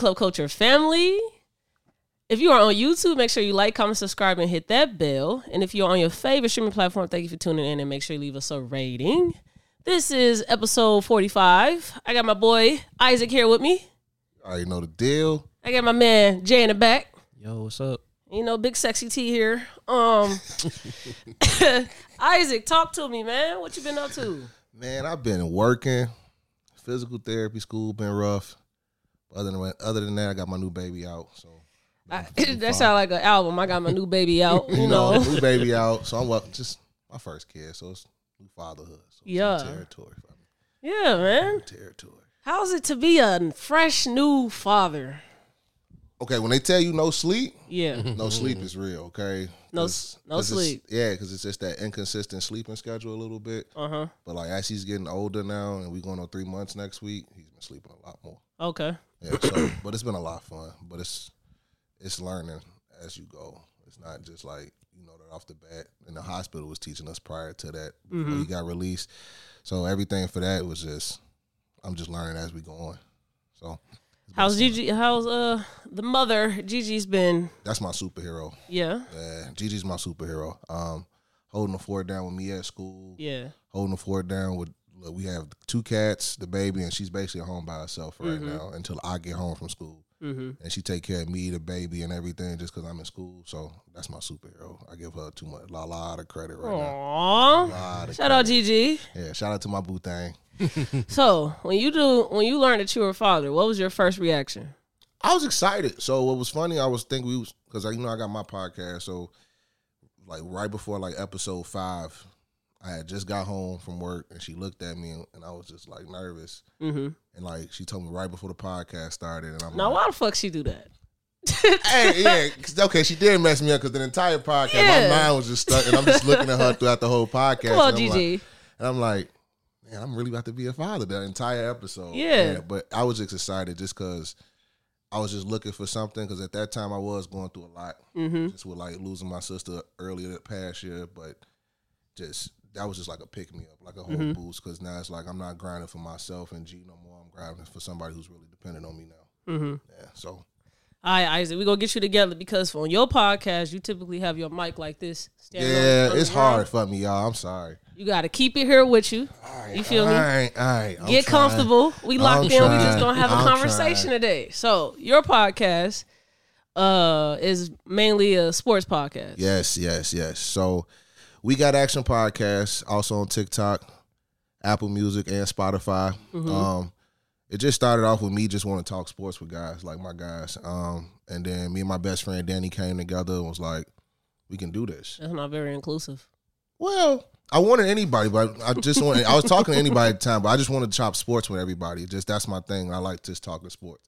Club Culture family. If you are on YouTube, make sure you like, comment, subscribe, and hit that bell. And if you're on your favorite streaming platform, thank you for tuning in, and make sure you leave us a rating. This is episode 45. I got my boy Isaac here with me. I already know the deal. I got my man Jay in the back. Yo, what's up? You know, big sexy T here. Isaac, talk to me, man. What you been up to? Man, I've been working. Physical therapy school been rough. Other than that, I got my new baby out. So that sounds like an album. I got my new baby out. You know, new baby out. So I'm up, just my first kid. So it's new fatherhood. So yeah, it's new territory for me. Yeah, man. New territory. How's it to be a fresh new father? Okay, when they tell you no sleep, yeah, no sleep is real, okay? No sleep. Yeah, because it's just that inconsistent sleeping schedule a little bit. Uh-huh. But, like, as he's getting older now and we're going on 3 months next week, he's been sleeping a lot more. Okay. Yeah, so, but it's been a lot of fun. But it's learning as you go. It's not just like, you know, that off the bat. And the hospital was teaching us prior to that before he got released. So everything for that was just, I'm just learning as we go on. So... How's Gigi? How's the mother? Gigi's been. That's my superhero. Yeah. Yeah, Gigi's my superhero. Holding the fort down with me at school. Yeah. Holding the fort down with. We have 2 cats, the baby, and she's basically home by herself right now until I get home from school. Mm-hmm. And she take care of me, the baby, and everything just because I'm in school. So that's my superhero. I give her too much, a lot of credit right now. Aww. Shout out Gigi. Yeah. Shout out to my boo thing. So when you learned that you were a father, what was your first reaction? I was excited. So what was funny, I was thinking because you know I got my podcast. So like right before like episode 5, I had just got home from work and she looked at me and I was just like nervous. Mm-hmm. And like she told me right before the podcast started, and I'm now like, why the fuck she do that? Hey, yeah, okay, she did mess me up because the entire podcast, my mind was just stuck and I'm just looking at her throughout the whole podcast. Come on, Gigi. And I'm like. Man, I'm really about to be a father that entire episode. Yeah. But I was just excited just because I was just looking for something because at that time I was going through a lot. Mm-hmm. Just with like losing my sister earlier that past year. But just that was just like a pick-me-up, like a whole boost because now it's like I'm not grinding for myself and G no more. I'm grinding for somebody who's really dependent on me now. Mm-hmm. Yeah, so. All right, Isaac, we're going to get you together because on your podcast, you typically have your mic like this. Yeah, it's hard for me, y'all. I'm sorry. You got to keep it here with you. All right, you feel me? All right. Get comfortable. We locked in. We just going to have a conversation today. So your podcast is mainly a sports podcast. Yes. So we got Action Podcast also on TikTok, Apple Music, and Spotify. Mm-hmm. It just started off with me just want to talk sports with guys, like my guys. And then me and my best friend Danny came together and was like, we can do this. That's not very inclusive. Well, I wanted anybody, but I was talking to anybody at the time, but I just wanted to chop sports with everybody. Just that's my thing. I like just talking sports.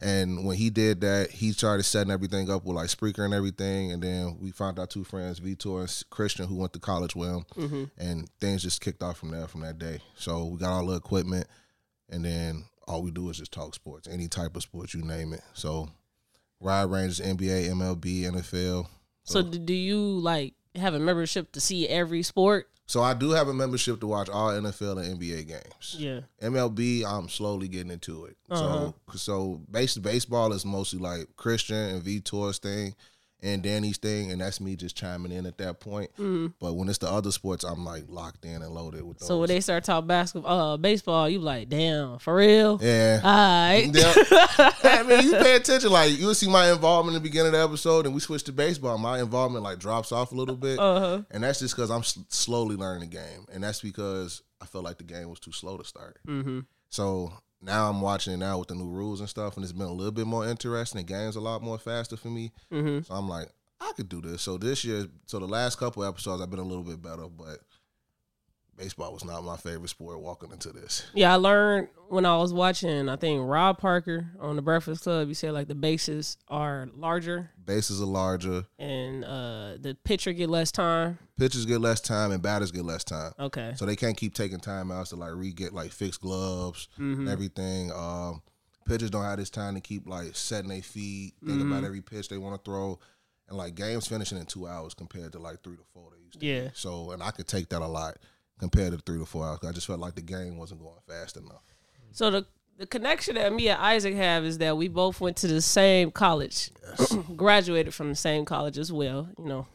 And when he did that, he started setting everything up with like Spreaker and everything. And then we found our 2 friends, Vitor and Christian, who went to college with him. Mm-hmm. And things just kicked off from there, from that day. So we got all the equipment and then all we do is just talk sports, any type of sports, you name it. So, wide range, NBA, MLB, NFL. So, do you, like, have a membership to see every sport? So, I do have a membership to watch all NFL and NBA games. Yeah. MLB, I'm slowly getting into it. Uh-huh. So baseball is mostly, like, Christian and Vitor's thing and Danny's thing, and that's me just chiming in at that point. Mm-hmm. But when it's the other sports, I'm like locked in and loaded with those. So when they start talking basketball, baseball, you like, damn, for real? Yeah. All right. Yeah. I mean, you pay attention. Like, you'll see my involvement in the beginning of the episode, and we switch to baseball. My involvement, like, drops off a little bit. Uh-huh. And that's just because I'm slowly learning the game. And that's because I felt like the game was too slow to start. Mm-hmm. So now I'm watching it now with the new rules and stuff, and it's been a little bit more interesting. The game's a lot more faster for me. Mm-hmm. So I'm like, I could do this. So this year, the last couple episodes, I've been a little bit better, but baseball was not my favorite sport walking into this. Yeah, I learned when I was watching, I think, Rob Parker on The Breakfast Club, he said, like, the bases are larger. Bases are larger. And the pitcher get less time. Pitchers get less time and batters get less time. Okay. So they can't keep taking timeouts to, like, re-get, like, fixed gloves and everything. Pitchers don't have this time to keep, like, setting their feet, think about every pitch they want to throw. And, like, games finishing in 2 hours compared to, like, 3 to 4 they used to. Yeah. So, and I could take that a lot. Compared to 3 to 4 hours, I just felt like the game wasn't going fast enough. So the The connection that me and Isaac have is that we both went to the same college, yes. Graduated from the same college as well. You know,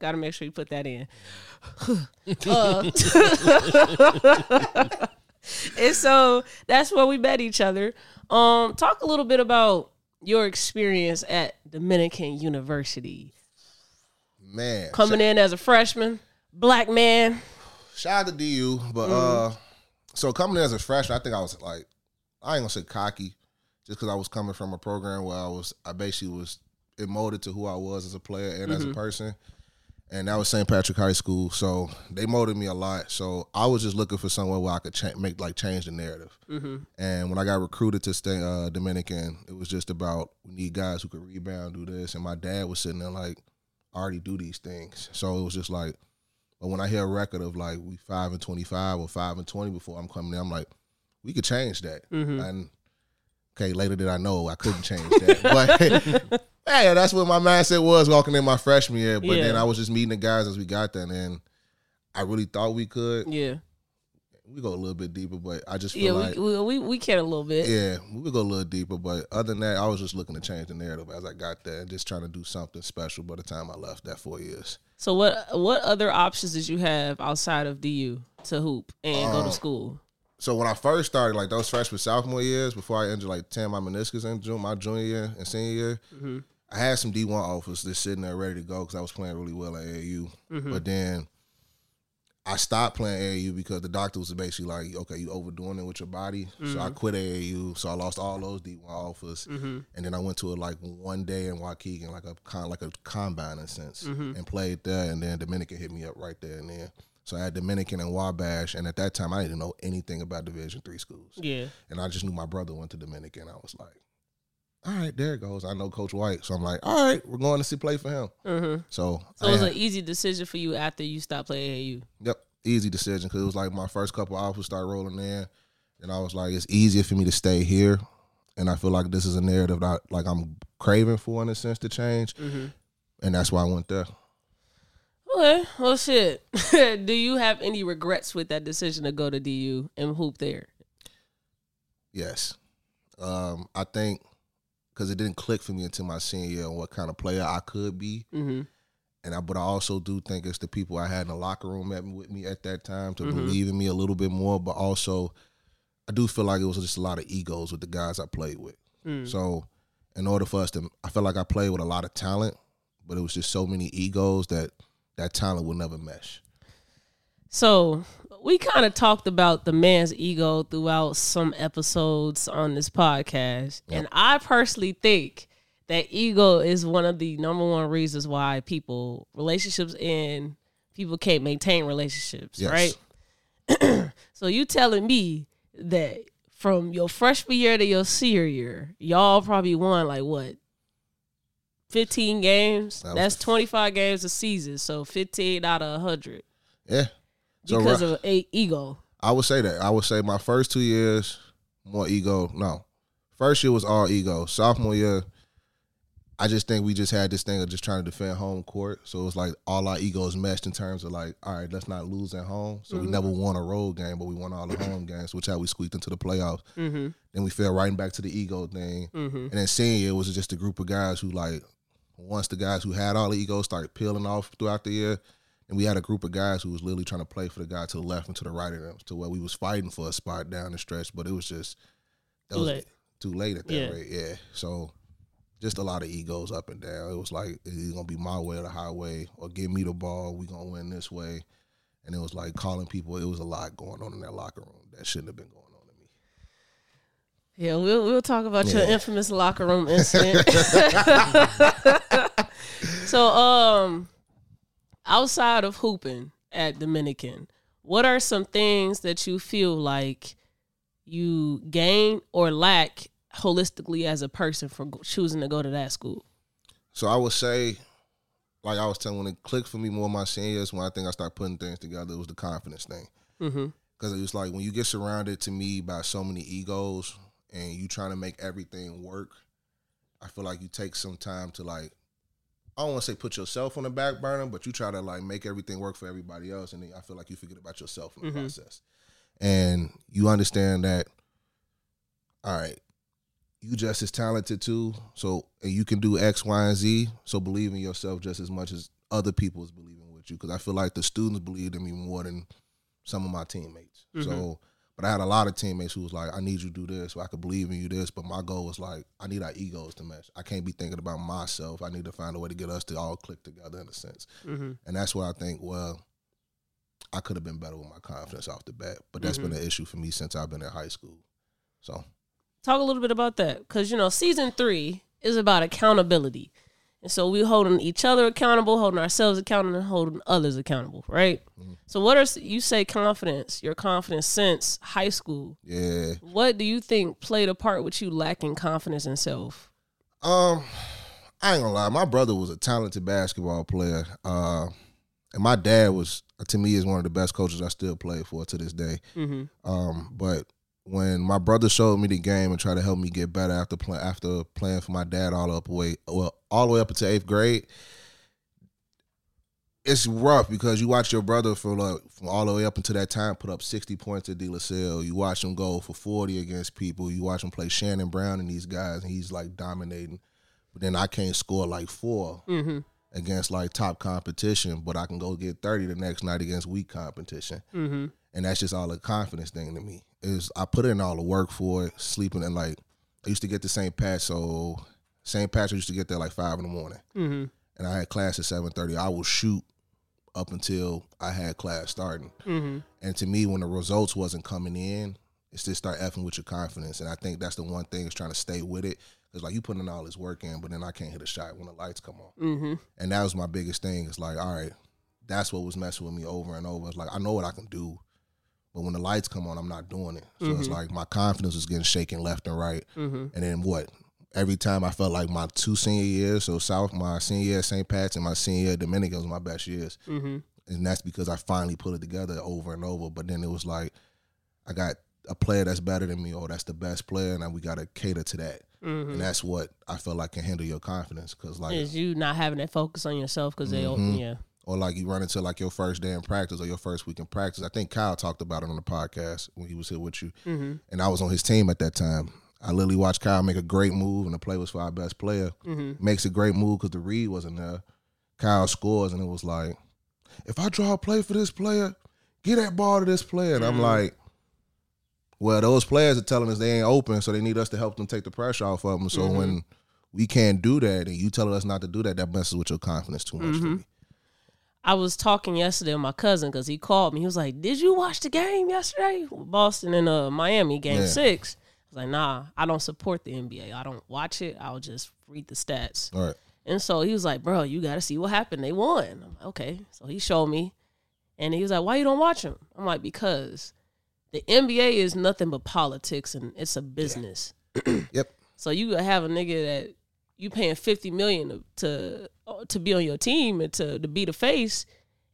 got to make sure you put that in. And so that's where we met each other. Talk a little bit about your experience at Dominican University. Man. Coming in as a freshman, black man. Shout out to DU, but so coming in as a freshman, I think I was like, I ain't gonna say cocky, just because I was coming from a program where I basically was molded to who I was as a player and as a person, and that was St. Patrick High School, so they molded me a lot. So I was just looking for somewhere where I could change the narrative. Mm-hmm. And when I got recruited to stay Dominican, it was just about we need guys who could rebound, do this, and my dad was sitting there like, I already do these things, so it was just like, but when I hear a record of like we 5-25 or 5-20 before I'm coming in, I'm like, we could change that. Mm-hmm. And okay, later did I know I couldn't change that. But hey, that's what my mindset was walking in my freshman year. But then I was just meeting the guys as we got there, and I really thought we could. Yeah. We go a little bit deeper, but I just feel like we can a little bit. Yeah, we could go a little deeper, but other than that, I was just looking to change the narrative as I got there and just trying to do something special by the time I left that 4 years. So what other options did you have outside of DU to hoop and go to school? So when I first started, like those freshman, sophomore years, before I injured like 10 my meniscus in my junior year and senior year, I had some D1 offers just sitting there ready to go because I was playing really well at AAU. Mm-hmm. But then I stopped playing AAU because the doctor was basically like, okay, you overdoing it with your body. Mm-hmm. So I quit AAU. So I lost all those D1 offers. Mm-hmm. And then I went to like one day in Waukegan, like a combine in a sense, and played there. And then Dominican hit me up right there and then. So I had Dominican and Wabash, and at that time, I didn't know anything about Division III schools. Yeah. And I just knew my brother went to Dominican. I was like, all right, there it goes. I know Coach White. So I'm like, all right, we're going to see play for him. Mm-hmm. So it was an easy decision for you after you stopped playing AAU. Yep, easy decision, because it was like my first couple of offers started rolling in, and I was like, it's easier for me to stay here, and I feel like this is a narrative that like I'm craving for, in a sense, to change, and that's why I went there. Okay, well, shit. Do you have any regrets with that decision to go to DU and hoop there? Yes. I think because it didn't click for me until my senior year on what kind of player I could be. Mm-hmm. But I also do think it's the people I had in the locker room with me at that time to believe in me a little bit more. But also, I do feel like it was just a lot of egos with the guys I played with. Mm. So in order for us to – I feel like I played with a lot of talent, but it was just so many egos that talent will never mesh. So we kind of talked about the man's ego throughout some episodes on this podcast. Yep. And I personally think that ego is one of the number one reasons why people can't maintain relationships, yes. Right? So you telling me that from your freshman year to your senior year, y'all probably won like what? 15 games. That's 25 games a season. So 15 out of 100. Yeah. Because of an ego. I would say that. I would say my first 2 years, more ego. No. First year was all ego. Sophomore year, I just think we just had this thing of just trying to defend home court. So it was like all our egos meshed in terms of like, all right, let's not lose at home. So we never won a road game, but we won all the home games, which how we squeaked into the playoffs. Mm-hmm. Then we fell right back to the ego thing. Mm-hmm. And then senior year was just a group of guys who like, once the guys who had all the egos started peeling off throughout the year, and we had a group of guys who was literally trying to play for the guy to the left and to the right of them, to where we was fighting for a spot down the stretch, but it was just too late at that rate. Yeah. So just a lot of egos up and down. It was like, it's going to be my way or the highway, or give me the ball, we going to win this way. And it was like calling people. It was a lot going on in that locker room that shouldn't have been going on. Yeah, we'll talk about your infamous locker room incident. So, outside of hooping at Dominican, what are some things that you feel like you gain or lack holistically as a person for choosing to go to that school? So I would say, like I was telling, when it clicked for me more my senior years, when I think I started putting things together, it was the confidence thing. Mm-hmm. Because it was like when you get surrounded to me by so many egos – and you trying to make everything work, I feel like you take some time to, like, I don't want to say put yourself on the back burner, but you try to, like, make everything work for everybody else, and then I feel like you forget about yourself in the process. And you understand that all right, you just as talented too, so and you can do X, Y, and Z, so believe in yourself just as much as other people is believing with you, because I feel like the students believed in me more than some of my teammates. Mm-hmm. So, but I had a lot of teammates who was like, I need you to do this, so I could believe in you this, but my goal was like, I need our egos to match. I can't be thinking about myself. I need to find a way to get us to all click together in a sense. Mm-hmm. And that's where I think, well, I could have been better with my confidence off the bat, but that's mm-hmm. been an issue for me since I've been in high school. So, talk a little bit about that, because, you know, season 3 is about accountability. And so we holding each other accountable, holding ourselves accountable, and holding others accountable, right? Mm-hmm. So what are, you say confidence, your confidence since high school. Yeah. What do you think played a part with you lacking confidence in self? I ain't gonna lie. My brother was a talented basketball player. And my dad was, to me, is one of the best coaches I still play for to this day. Mm-hmm. But when my brother showed me the game and tried to help me get better after playing for my dad all the way up into 8th grade, it's rough because you watch your brother from all the way up until that time put up 60 points at De La Salle. You watch him go for 40 against people. You watch him play Shannon Brown and these guys, and he's like dominating. But then I can't score like 4 mm-hmm. against like top competition, but I can go get 30 the next night against weak competition. Mm-hmm. And that's just all a confidence thing to me. Is I put in all the work for it, sleeping, and like I used to get to St. Pat. So St. Patrick used to get there like 5 a.m. Mm-hmm. And I had class at 7:30. I would shoot up until I had class starting. Mm-hmm. And to me, when the results wasn't coming in, it's just start effing with your confidence. And I think that's the one thing is trying to stay with it. It's like you putting in all this work in, but then I can't hit a shot when the lights come on. Mm-hmm. And that was my biggest thing. It's like, all right, that's what was messing with me over and over. It's like, I know what I can do. But when the lights come on, I'm not doing it. So mm-hmm. it's like my confidence was getting shaken left and right. Mm-hmm. And then what? Every time I felt like my 2 senior years, so my senior year at St. Pat's and my senior year at Dominican was my best years. Mm-hmm. And that's because I finally put it together over and over. But then it was like I got a player that's better than me or that's the best player, and we got to cater to that. Mm-hmm. And that's what I felt like can handle your confidence. Because like, is you not having that focus on yourself because mm-hmm. they, yeah. Or like you run into like your first day in practice or your first week in practice. I think Kyle talked about it on the podcast when he was here with you. Mm-hmm. And I was on his team at that time. I literally watched Kyle make a great move, and the play was for our best player. Mm-hmm. Makes a great move because the read wasn't there. Kyle scores, and it was like, if I draw a play for this player, get that ball to this player. And mm-hmm. I'm like, well, those players are telling us they ain't open, so they need us to help them take the pressure off of them. So mm-hmm. when we can't do that and you telling us not to do that, that messes with your confidence too much mm-hmm. to me. I was talking yesterday with my cousin because he called me. He was like, did you watch the game yesterday? Boston and Miami, game 6. I was like, nah, I don't support the NBA. I don't watch it. I'll just read the stats. All right. And so he was like, bro, you got to see what happened. They won. I'm like, okay. So he showed me. And he was like, why you don't watch them? I'm like, because the NBA is nothing but politics and it's a business. Yeah. Yep. So you have a nigga that you paying $50 million to be on your team and to be the face,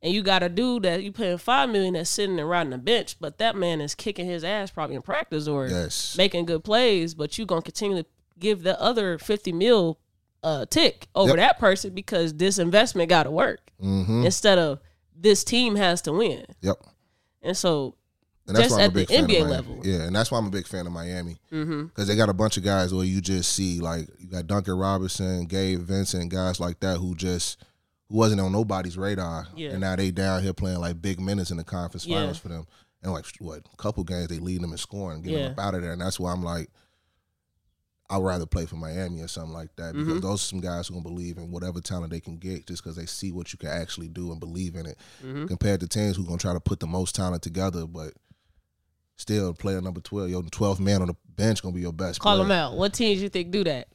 and you got a dude that you paying $5 million that's sitting and riding the bench, but that man is kicking his ass probably in practice or making good plays, but you going to continue to give the other $50 million a tick over that person because this investment got to work mm-hmm. instead of this team has to win. Yep. And so that's at the NBA level. Yeah, and that's why I'm a big fan of Miami. Because mm-hmm. they got a bunch of guys where you just see, like, you got Duncan Robinson, Gabe Vincent, guys like that who wasn't on nobody's radar. Yeah. And now they down here playing, like, big minutes in the conference finals for them. And, like, what, a couple games they lead them in scoring and get them up out of there. And that's why I'm like, I'd rather play for Miami or something like that. Because mm-hmm. those are some guys who can believe in whatever talent they can get just because they see what you can actually do and believe in it. Mm-hmm. Compared to teams who are going to try to put the most talent together, but still, player number 12, your 12th man on the bench gonna be your best player. Call them out. What teams you think do that?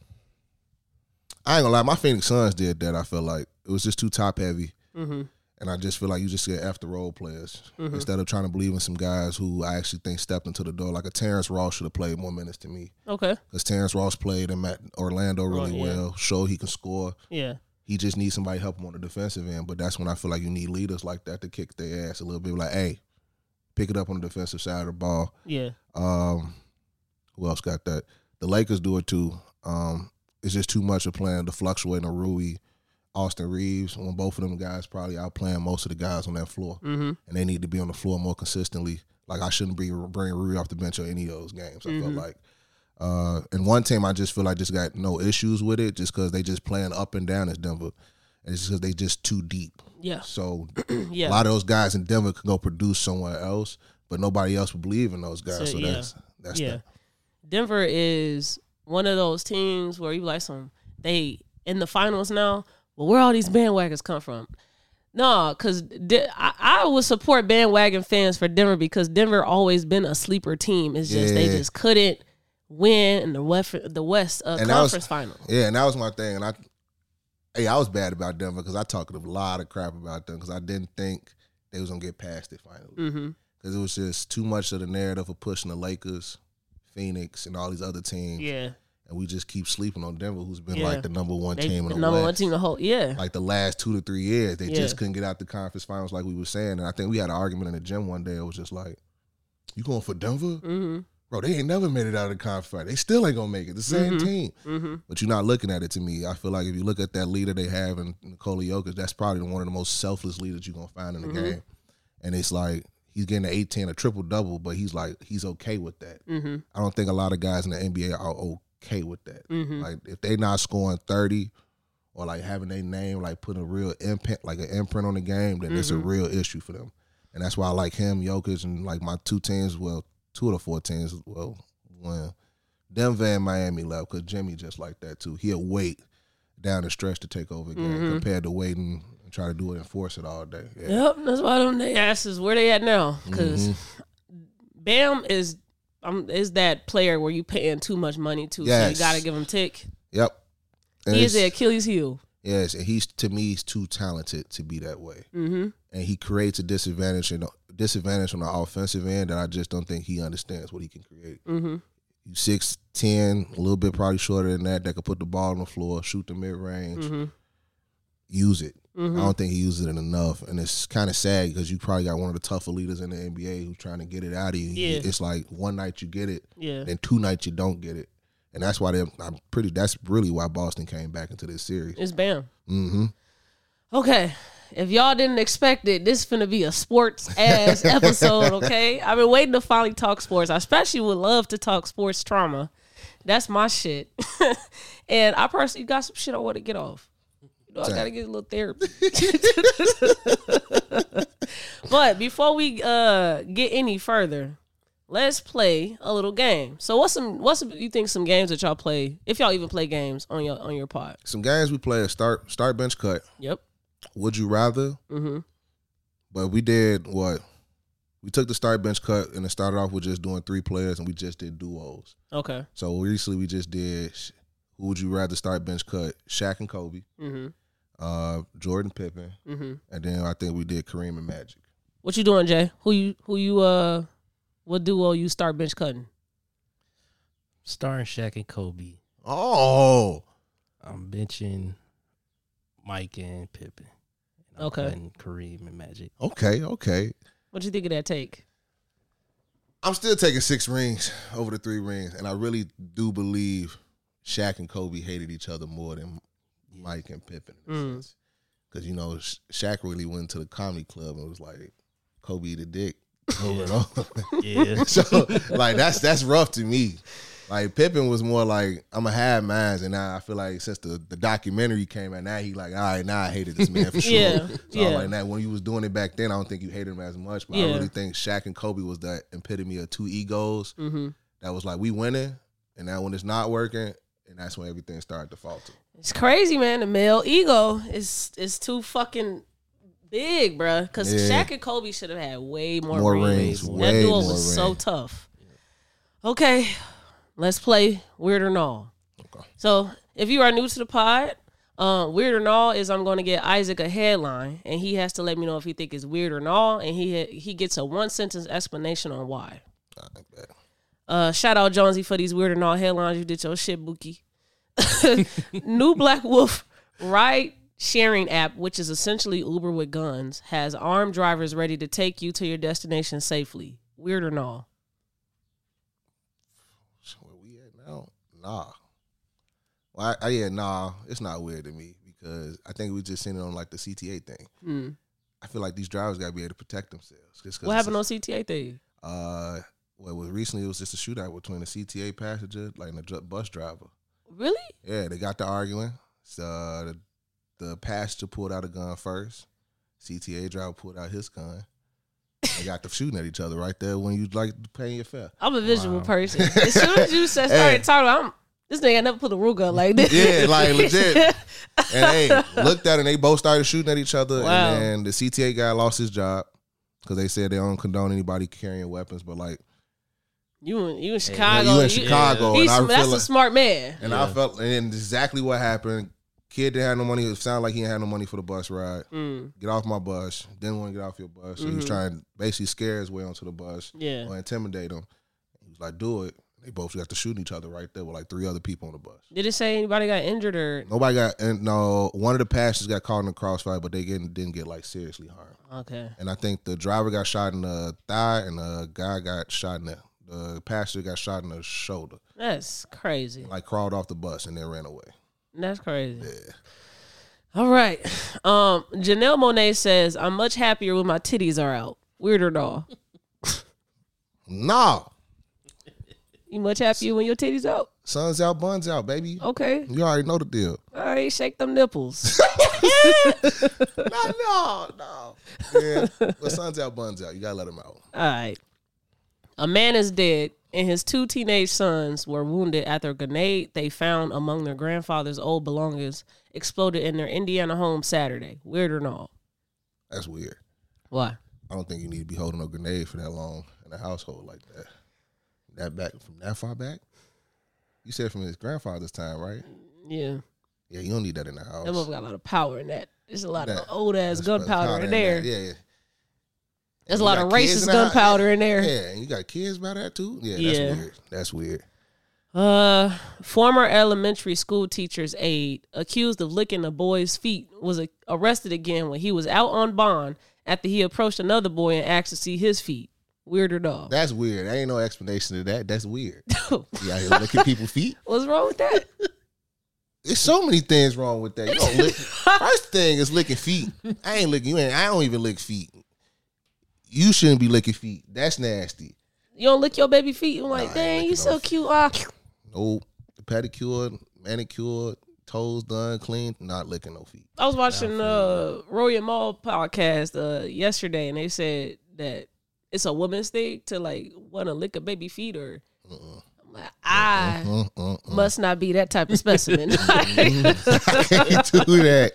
I ain't gonna lie, my Phoenix Suns did that. I feel like it was just too top heavy, mm-hmm. and I just feel like you just get after role players mm-hmm. instead of trying to believe in some guys who I actually think stepped into the door. Like a Terrence Ross should have played more minutes to me. Okay, because Terrence Ross played him at Orlando really well, showed he can score. Yeah. He just needs somebody to help him on the defensive end, but that's when I feel like you need leaders like that to kick their ass a little bit. Like, hey, pick it up on the defensive side of the ball. Yeah. Who else got that? The Lakers do it too. It's just too much of playing the fluctuating of Rui, Austin Reeves, when both of them guys probably outplaying most of the guys on that floor. Mm-hmm. And they need to be on the floor more consistently. Like, I shouldn't be bringing Rui off the bench on any of those games. I feel like. And one team I just feel like just got no issues with it just because they just playing up and down as Denver. And it's because they just too deep. Yeah. So yeah. A lot of those guys in Denver could go produce somewhere else, but nobody else would believe in those guys. So yeah. That's yeah. That. Denver is one of those teams where you like some, they in the finals now, well, where all these bandwagons come from? No, because I would support bandwagon fans for Denver because Denver always been a sleeper team. It's just they just couldn't win in the West conference final. Yeah, and that was my thing. And I was bad about Denver because I talked a lot of crap about them because I didn't think they was going to get past it finally. Because it was just too much of the narrative of pushing the Lakers, Phoenix, and all these other teams. Yeah. And we just keep sleeping on Denver, who's been like the number one team in the number West. One team the whole like the last 2 to 3 years, they just couldn't get out the conference finals, like we were saying. And I think we had an argument in the gym one day. It was just like, "You going for Denver, bro? They ain't never made it out of the conference final. They still ain't gonna make it. The same team, but you're not looking at it." To me, I feel like if you look at that leader they have in Nikola Jokić, that's probably one of the most selfless leaders you're gonna find in the game. And it's like. He's getting an 18, a triple-double, but he's okay with that. I don't think a lot of guys in the NBA are okay with that. Like, if they not scoring 30 or, like, having their name, like, putting a real imprint, like, an imprint on the game, then it's a real issue for them. And that's why I like him, Jokic, and, like, my two teams, well, two of the four teams, well, Denver and Miami left because Jimmy just like that, too. He'll wait down the stretch to take over again compared to waiting – try to do it and force it all day. Yep, that's why them they ask is where they at now because Bam is that player where you paying too much money to, so you gotta give him tick. Yep, and he is the Achilles heel. Yes, and he's too talented to be that way. And he creates a disadvantage on the offensive end that I just don't think he understands what he can create. 6'10", a little bit probably shorter than that. That could put the ball on the floor, shoot the mid range, use it. I don't think he uses it enough, and it's kind of sad because you probably got one of the tougher leaders in the NBA who's trying to get it out of you. Yeah. It's like one night you get it, then two nights you don't get it, and that's why that's really why Boston came back into this series. It's Bam. Okay, if y'all didn't expect it, this is gonna be a sports ass episode. Okay, I've been waiting to finally talk sports. I especially would love to talk sports trauma. That's my shit, and I personally got some shit I want to get off. No, I gotta get a little therapy. But before we get any further, let's play a little game. So what's some you think some games that y'all play, if y'all even play games on your pod? Some games we play are start bench cut. Yep. Would you rather? But we did what? We took the start bench cut and it started off with just doing three players and we just did duos. Okay. So recently we just did who would you rather start bench cut? Shaq and Kobe. Jordan, Pippen, and then I think we did Kareem and Magic. What you doing, Jay? Who you what duo you start bench cutting? Starting Shaq and Kobe. Oh, I'm benching Mike and Pippen. And I'm Kareem and Magic. Okay. What you think of that take? I'm still taking 6 rings over the 3 rings, and I really do believe Shaq and Kobe hated each other more than Mike and Pippen, because you know Shaq really went to the comedy club and was like, "Kobe the dick," over and over. Yeah, so like that's rough to me. Like Pippen was more like, "I'm gonna have mines," and now I feel like since the documentary came out, now he like, all right, now I hated this man for sure. Like that when you was doing it back then, I don't think you hated him as much, but I really think Shaq and Kobe was that epitome of two egos that was like, we winning, and now when it's not working. And that's when everything started to falter. It's crazy, man. The male ego is too fucking big, bruh. Because Shaq and Kobe should have had way more rings. That duo was so tough. Yeah. Okay, let's play Weird or Not. Okay. So if you are new to the pod, Weird or Not is I'm going to get Isaac a headline, and he has to let me know if he think it's weird or not, and he gets a 1-sentence explanation on why. I like that. Shout out Jonesy for these weird and all headlines. You did your shit, Bookie. New Black Wolf ride-sharing app, which is essentially Uber with guns, has armed drivers ready to take you to your destination safely. Weird or not? So where we at now? Nah. Well, nah. It's not weird to me because I think we just seen it on like the CTA thing. I feel like these drivers gotta be able to protect themselves. What happened on CTA thing? Well, it was recently, it was just a shootout between a CTA passenger, like, and a bus driver. Really? Yeah, they got to arguing. So the passenger pulled out a gun first. CTA driver pulled out his gun. They got to shooting at each other right there when you like paying your fare. I'm a visual person. As soon as you started talking, this nigga never put a rule gun like this. Yeah, like legit. And they looked at it and they both started shooting at each other. Wow. And then the CTA guy lost his job because they said they don't condone anybody carrying weapons. But like, you in Chicago. Yeah, you in Chicago. Yeah. And that's like, a smart man. And I felt, and exactly what happened. Kid didn't have no money. It sounded like he didn't have no money for the bus ride. Mm. Get off my bus. Didn't want to get off your bus. So he was trying to basically scare his way onto the bus or intimidate him. He was like, do it. They both got to shooting each other right there with like three other people on the bus. Did it say anybody got injured or? Nobody got, no, one of the passengers got caught in the crossfire, but they didn't get like seriously harmed. Okay. And I think the driver got shot in the thigh and the guy got shot in the passenger got shot in the shoulder. That's crazy. And, like, crawled off the bus and then ran away. That's crazy. Yeah. All right. Janelle Monet says, I'm much happier when my titties are out. Weird or no? No. You much happier when your titties out? Sun's out, buns out, baby. Okay. You already know the deal. All right, shake them nipples. No. Yeah. Well, sun's out, buns out. You got to let them out. All right. A man is dead, and his two teenage sons were wounded after a grenade they found among their grandfather's old belongings exploded in their Indiana home Saturday. Weird or no? That's weird. Why? I don't think you need to be holding a grenade for that long in a household like that. That back from that far back? You said from his grandfather's time, right? Yeah. Yeah, you don't need that in the house. That mother got a lot of power in that. There's a lot of old-ass gunpowder in there. Yeah. There's a lot of racist gunpowder in there. Yeah, and you got kids by that too? Yeah, that's weird. Former elementary school teacher's aide accused of licking a boy's feet was arrested again when he was out on bond after he approached another boy and asked to see his feet. Weird or no? That's weird. There ain't no explanation to that. That's weird. You out here licking people's feet? What's wrong with that? There's so many things wrong with that. You don't lick. First thing is licking feet. I ain't licking you. I don't even lick feet. You shouldn't be licking feet. That's nasty. You don't lick your baby feet? I'm like, dang, you so cute. Nope. The pedicure, manicure, toes done, clean, not licking no feet. I was watching the Roy and Maul podcast yesterday, and they said that it's a woman's thing to, like, want to lick a baby feet or... I'm like, I must not be that type of specimen. I can't do that.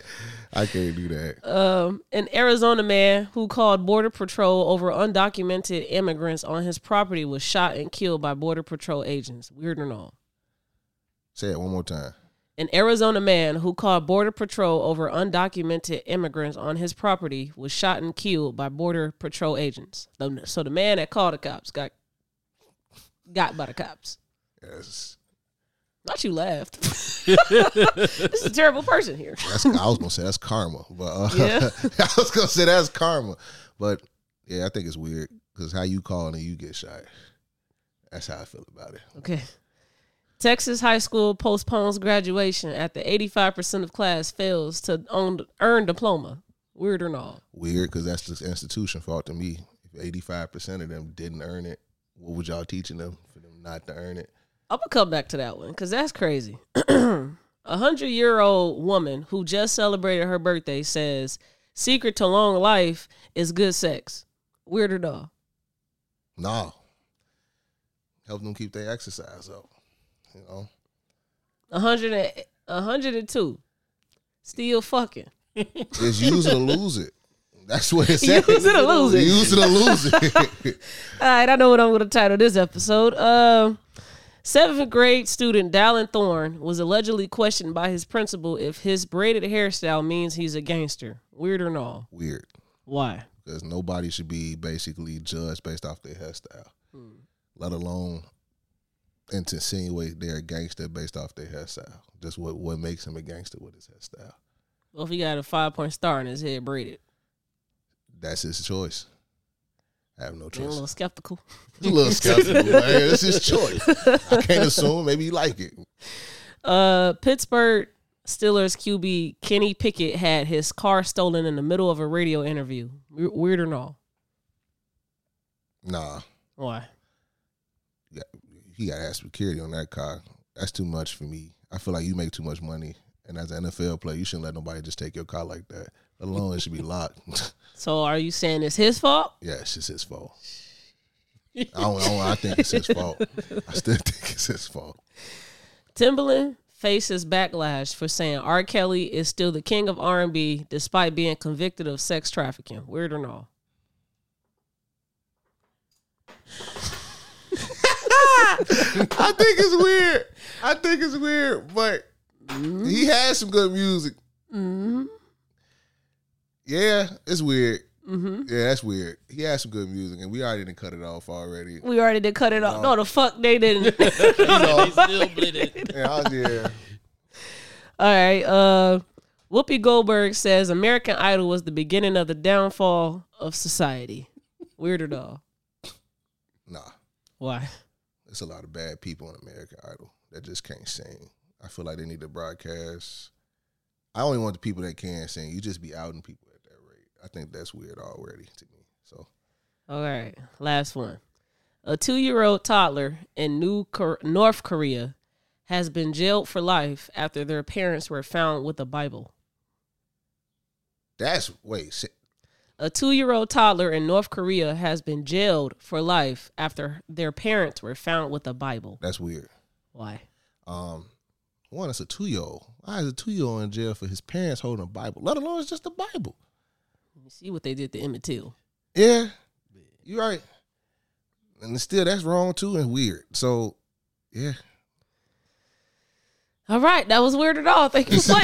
I can't do that. An Arizona man who called Border Patrol over undocumented immigrants on his property was shot and killed by Border Patrol agents. Weird or no? Say it one more time. An Arizona man who called Border Patrol over undocumented immigrants on his property was shot and killed by Border Patrol agents. So the man that called the cops got by the cops. Yes. Not you laughed. This is a terrible person here. I was gonna say that's karma, but But yeah, I think it's weird because how you call and you get shot. That's how I feel about it. Okay. Texas high school postpones graduation after 85% of class fails to earn diploma. Weird or not? Weird because that's the institution fault to me. If 85% of them didn't earn it, what was y'all teaching them for them not to earn it? I'm going to come back to that one because that's crazy. 100-year-old woman who just celebrated her birthday says, secret to long life is good sex. Weird or no? No. Help them keep their exercise up. You know? 102. Still fucking. It's use it or lose it. That's what it says. Use it or lose it. Use it or lose it. All right, I know what I'm going to title this episode. 7th grade student Dallin Thorne was allegedly questioned by his principal if his braided hairstyle means he's a gangster. Weird or no? Weird. Why? Because nobody should be basically judged based off their hairstyle, let alone insinuate they're a gangster based off their hairstyle. Just what makes him a gangster with his hairstyle. Well, if he got a 5-point star in his head braided. That's his choice. I have no choice. You're a little skeptical. It's his choice. I can't assume. Maybe you like it. Pittsburgh Steelers QB Kenny Pickett had his car stolen in the middle of a radio interview. Weird or no? Nah. Why? he got to have security on that car. That's too much for me. I feel like you make too much money. And as an NFL player, you shouldn't let nobody just take your car like that. Let alone it should be locked. So are you saying it's his fault? Yes, it's his fault. I think it's his fault. I still think it's his fault. Timbaland faces backlash for saying R. Kelly is still the king of R&B despite being convicted of sex trafficking. Weird or no? I think it's weird, but mm-hmm. He has some good music. Mm-hmm. Yeah, it's weird. Mm-hmm. Yeah, that's weird. He had some good music, and we already didn't cut it off already. We already did cut it off. No, the fuck they didn't. They still blit it. Yeah, I was here. All right. Whoopi Goldberg says American Idol was the beginning of the downfall of society. Weird at all? Nah. Why? There's a lot of bad people on American Idol that just can't sing. I feel like they need to broadcast. I only want the people that can sing. You just be outing people at that rate. I think that's weird already to me. So, all right, last one. A 2-year-old toddler in North Korea has been jailed for life after their parents were found with a Bible. A 2-year-old toddler in North Korea has been jailed for life after their parents were found with a Bible. That's weird. Why? One, it's a 2-year-old. Why is a 2-year-old in jail for his parents holding a Bible? Let alone it's just a Bible. You see what they did to Emmett Till. Yeah, you're right. And still, that's wrong too and weird. So, yeah. All right, that was weird at all. Thank you for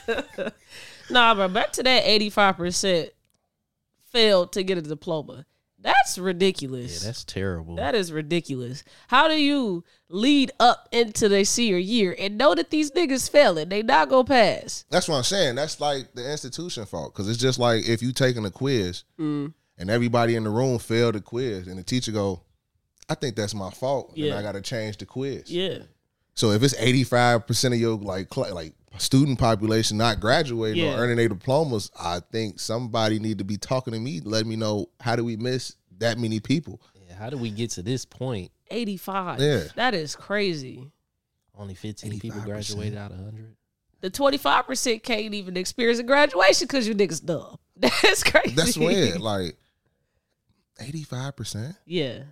playing. Nah, but back to that 85% failed to get a diploma. That's ridiculous. Yeah, that's terrible. That is ridiculous. How do you lead up into their senior year and know that these niggas failing? They not going to pass. That's what I'm saying. That's like the institution fault, because it's just like if you taking a quiz and everybody in the room failed the quiz and the teacher go, I think that's my fault, and I got to change the quiz. Yeah. So if it's 85% of your student population not graduating or earning their diplomas, I think somebody need to be talking to me, let me know, how do we miss that many people? Yeah, how do we get to this point? 85. Yeah. That is crazy. Only 15 people graduated out of 100. The 25% can't even experience a graduation because you niggas dumb. That's crazy. That's weird. 85%? Yeah.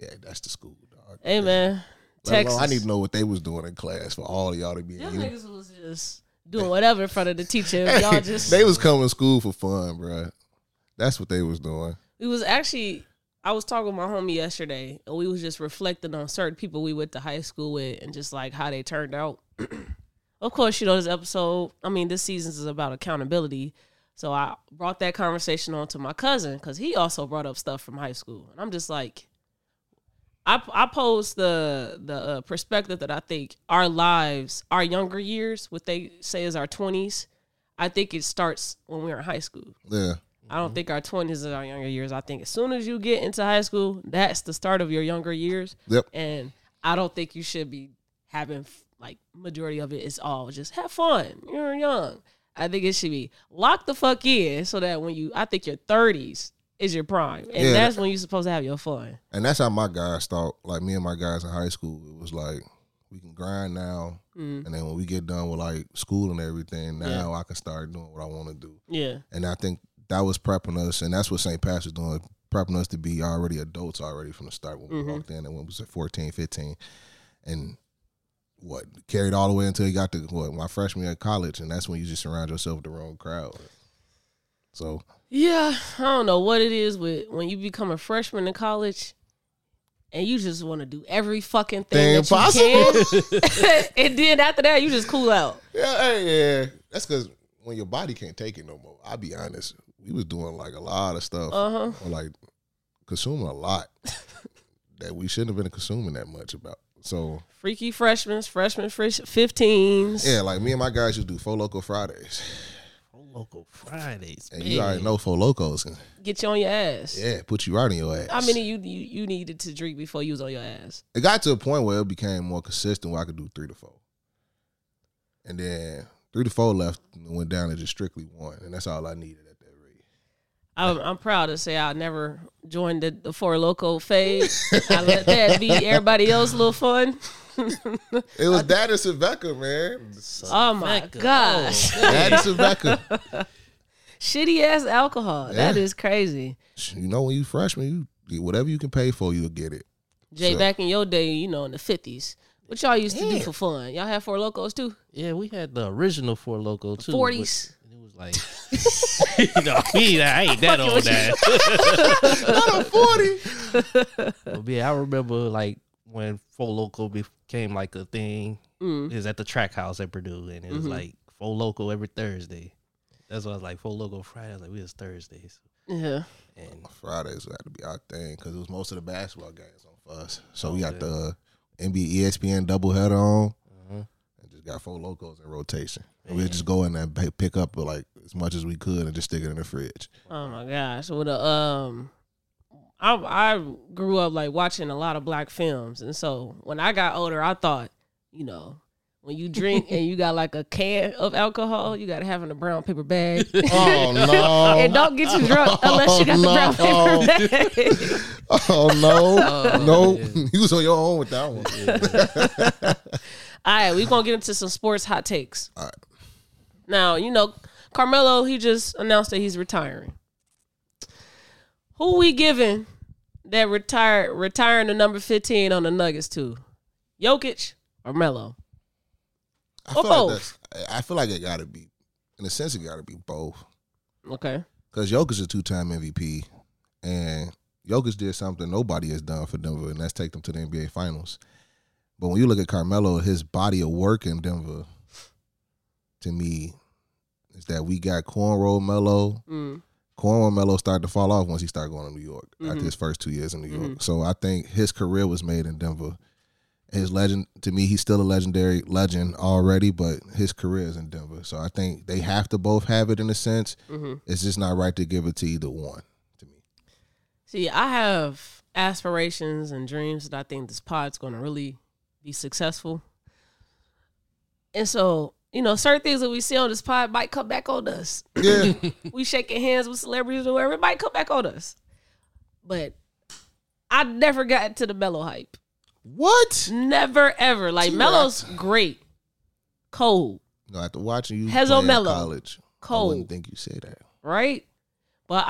Yeah, that's the school, dog. Hey, man. Texas. I need to know what they was doing in class for all of y'all to be in. Them niggas was just doing whatever in front of the teacher. Hey, y'all just they was coming to school for fun, bro. That's what they was doing. I was talking with my homie yesterday, and we was just reflecting on certain people we went to high school with and just like how they turned out. Of course, this season is about accountability. So I brought that conversation on to my cousin because he also brought up stuff from high school. And I'm just like, I pose the perspective that I think our lives, our younger years, what they say is our 20s, I think it starts when we're in high school. Yeah. I don't think our 20s is our younger years. I think as soon as you get into high school, that's the start of your younger years. Yep. And I don't think you should be having, majority of it is all just have fun. You're young. I think it should be lock the fuck in so that when you, I think your 30s, is your prime. And that's when you're supposed to have your fun. And that's how my guys thought. Like, me and my guys in high school, it was like, we can grind now. Mm. And then when we get done with, school and everything, now I can start doing what I want to do. Yeah. And I think that was prepping us, and that's what St. Patrick's doing, prepping us to be already adults already from the start when we walked in and when we was at 14, 15. And carried all the way until you got to, my freshman year of college, and that's when you just surround yourself with the wrong crowd. So... yeah, I don't know what it is with when you become a freshman in college and you just want to do every fucking thing that you can. And then after that, you just cool out. Yeah. That's because when your body can't take it no more. I'll be honest. We was doing a lot of stuff. Or, consuming a lot that we shouldn't have been consuming that much about. So freaky freshmen, 15s. Yeah, me and my guys used to do Four Loco Fridays. Local Fridays, and man. You already know Four Locos can get you on your ass. Yeah, put you right on your ass. How many you needed to drink before you was on your ass? It got to a point where it became more consistent where I could do 3 to 4, and then 3 to 4 left and went down to just strictly 1, and that's all I needed at that rate. I'm proud to say I never joined the Four Loko phase. I let that be everybody else's little fun. It was Dadis and Becca, man. Oh, my gosh. Dadis and Becca. Shitty-ass alcohol. Yeah. That is crazy. You know, when you freshman, you whatever you can pay for, you'll get it. Jay, so. Back in your day, you know, in the 50s, what y'all used to do for fun? Y'all had Four Locos, too? Yeah, we had the original Four Loko, too. 40s. Like, no, I ain't that old, Dad. Not a 40. But yeah, I remember like when Four Loko became like a thing. Mm. It was at the track house at Purdue, and it was like Four Loko every Thursday. That's why I was like Four Loko Friday. I was like, we was Thursdays. Yeah. And Fridays had to be our thing because it was most of the basketball games on for us. So we got the NBA ESPN doubleheader on. Got Four Locos in rotation. We would just go in there and pick up like as much as we could and just stick it in the fridge. Oh my gosh! Well, I grew up like watching a lot of black films, and so when I got older, I thought, you know, when you drink and you got like a can of alcohol, you got to have in a brown paper bag. Oh no! And don't get you drunk unless you got the brown paper bag. Oh no! No, you was on your own with that one. Yeah. All right, we're going to get into some sports hot takes. All right. Now, you know, Carmelo, he just announced that he's retiring. Who we giving that retiring the number 15 on the Nuggets to? Jokić or Melo? Or both? Like I feel like it got to be, in a sense, it got to be both. Okay. Because Jokić is a two-time MVP, and Jokić did something nobody has done for Denver, and that's take them to the NBA Finals. But when you look at Carmelo, his body of work in Denver, to me, is that we got Cornrow Melo. Mm. Cornrow Melo started to fall off once he started going to New York after his first 2 years in New York. So I think his career was made in Denver. His legend, to me, he's still a legendary legend already, but his career is in Denver. So I think they have to both have it in a sense. It's just not right to give it to either one, to me. See, I have aspirations and dreams that I think this pod's going to really be successful, and so you know certain things that we see on this pod might come back on us. Yeah, we shaking hands with celebrities or whatever, it might come back on us. But I never got to the Melo hype. What? Never ever. Like Melo's great, cold. No, after watching you play in college, cold. I wouldn't think you say that, right? But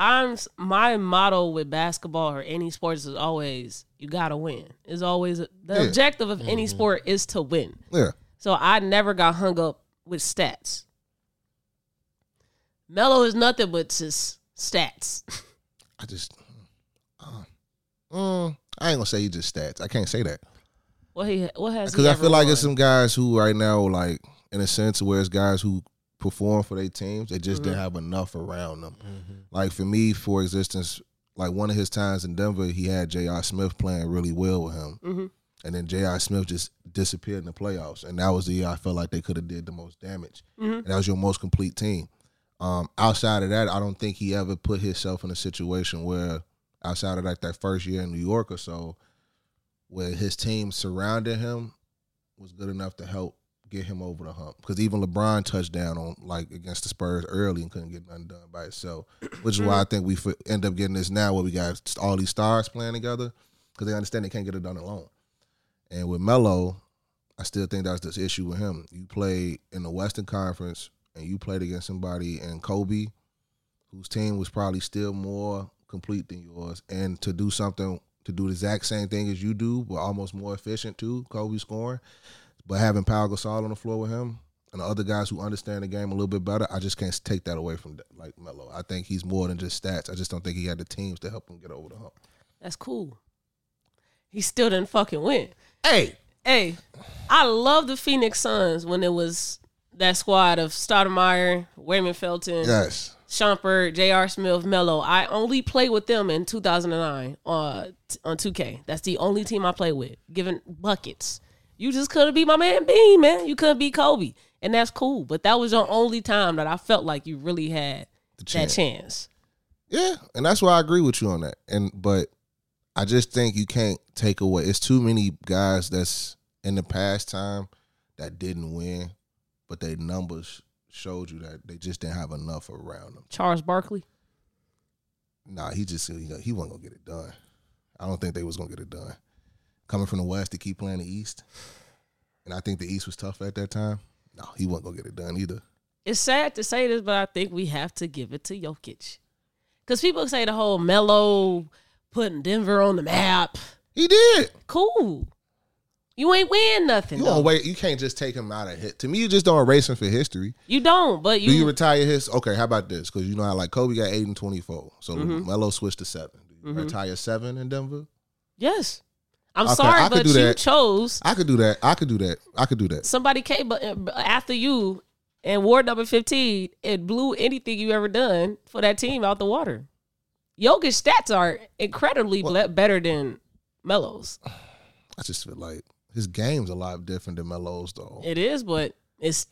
my motto with basketball or any sports is always you gotta win. It's always the objective of any sport is to win. Yeah. So I never got hung up with stats. Melo is nothing but just stats. I just, I ain't gonna say he just stats. I can't say that. What has because I feel like it's some guys who right now like in a sense where it's guys who perform for their teams, they just didn't have enough around them. Like for me, for existence, like one of his times in Denver, he had J.R. Smith playing really well with him. And then J.R. Smith just disappeared in the playoffs. And that was the year I felt like they could have did the most damage. And that was your most complete team. Outside of that, I don't think he ever put himself in a situation where outside of like that first year in New York or so, where his team surrounding him was good enough to help get him over the hump. Because even LeBron touched down on like against the Spurs early and couldn't get nothing done by itself, which is why I think we end up getting this now where we got all these stars playing together because they understand they can't get it done alone. And with Melo, I still think that's this issue with him. You played in the Western Conference and you played against somebody and Kobe, whose team was probably still more complete than yours, and to do something, to do the exact same thing as you do, but almost more efficient too, Kobe scoring. But having Pau Gasol on the floor with him and the other guys who understand the game a little bit better, I just can't take that away from like Melo. I think he's more than just stats. I just don't think he had the teams to help him get over the hump. That's cool. He still didn't fucking win. Hey, I love the Phoenix Suns when it was that squad of Stoudemire, Raymond Felton, Shumpert, J.R. Smith, Melo. I only played with them in 2009 on 2K. That's the only team I played with, giving buckets. You just couldn't be my man Bean, man. You couldn't be Kobe. And that's cool. But that was your only time that I felt like you really had that chance. Yeah. And that's why I agree with you on that. But I just think you can't take away. It's too many guys that's in the past time that didn't win, but their numbers showed you that they just didn't have enough around them. Charles Barkley? nah, he just, you know, he wasn't going to get it done. I don't think they was going to get it done. Coming from the West to keep playing the East, and I think the East was tough at that time, no, he wasn't going to get it done either. It's sad to say this, but I think we have to give it to Jokic. Because people say the whole Melo putting Denver on the map. He did. Cool. You ain't win nothing. You can't just take him out of hit. To me, you just don't erase him for history. You don't, but you... Do you retire his... Okay, how about this? Because you know how, like, Kobe got 8 and 24. So Melo switched to 7. Do you retire 7 in Denver? Yes. I could do that. Somebody came after you... And wore number 15, it blew anything you ever done for that team out the water. Jokic's stats are incredibly better than Melo's. I just feel like his game's a lot different than Melo's, though. It is, but if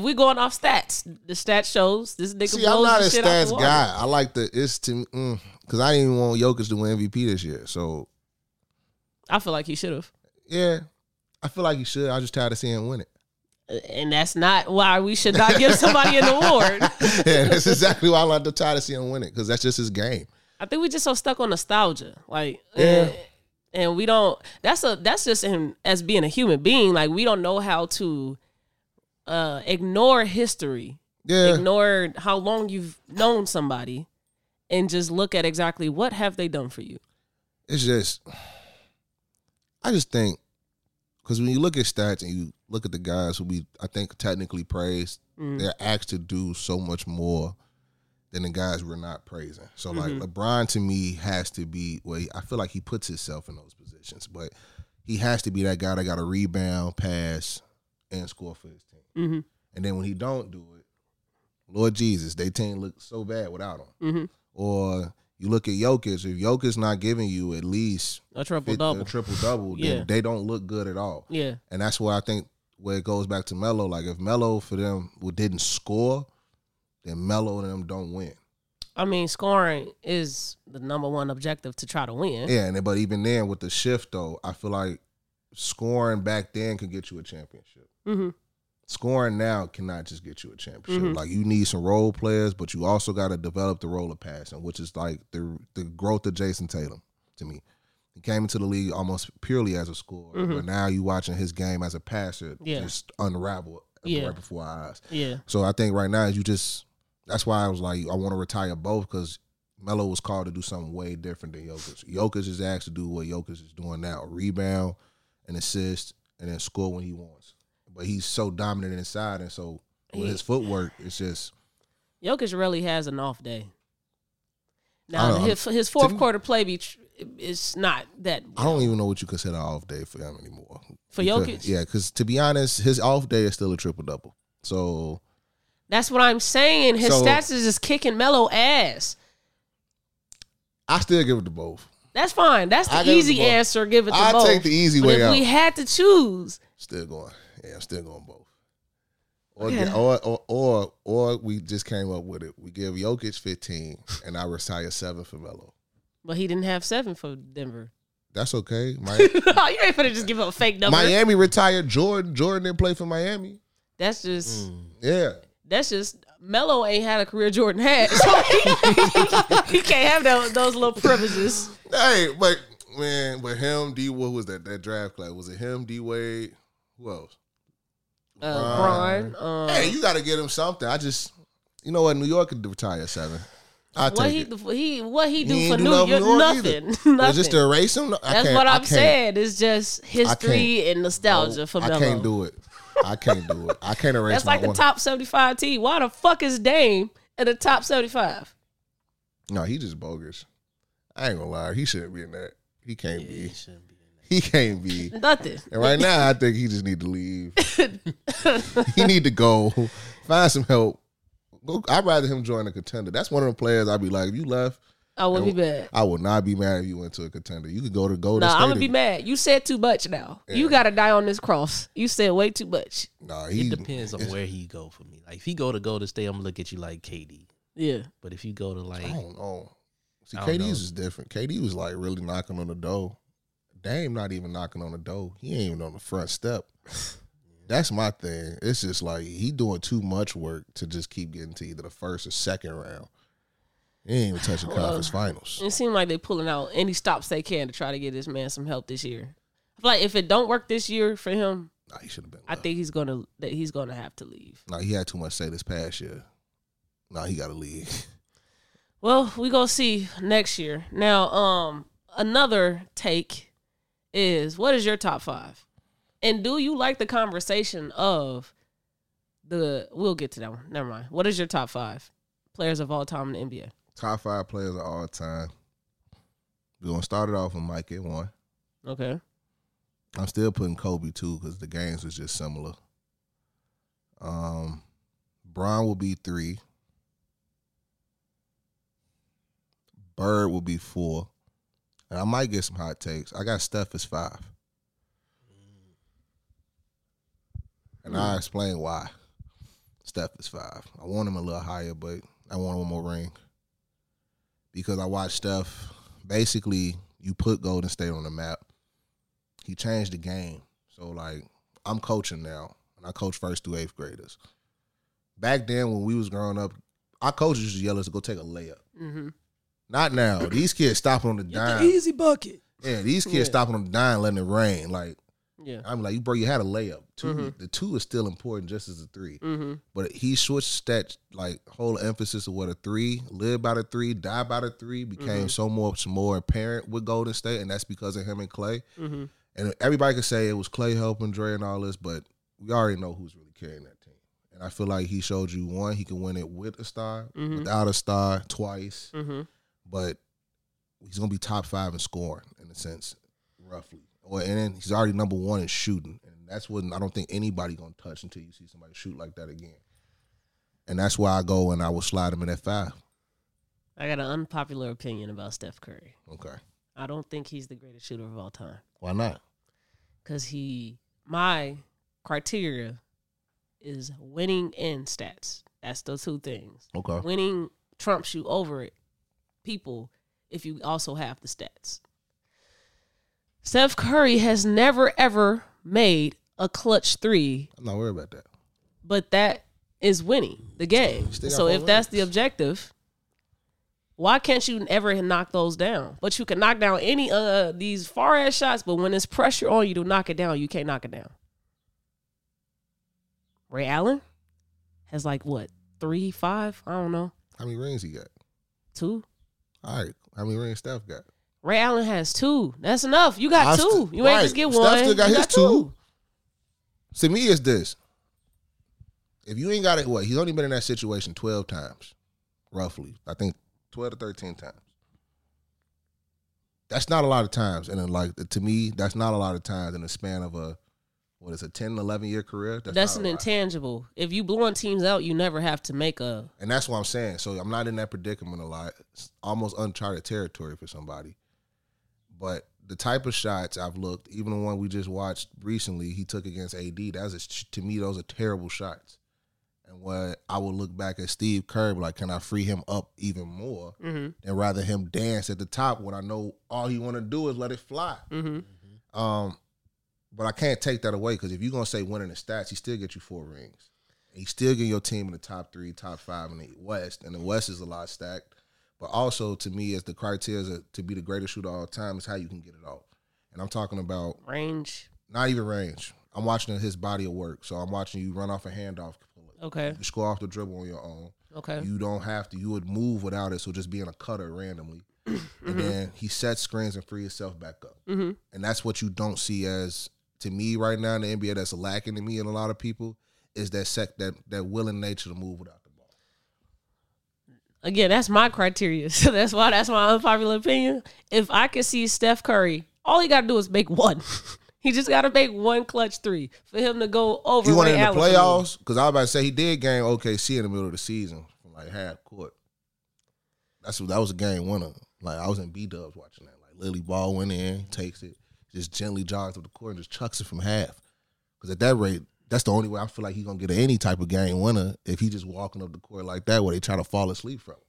we're going off stats, the stats shows this nigga blows the shit out the water. See, I'm not a stats guy. I like because I didn't even want Jokic to win MVP this year, so. I feel like he should have. Yeah, I feel like he should. I was just tired of seeing him win it. And that's not why we should not give somebody an award. Yeah, that's exactly why I like to try to see him win it, because that's just his game. I think we're just so stuck on nostalgia, like, yeah. And we don't. That's just him as being a human being. Like, we don't know how to ignore history, ignore how long you've known somebody, and just look at exactly what have they done for you. It's just, I just think, because when you look at stats and you look at the guys who we, I think, technically praised, they're asked to do so much more than the guys we're not praising. So, like, LeBron, to me, has to be, I feel like he puts himself in those positions, but he has to be that guy that got a rebound, pass, and score for his team. And then when he don't do it, Lord Jesus, their team looks so bad without him. Or you look at Jokic, if Jokic's not giving you at least a triple-double, then they don't look good at all. Yeah. And that's why I think where it goes back to Melo, like, if Melo for them didn't score, then Melo and them don't win. I mean, scoring is the number one objective to try to win. Yeah, but even then with the shift, though, I feel like scoring back then could get you a championship. Scoring now cannot just get you a championship. Like, you need some role players, but you also got to develop the role of passing, which is like the growth of Jason Tatum to me. He came into the league almost purely as a scorer, but now you watching his game as a passer just unravel right before our eyes. Yeah. So I think right now that's why I was like, I want to retire both, because Melo was called to do something way different than Jokic. Jokic is asked to do what Jokic is doing now: rebound and assist, and then score when he wants. But he's so dominant inside, and so with his footwork, it's just. Jokic really has an off day. Now his fourth quarter play be. It's not that. I don't even know what you consider off day for him anymore. For Jokic? Yeah, because to be honest, his off day is still a triple-double. So. That's what I'm saying. His stats is just kicking Melo ass. I still give it to both. That's fine. That's the easy answer. Give it to both. I'll take the easy way out. If we had to choose. Still going. Yeah, I'm still going both. Or we just came up with it. We give Jokic 15 and I retire 7 for Melo. But he didn't have 7 for Denver. That's okay. You ain't finna just give up a fake number. Miami retired Jordan. Jordan didn't play for Miami. That's just... yeah. That's just... Melo ain't had a career Jordan had. So he can't have those little privileges. Hey, but, man, with him, what was that draft class? Was it him, D-Wade? Who else? Bron. Hey, you got to get him something. You know what? New York could retire 7. What he do for New York? Nothing. Well, just to erase him. That's what I'm saying. It's just history and nostalgia for Melo. I can't do it. I can't erase. That's like the top 75 team. Why the fuck is Dame in the top 75? No, he just bogus. I ain't gonna lie. He shouldn't be in that. He can't be. He shouldn't be. He can't be. Nothing. And right now, I think he just need to leave. He need to go find some help. I'd rather him join a contender. That's one of the players I'd be like, if you left, I would be mad. I would not be mad if you went to a contender. You could go to Golden State. No, I'm going to be mad. You said too much now. Yeah. You got to die on this cross. You said way too much. Nah, it depends on where he go for me. Like, if he go to Golden State, I'm going to look at you like KD. Yeah. But if you go to like... I don't know. See, KD's is different. KD was like really knocking on the door. Dame not even knocking on the door. He ain't even on the front step. That's my thing. It's just like he doing too much work to just keep getting to either the first or second round. He ain't even touching conference finals. It seems like they're pulling out any stops they can to try to get this man some help this year. I feel like if it don't work this year for him, he should have been. I think he's gonna have to leave. He had too much say this past year. He gotta leave. Well, we gonna see next year. Now, another take is, what is your top five? And do you like the conversation of the? We'll get to that one. Never mind. What is your top five players of all time in the NBA? Top five players of all time. We're gonna start it off with Mike at one. Okay. I'm still putting Kobe too because the games was just similar. Bron will be 3. Bird will be 4. And I might get some hot takes. I got Steph as 5. And I'll explain why Steph is 5. I want him a little higher, but I want one more ring. Because I watched Steph. Basically, you put Golden State on the map. He changed the game. So, I'm coaching now. And I coach 1st through 8th graders. Back then, when we was growing up, our coaches used to yell at us to go take a layup. Mm-hmm. Not now. These kids stopping on the dime. The easy bucket. Yeah, these kids stopping on the dime, letting it rain. I'm like, bro, you had a layup. 2, mm-hmm. The 2 is still important just as the 3. Mm-hmm. But he switched that, whole emphasis of what a 3, live by the 3, die by the 3, became so much more apparent with Golden State, and that's because of him and Clay. Mm-hmm. And everybody could say it was Clay helping Dre and all this, but we already know who's really carrying that team. And I feel like he showed you, one, he can win it with a star, without a star, twice. Mm-hmm. But he's going to be top 5 in scoring, in a sense, roughly. And then he's already number 1 in shooting. And that's what I don't think anybody going to touch until you see somebody shoot like that again. And that's why I go and I will slide him in at 5. I got an unpopular opinion about Steph Curry. Okay. I don't think he's the greatest shooter of all time. Why not? Because my criteria is winning and stats. That's the 2 things. Okay. Winning trumps you over it. People, if you also have the stats. Steph Curry has never, ever made a clutch 3. I'm not worried about that. But that is winning the game. So if that's the objective, why can't you ever knock those down? But you can knock down any of these far-ass shots, but when there's pressure on you to knock it down, you can't knock it down. Ray Allen has 3, 5? I don't know. How many rings he got? 2. All right. How many rings Steph got? Ray Allen has 2. That's enough. You got 2. You ain't just get 1. Steph still got his 2. To me, it's this. If you ain't got it, he's only been in that situation 12 times, roughly. I think 12 to 13 times. That's not a lot of times. And then, to me, that's not a lot of times in the span of a 10, 11-year career? That's an intangible. If you blowing teams out, you never have to make a... And that's what I'm saying. So I'm not in that predicament a lot. It's almost uncharted territory for somebody. But the type of shots I've looked, even the one we just watched recently, he took against AD, to me, those are terrible shots. And what I would look back at Steve Kerr, can I free him up even more? Mm-hmm. And rather him dance at the top when I know all he want to do is let it fly. Mm-hmm. But I can't take that away because if you're going to say winning the stats, he still get you 4 rings. He still get your team in the top 3, top 5 in the West. And the West is a lot stacked. But also, to me, as the criteria to be the greatest shooter of all time is how you can get it off. And I'm talking about... Range. Not even range. I'm watching his body of work. So I'm watching you run off a handoff. Okay. You score off the dribble on your own. Okay. You don't have to. You would move without it, so just being a cutter randomly. Mm-hmm. And then he sets screens and free himself back up. Mm-hmm. And that's what you don't see as... To me, right now in the NBA, that's lacking to me and a lot of people is that willing nature to move without the ball. Again, that's my criteria, so that's my unpopular opinion. If I could see Steph Curry, all he got to do is make 1. He just got to make 1 clutch 3 for him to go over. You want in the playoffs? Because I was about to say he did game OKC in the middle of the season from half court. That was a game winner. I was in B-Dubs watching that. Lily Ball went in, takes it. Just gently jogs up the court and just chucks it from half. Because at that rate, that's the only way I feel like he's going to get any type of game winner if he's just walking up the court like that where they try to fall asleep from him.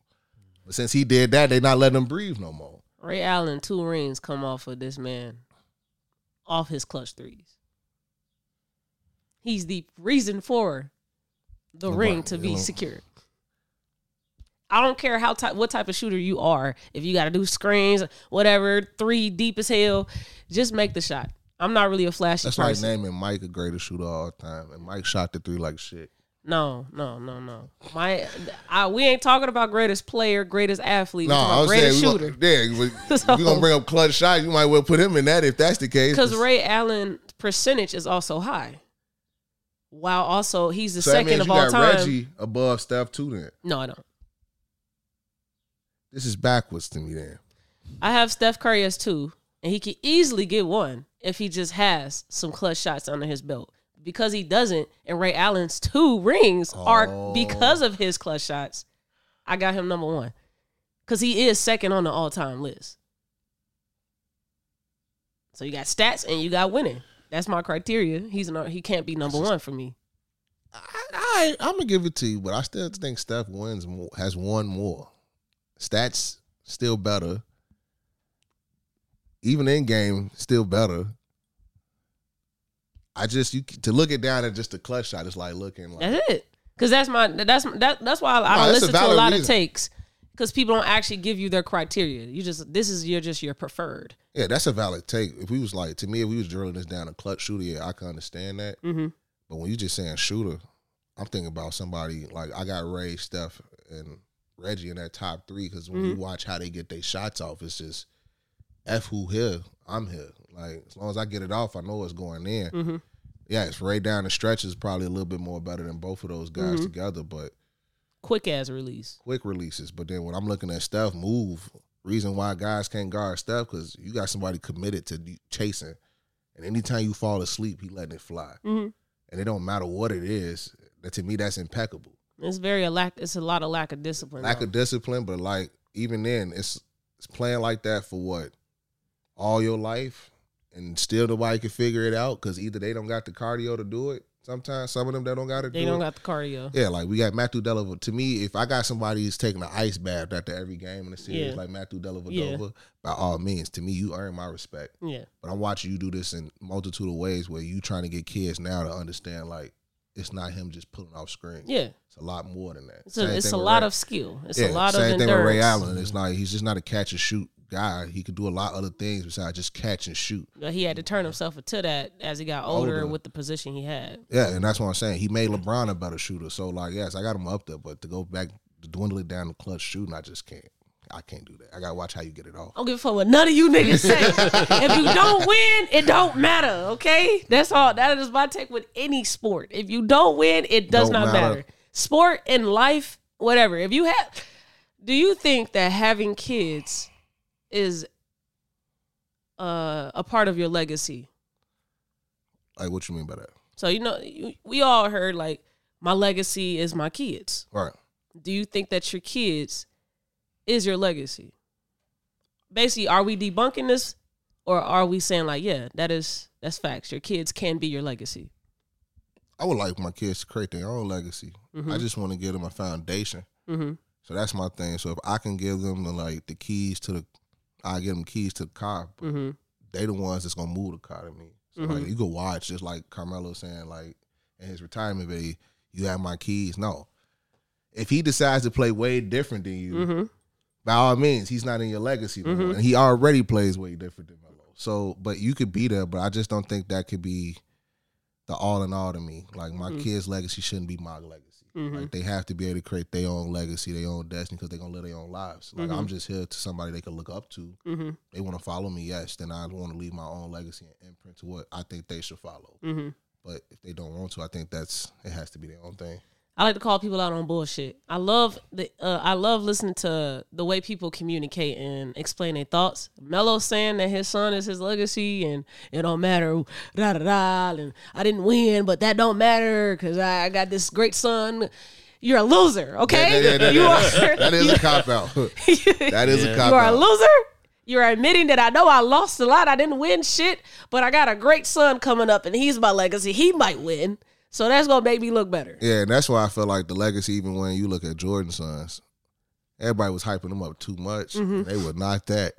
But since he did that, they not letting him breathe no more. Ray Allen, 2 rings come off of this man, off his clutch 3s. He's the reason for the ring to be secured. I don't care how what type of shooter you are. If you got to do screens, whatever, three deep as hell, just make the shot. I'm not really a flashy person. That's like naming Mike a greatest shooter of all time, and Mike shot the three like shit. No. We ain't talking about greatest player, greatest athlete. No, I'm greatest saying shooter. We're going to bring up clutch shots. You might well put him in that if that's the case. Because Ray Allen's percentage is also high. While also he's the second of all time. So that means you got Reggie above Steph too then. No, I don't. This is backwards to me then. I have Steph Curry as 2, and he can easily get 1 if he just has some clutch shots under his belt. Because he doesn't, and Ray Allen's 2 rings are because of his clutch shots, I got him number 1. Because he is second on the all-time list. So you got stats and you got winning. That's my criteria. He can't be number 1 for me. I'm going to give it to you, but I still think Steph wins more, has won more. Stats, still better. Even in-game, still better. I just to look it down at just the clutch shot is like looking like that's it, because that's why I don't listen to a lot of takes, because people don't actually give you their criteria. You just this is your preferred. Yeah, that's a valid take. If we was like to me, if we was drilling this down a clutch shooter, yeah, I can understand that. Mm-hmm. But when you just saying shooter, I'm thinking about somebody like I got Ray, Steph, and Reggie in that top 3, because when you watch how they get their shots off, it's just F who here, I'm here. Like, as long as I get it off, I know it's going in. Mm-hmm. Yeah, it's right down the stretch is probably a little bit more better than both of those guys together, but... Quick releases. But then when I'm looking at Steph move, reason why guys can't guard Steph, because you got somebody committed to chasing. And anytime you fall asleep, he letting it fly. Mm-hmm. And it don't matter what it is. That, to me, that's impeccable. It's It's a lot of lack of discipline. Lack of discipline, but like, even then, it's playing like that for what? All your life? And still nobody can figure it out, because either they don't got the cardio to do it. Sometimes some of them that don't got to do it. They don't got the cardio. Yeah, like we got Matthew Dellavedova. To me, if I got somebody who's taking an ice bath after every game in the series, like Matthew Dellavedova, by all means, to me, you earn my respect. Yeah. But I'm watching you do this in multitude of ways where you trying to get kids now to understand, like, it's not him just pulling off screen. Yeah. It's a lot more than that. It's a lot of skill. It's a lot of endurance. Same thing with Ray Allen. It's like he's just not a catch and shoot guy. He could do a lot of other things besides just catch and shoot. But he had to turn himself into that as he got older with the position he had. Yeah, and that's what I'm saying. He made LeBron a better shooter. So, like, yes, I got him up there, but to go back, to dwindle it down to clutch shooting, I just can't. I can't do that. I got to watch how you get it off. I don't give a fuck what none of you niggas say. If you don't win, it don't matter, okay? That's all. That is my take with any sport. If you don't win, it does not matter. Sport and life, whatever. If you have... Do you think that having kids... is a part of your legacy? Like, what you mean by that? So, you know, we all heard, like, my legacy is my kids. All right. Do you think that your kids is your legacy? Basically, are we debunking this, or are we saying, like, yeah, that's facts. Your kids can be your legacy. I would like my kids to create their own legacy. Mm-hmm. I just want to give them a foundation. Mm-hmm. So that's my thing. So if I can give them the keys to the... I give them keys to the car, but they the ones that's going to move the car to me. So, like, you can watch, just like Carmelo saying, like, in his retirement, baby, you have my keys. No. If he decides to play way different than you, by all means, he's not in your legacy. And he already plays way different than Melo. So, but you could be there, but I just don't think that could be the all-in-all to me. Like, my kids' legacy shouldn't be my legacy. Mm-hmm. Like, they have to be able to create their own legacy, their own destiny, because they're going to live their own lives. Like, I'm just here to somebody they can look up to. Mm-hmm. They want to follow me, yes. Then I want to leave my own legacy and imprint to what I think they should follow. Mm-hmm. But if they don't want to, I think it has to be their own thing. I like to call people out on bullshit. I love listening to the way people communicate and explain their thoughts. Melo saying that his son is his legacy and it don't matter, and I didn't win, but that don't matter because I got this great son. You're a loser, okay? Yeah. That is a cop-out. That is a cop-out. You are a loser? You're admitting that I know I lost a lot. I didn't win shit, but I got a great son coming up, and he's my legacy. He might win. So that's going to make me look better. Yeah, and that's why I feel like the legacy, even when you look at Jordan's sons, everybody was hyping them up too much. Mm-hmm. They were not that.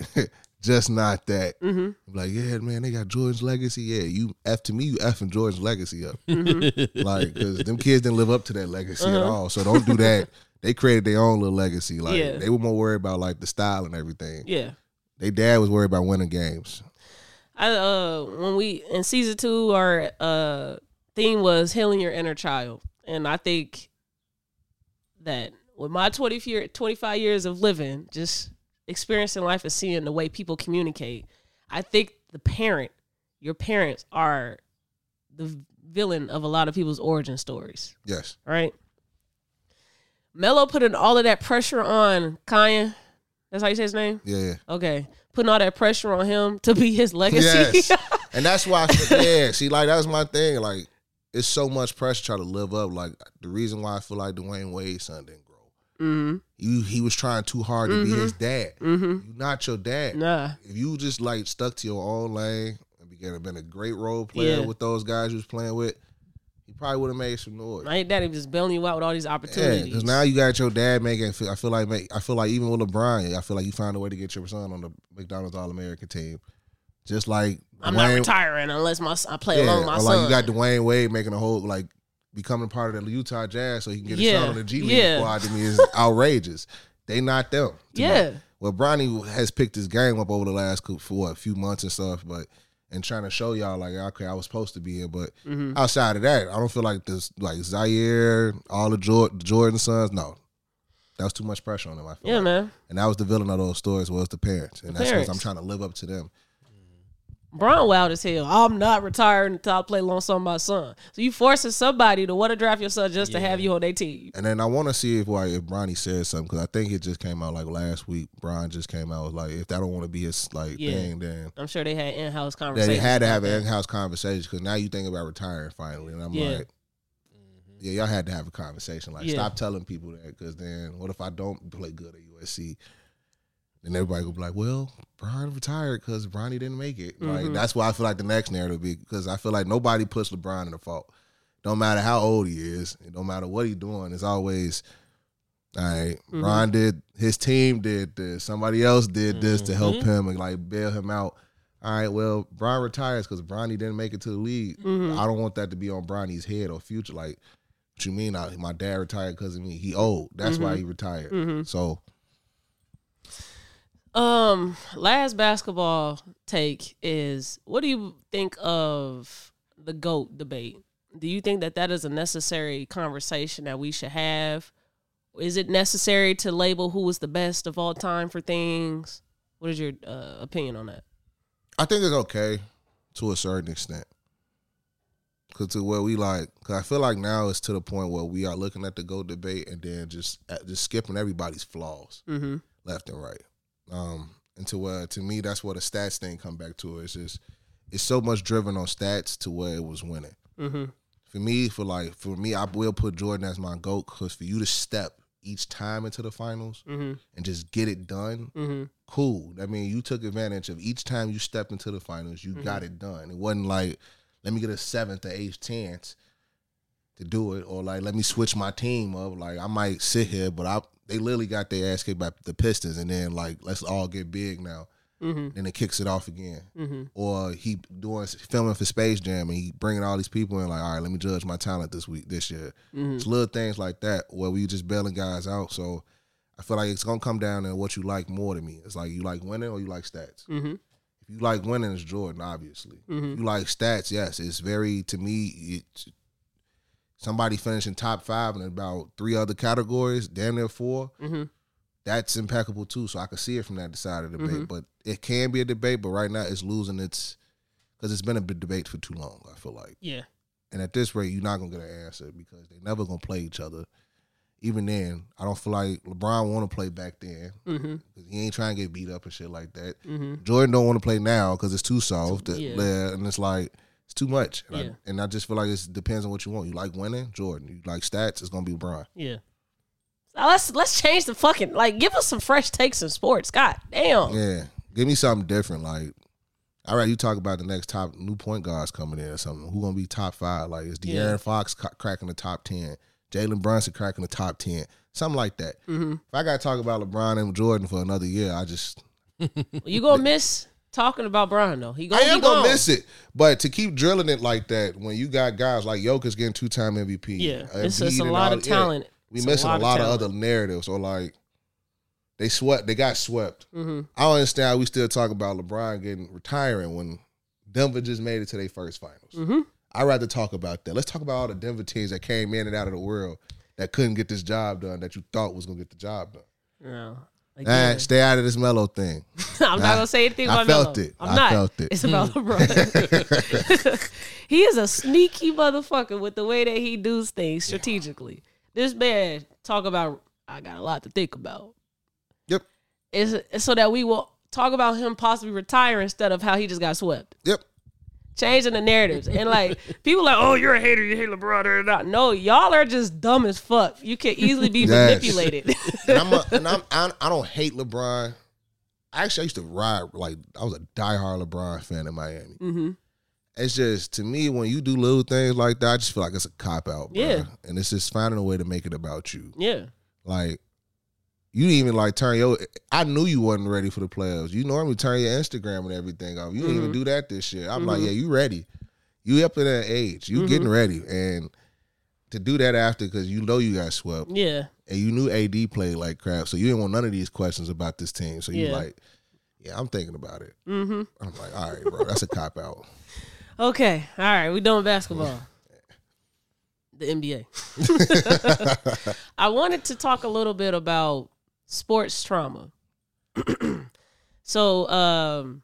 Just not that. Mm-hmm. Like, yeah, man, they got Jordan's legacy. Yeah, you effing Jordan's legacy up. Mm-hmm. Like, because them kids didn't live up to that legacy at all. So don't do that. they created their own little legacy. Like they were more worried about like the style and everything. Yeah. Their dad was worried about winning games. I when we in season 2 our theme was healing your inner child. And I think that with my 25 years of living, just experiencing life and seeing the way people communicate, I think your parents are the villain of a lot of people's origin stories. Yes. Right? Melo putting all of that pressure on Kanye. That's how you say his name? Yeah. Okay. Putting all that pressure on him to be his legacy. Yes. And that's why, see, like, that was my thing. Like, it's so much pressure to try to live up. Like, the reason why I feel like Dwayne Wade's son didn't grow. Mm-hmm. He was trying too hard to be his dad. Mm-hmm. You're not your dad. Nah. If you just, like, stuck to your own lane and been a great role player with those guys you was playing with, he probably would have made some noise. My daddy was bailing you out with all these opportunities. Yeah, because now you got your dad making. I feel like even with LeBron, I feel like you found a way to get your son on the McDonald's All-American team. Just like I'm not retiring unless I play along my son. Like you got Dwayne Wade making a whole like becoming part of the Utah Jazz so he can get a shot on the G League squad. To me is outrageous. They not them. Well, Bronny has picked his game up over the last few months and stuff, but. And trying to show y'all, like, okay, I was supposed to be here, but outside of that, I don't feel like this, like Zaire, all the Jordan sons, no. That was too much pressure on them, I feel like. Man. And that was the villain of those stories was the parents. And that's because I'm trying to live up to them. Bron wild as hell. I'm not retiring until I play alongside my son. So you forcing somebody to want to draft your son just to have you on their team. And then I want to see if Bronny says something, because I think it just came out like last week. Bron just came out with like, if that don't want to be his like thing, then. I'm sure they had in-house conversations. They had to have an in-house conversation, because now you think about retiring finally. And I'm like, y'all had to have a conversation. Like, stop telling people that, because then what if I don't play good at USC? And everybody will be like, well, Bron retired because Bronny didn't make it. Like, that's why I feel like the next narrative will be, because I feel like nobody puts LeBron in the fault. Don't matter how old he is, it don't matter what he's doing, it's always, all right, Bron did, his team did this, somebody else did this to help him and, like, bail him out. All right, well, Bron retires because Bronny didn't make it to the league. I don't want that to be on Bronny's head or future. Like, what you mean my dad retired because of me? He old. That's why he retired. So... last basketball take is, what do you think of the GOAT debate? Do you think that is a necessary conversation that we should have? Is it necessary to label who was the best of all time for things? What is your opinion on that? I think it's okay to a certain extent. Cause I feel like now it's to the point where we are looking at the GOAT debate and then just skipping everybody's flaws left and right. And to me, that's where the stats thing come back to. It's just, it's so much driven on stats to where it was winning. For me, I will put Jordan as my GOAT, because for you to step each time into the finals and just get it done, cool. I mean, you took advantage of each time you stepped into the finals, you got it done. It wasn't like, let me get a 7th or 8th chance to do it, or like, let me switch my team up. Like, I might sit here, but they literally got their ass kicked by the Pistons, and then, like, let's all get big now. And it kicks it off again. Or he filming for Space Jam, and he bringing all these people in, like, all right, let me judge my talent this year. It's little things like that where we just bailing guys out. So I feel like it's going to come down to what you like more to me. It's like, you like winning or you like stats? If you like winning, it's Jordan, obviously. If you like stats, yes. It's very, to me, it's... Somebody finishing top 5 in about 3 other categories, damn near 4, that's impeccable too. So I can see it from that side of the debate. But it can be a debate, but right now it's losing its, because it's been a big debate for too long, I feel like. Yeah. And at this rate, you're not going to get an answer, because they're never going to play each other. Even then, I don't feel like LeBron want to play back then, because he ain't trying to get beat up and shit like that. Jordan don't want to play now because it's too soft. And it's like... It's too much. And, I just feel like it depends on what you want. You like winning? Jordan. You like stats? It's going to be Bron. Yeah. Now let's change the fucking, like, give us some fresh takes in sports. God damn. Yeah. Give me something different. Like, all right, you talk about the next top new point guards coming in or something. Who going to be top 5? Like, is De'Aaron Fox cracking the top 10? Jalen Brunson cracking the top 10? Something like that. If I got to talk about LeBron and Jordan for another year, I just. You going to miss... Talking about Bron, though. I am going to miss it. But to keep drilling it like that, when you got guys like Jokic getting 2-time MVP. Yeah, it's a lot of talent. We missing a lot of other narratives. Or like they swept. They got swept. Mm-hmm. I don't understand how we still talk about LeBron retiring when Denver just made it to their first finals. Mm-hmm. I'd rather talk about that. Let's talk about all the Denver teams that came in and out of the world that couldn't get this job done that you thought was gonna get the job done. Yeah. Right, stay out of this Melo thing. I'm not gonna say anything about Melo. I felt it. It's about LeBron. He is a sneaky motherfucker with the way that he does things strategically. Yeah. This man talk about I got a lot to think about. Yep. It's so that we will talk about him possibly retiring instead of how he just got swept. Yep. Changing the narratives. And like people like, oh, you're a hater, you hate LeBron or not. No, y'all are just dumb as fuck. You can easily be manipulated. I don't hate LeBron. Actually, I used to ride, like I was a diehard LeBron fan in Miami. Mm-hmm. It's just, to me, when you do little things like that, I just feel like it's a cop out, bro. Yeah. And it's just finding a way to make it about you. Yeah. Like you didn't even like turn your, I knew you wasn't ready for the playoffs. You normally turn your Instagram and everything off. You didn't even do that this year. I'm like, yeah, you ready. You up in that age. You getting ready. And to do that after, because you know you got swept. Yeah. And you knew AD played like crap, so you didn't want none of these questions about this team. So you like, yeah, I'm thinking about it. Mm-hmm. I'm like, all right, bro, that's a cop out. Okay. All right, we done basketball. The NBA. I wanted to talk a little bit about sports trauma. So,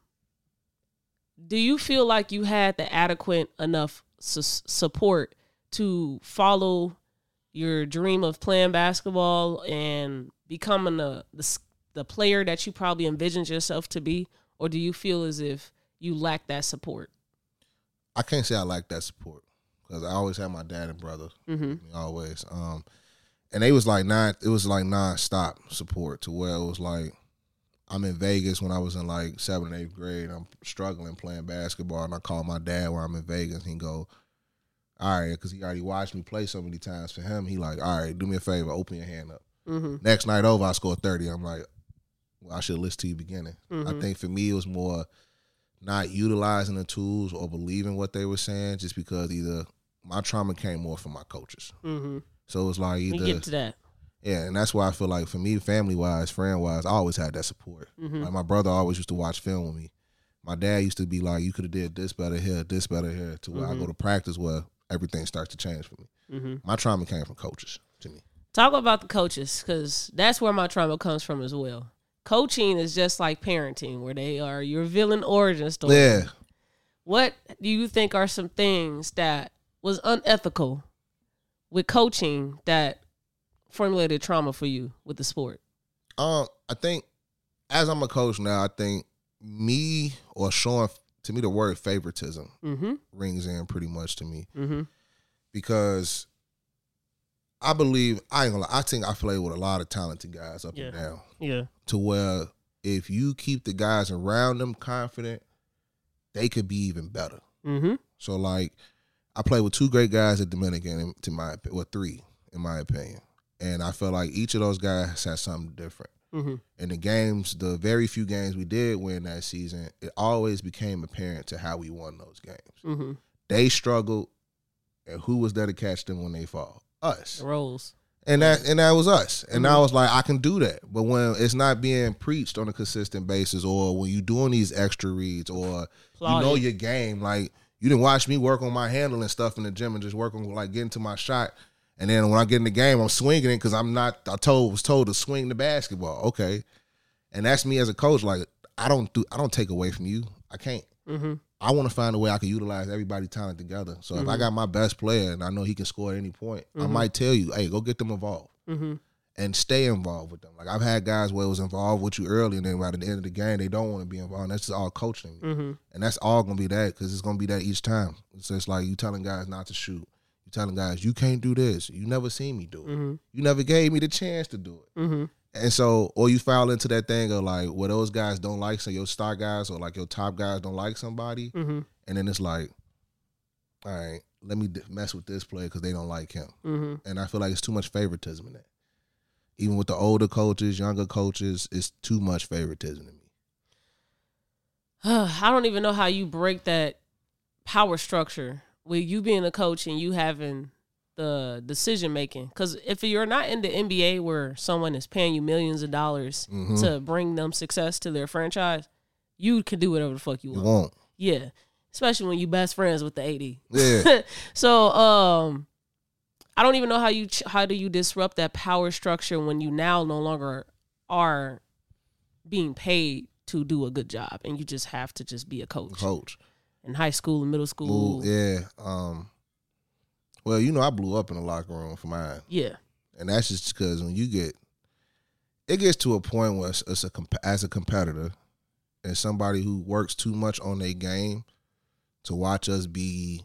do you feel like you had the adequate enough support to follow your dream of playing basketball and becoming the player that you probably envisioned yourself to be? Or do you feel as if you lack that support? I can't say I lack that support because I always had my dad and brother. Mm-hmm. Always. And they was like non-stop support to where it was like, I'm in Vegas when I was in like 7th and 8th grade. I'm struggling playing basketball, and I call my dad where I'm in Vegas. He go, all right, because he already watched me play so many times. For him, he like, all right, do me a favor, open your hand up. Mm-hmm. Next night over, I scored 30. I'm like, well, I should listen to you beginning. Mm-hmm. I think for me, it was more not utilizing the tools or believing what they were saying, just because either my trauma came more from my coaches. Mm-hmm. So it's like either you get to that. Yeah, and that's why I feel like for me, family-wise, friend-wise, I always had that support. Mm-hmm. Like my brother always used to watch film with me. My dad used to be like, you could have did this better here, to where I go to practice where everything starts to change for me. Mm-hmm. My trauma came from coaches to me. Talk about the coaches, because that's where my trauma comes from as well. Coaching is just like parenting, where they are your villain origin story. Yeah. What do you think are some things that was unethical with coaching that formulated trauma for you with the sport? I think as I'm a coach now, I think me or Sean, to me, the word favoritism rings in pretty much to me because I believe, I ain't gonna lie, I think I played with a lot of talented guys up and down. Yeah. To where if you keep the guys around them confident, they could be even better. Mm-hmm. So like, I played with two great guys at Dominican, three, in my opinion. And I felt like each of those guys had something different. Mm-hmm. And the very few games we did win that season, it always became apparent to how we won those games. Mm-hmm. They struggled, and who was there to catch them when they fall? Us. Rolls. And that was us. And I was like, I can do that. But when it's not being preached on a consistent basis, or when you're doing these extra reads, or you know your game, like, you didn't watch me work on my handling stuff in the gym and just work on like getting to my shot. And then when I get in the game, I'm swinging it because I was told to swing the basketball. Okay. And that's me as a coach. Like, I don't take away from you. I can't. Mm-hmm. I want to find a way I can utilize everybody's talent together. So if I got my best player and I know he can score at any point, I might tell you, hey, go get them involved and stay involved with them. Like, I've had guys where it was involved with you early, and then right at the end of the game, they don't want to be involved. And that's just all coaching. And that's all going to be that, because it's going to be that each time. It's just like you telling guys not to shoot. You telling guys, you can't do this. You never seen me do it. You never gave me the chance to do it. And so, or you foul into that thing of like, well, those guys don't like, so your star guys or like your top guys don't like somebody. And then it's like, all right, let me mess with this player because they don't like him. And I feel like it's too much favoritism in that. Even with the older coaches, younger coaches, it's too much favoritism to me. I don't even know how you break that power structure with you being a coach and you having the the decision making. Because if you're not in the NBA where someone is paying you millions of dollars to bring them success to their franchise, you can do whatever the fuck you want. Yeah. Especially when you best friends with the AD. Yeah. So, I don't even know how do you disrupt that power structure when you now no longer are being paid to do a good job and you just have to just be a coach. In high school and middle school. Well, you know, I blew up in the locker room for mine. Yeah. And that's just because when you get, it gets to a point where it's as a competitor and somebody who works too much on their game to watch us be,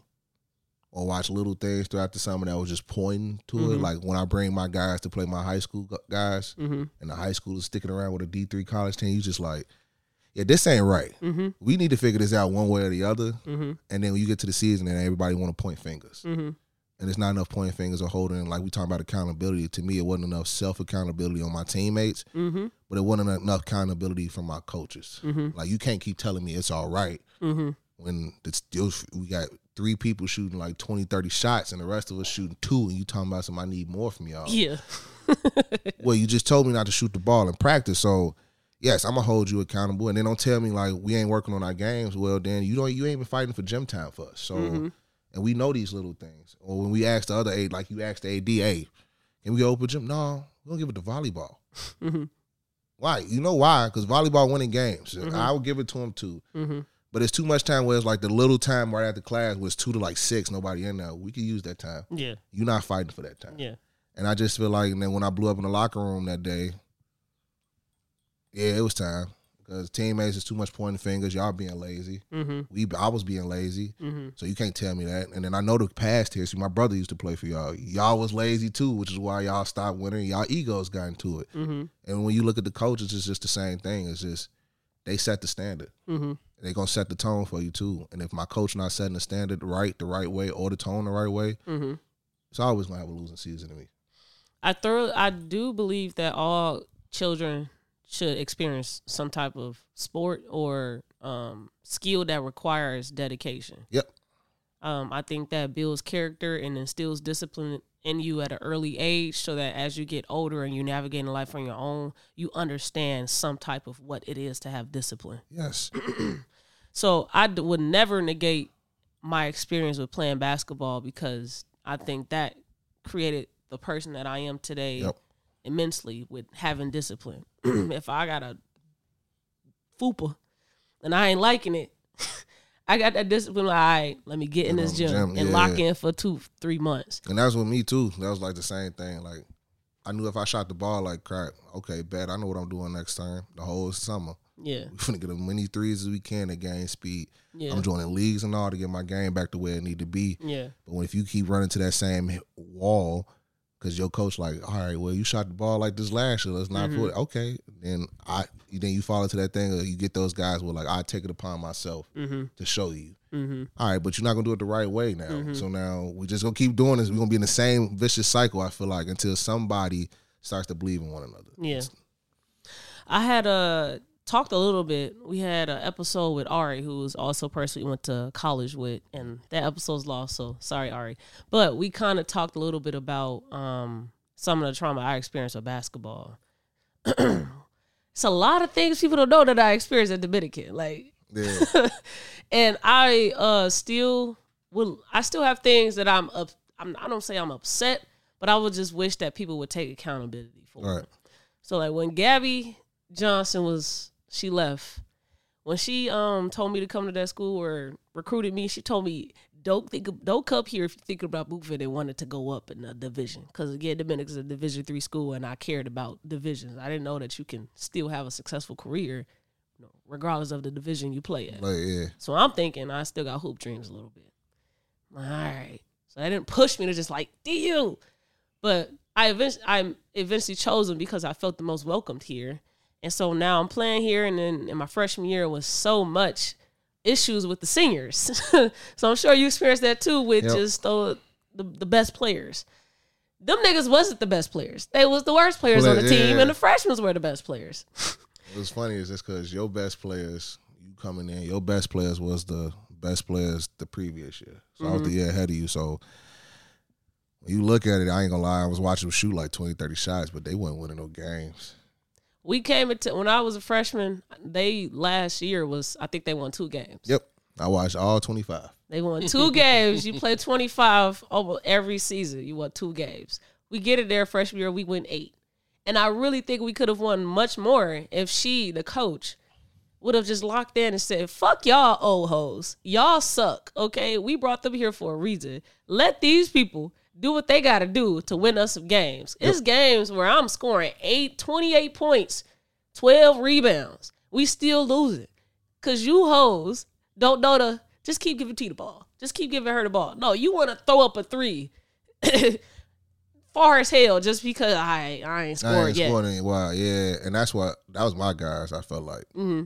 or watch little things throughout the summer that was just pointing to it. Like when I bring my guys to play my high school guys and the high school is sticking around with a D3 college team, you just like, yeah, this ain't right. We need to figure this out one way or the other. And then when you get to the season and everybody want to point fingers. And it's not enough pointing fingers or holding. Like we talking about accountability. To me, it wasn't enough self-accountability on my teammates, but it wasn't enough accountability from my coaches. Like you can't keep telling me it's all right when it's still, we got three people shooting like 20, 30 shots and the rest of us shooting two and you talking about something I need more from y'all. Yeah. Well, you just told me not to shoot the ball in practice. So, yes, I'm going to hold you accountable. And then don't tell me like we ain't working on our games. Well, then you ain't been fighting for gym time for us. So, and we know these little things. Or when we ask the other aide, like you asked the AD, hey, can we go open gym? No, we're going to give it to volleyball. Why? You know why? Because volleyball winning games. I would give it to them too. But it's too much time where it's like the little time right after class was 2 to 6, nobody in there. We could use that time. Yeah. You're not fighting for that time. Yeah. And I just feel like, and then when I blew up in the locker room that day, yeah, it was time. Because teammates is too much pointing fingers. Y'all being lazy. I was being lazy. So you can't tell me that. And then I know the past history. My brother used to play for y'all. Y'all was lazy too, which is why y'all stopped winning. Y'all egos got into it. And when you look at the coaches, it's just the same thing. It's just they set the standard. They're going to set the tone for you, too. And if my coach not setting the standard the right way, or the tone the right way, it's always going to have a losing season to me. I do believe that all children should experience some type of sport or skill that requires dedication. Yep. I think that builds character and instills discipline in you at an early age so that as you get older and you navigating life on your own, you understand some type of what it is to have discipline. Yes. So I would never negate my experience with playing basketball because I think that created the person that I am today immensely with having discipline. If I got a fupa and I ain't liking it, I got that discipline. Like, all right, let me get in this gym and lock in for 2-3 months. And that was with me too. That was like the same thing. Like I knew if I shot the ball like crap, okay, bet I know what I'm doing next time. The whole summer, we're gonna get as many threes as we can at game speed. Yeah. I'm joining leagues and all to get my game back to where it need to be. Yeah. But if you keep running to that same wall, because your coach like, all right, well you shot the ball like this last year, let's not put it. Okay, then you fall into that thing where you get those guys where like, I take it upon myself to show you. All right, but you're not gonna do it the right way now. So now we're just gonna keep doing this. We're gonna be in the same vicious cycle. I feel like until somebody starts to believe in one another. Yeah, I had talked a little bit. We had an episode with Ari, who was also a person we went to college with, and that episode's lost, so sorry, Ari. But we kind of talked a little bit about some of the trauma I experienced with basketball. It's a lot of things people don't know that I experienced at Dominican. Like, yeah. And I still have things that I don't say I'm upset, but I would just wish that people would take accountability for. All right. So like when Gabby Johnson she left. When she told me to come to that school or recruited me, she told me, don't come here if you're thinking about moving and wanted to go up in a division. Because, again, Dominican's a Division III school, and I cared about divisions. I didn't know that you can still have a successful career regardless of the division you play at. Yeah. So I'm thinking I still got hoop dreams a little bit. All right. So that didn't push me to just like, deal. But I eventually chose them because I felt the most welcomed here. And so now I'm playing here, and then in my freshman year was so much issues with the seniors. So I'm sure you experienced that too with just the best players. Them niggas wasn't the best players. They was the worst players on the team, and the freshmen were the best players. What's funny is that's because your best players was the best players the previous year. So I was the year ahead of you, so When you look at it, I ain't gonna lie, I was watching them shoot like 20, 30 shots, but they wasn't winning no games. We came into, when I was a freshman, they last year was, I think they won 2 games. Yep. I watched all 25. They won 2 games. You play 25 over every season. You won 2 games. We get it there freshman year, we win 8. And I really think we could have won much more if she, the coach, would have just locked in and said, fuck y'all old hoes. Y'all suck, okay? We brought them here for a reason. Let these people do what they got to do to win us some games. Yep. It's games where I'm scoring 28 points, 12 rebounds. We still losing. Because you hoes don't know to just keep giving T the ball. Just keep giving her the ball. No, you want to throw up a 3 far as hell just because I ain't scored yet. Wow, yeah. And that's why, that was my guys, I felt like. Mm-hmm.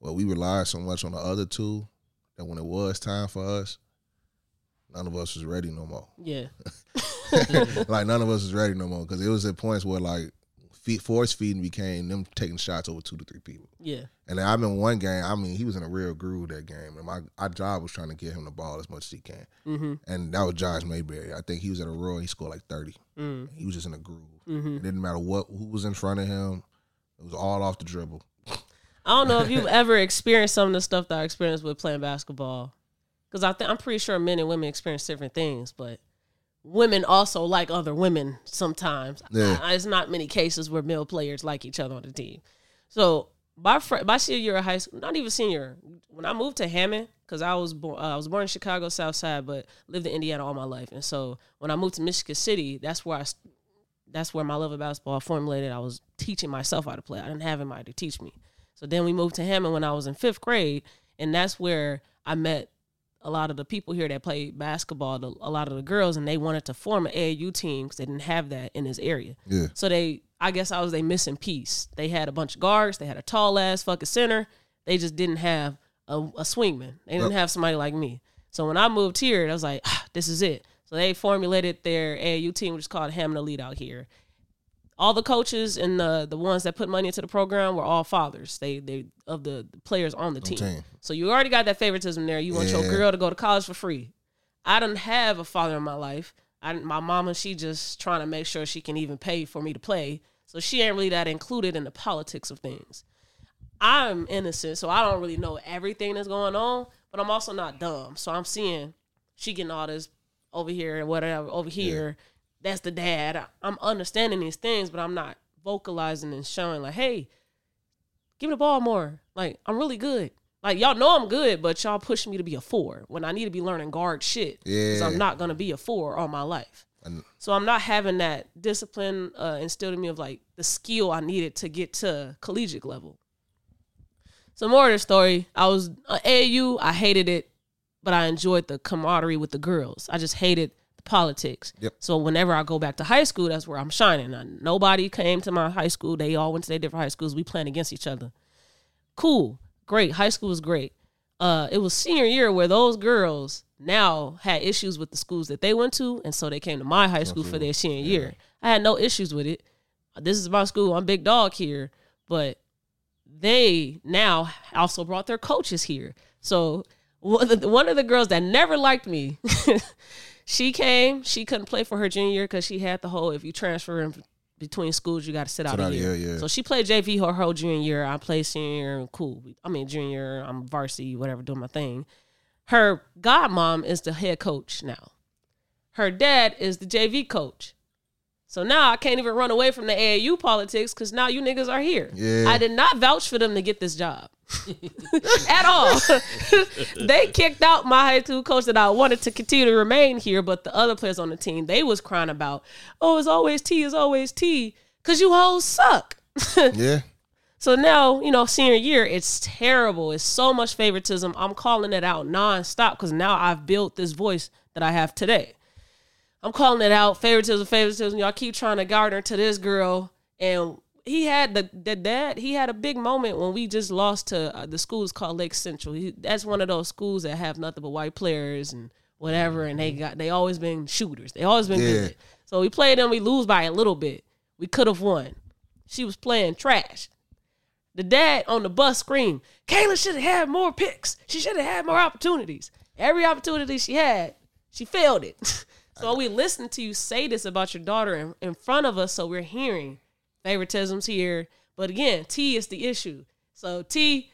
Well, we relied so much on the other two that when it was time for us, none of us was ready no more. Yeah. Like, none of us was ready no more because it was at points where, like, force feeding became them taking shots over 2 to 3 people. Yeah. And I remember one game, I mean, he was in a real groove that game. And our job was trying to get him the ball as much as he can. Mm-hmm. And that was Josh Mayberry. I think he was at Aurora. He scored, like, 30. Mm. He was just in a groove. Mm-hmm. It didn't matter who was in front of him. It was all off the dribble. I don't know if you've ever experienced some of the stuff that I experienced with playing basketball. Because I'm pretty sure men and women experience different things, but women also like other women sometimes. Yeah. It's not many cases where male players like each other on the team. So my senior year of high school, not even senior, when I moved to Hammond, because I was born in Chicago, South Side, but lived in Indiana all my life. And so when I moved to Michigan City, that's where my love of basketball formulated. I was teaching myself how to play. I didn't have anybody to teach me. So then we moved to Hammond when I was in 5th grade, and that's where I met a lot of the people here that played basketball, a lot of the girls, and they wanted to form an AAU team because they didn't have that in this area. Yeah. So I guess I was their missing piece. They had a bunch of guards. They had a tall-ass fucking center. They just didn't have a swingman. They didn't have somebody like me. So when I moved here, I was like, this is it. So they formulated their AAU team, which is called Hammond Elite out here. All the coaches and the ones that put money into the program were all fathers. They of the players on the team. So you already got that favoritism there. You want your girl to go to college for free. I didn't have a father in my life. My mama, she just trying to make sure she can even pay for me to play. So she ain't really that included in the politics of things. I'm innocent, so I don't really know everything that's going on, but I'm also not dumb. So I'm seeing she getting all this over here and whatever over here. Yeah. That's the dad. I'm understanding these things, but I'm not vocalizing and showing like, hey, give me the ball more. Like, I'm really good. Like, y'all know I'm good, but y'all push me to be a 4 when I need to be learning guard shit. Yeah. Because I'm not going to be a 4 all my life. So I'm not having that discipline instilled in me of like the skill I needed to get to collegiate level. So more of the story, I was AAU. I hated it, but I enjoyed the camaraderie with the girls. I just hated politics. Yep. So whenever I go back to high school, that's where I'm shining. Nobody came to my high school. They all went to their different high schools. We playing against each other. Cool. Great. High school was great. It was senior year where those girls now had issues with the schools that they went to, and so they came to my high school for their senior year. I had no issues with it. This is my school. I'm big dog here. But they now also brought their coaches here. So one of the girls that never liked me she came. She couldn't play for her junior year because she had the whole, if you transfer in between schools, you got to sit out a year. Yeah. So she played JV her whole junior year. I played senior year. Cool. I mean, junior year, I'm varsity, whatever, doing my thing. Her godmom is the head coach now. Her dad is the JV coach. So now I can't even run away from the AAU politics because now you niggas are here. Yeah. I did not vouch for them to get this job. At all. They kicked out my high school coach that I wanted to continue to remain here, but the other players on the team, they was crying about, oh, it's always T, because you hoes suck. Yeah. So now, senior year, it's terrible. It's so much favoritism. I'm calling it out nonstop because now I've built this voice that I have today. I'm calling it out, favoritism. Y'all keep trying to garner to this girl, and he had the dad. He had a big moment when we just lost to the schools called Lake Central. That's one of those schools that have nothing but white players and whatever. And they always been shooters. They always been good. So we played them. We lose by a little bit. We could have won. She was playing trash. The dad on the bus screamed, "Kayla should have had more picks. She should have had more opportunities. Every opportunity she had, she failed it." So we listening to you say this about your daughter in front of us, so we're hearing favoritisms here. But again, T is the issue. So T,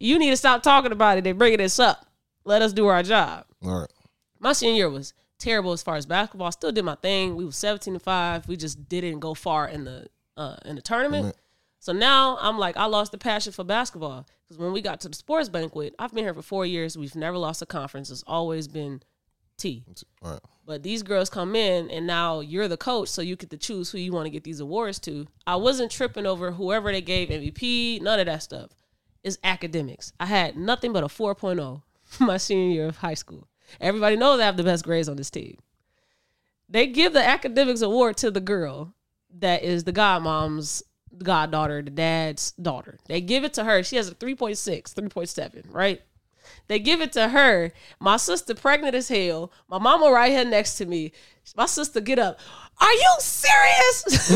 you need to stop talking about it. They're bringing this up. Let us do our job. All right. My senior year was terrible as far as basketball. I still did my thing. We were 17-5. We just didn't go far in the tournament. Mm-hmm. So now I'm like, I lost the passion for basketball. Because when we got to the sports banquet, I've been here for 4 years. We've never lost a conference. It's always been T. All right. But these girls come in, and now you're the coach, so you get to choose who you want to get these awards to. I wasn't tripping over whoever they gave MVP, none of that stuff. It's academics. I had nothing but a 4.0 my senior year of high school. Everybody knows I have the best grades on this team. They give the academics award to the girl that is the godmom's goddaughter, the dad's daughter. They give it to her. She has a 3.6, 3.7, right? They give it to her. My sister pregnant as hell. My mama right here next to me. My sister get up. Are you serious?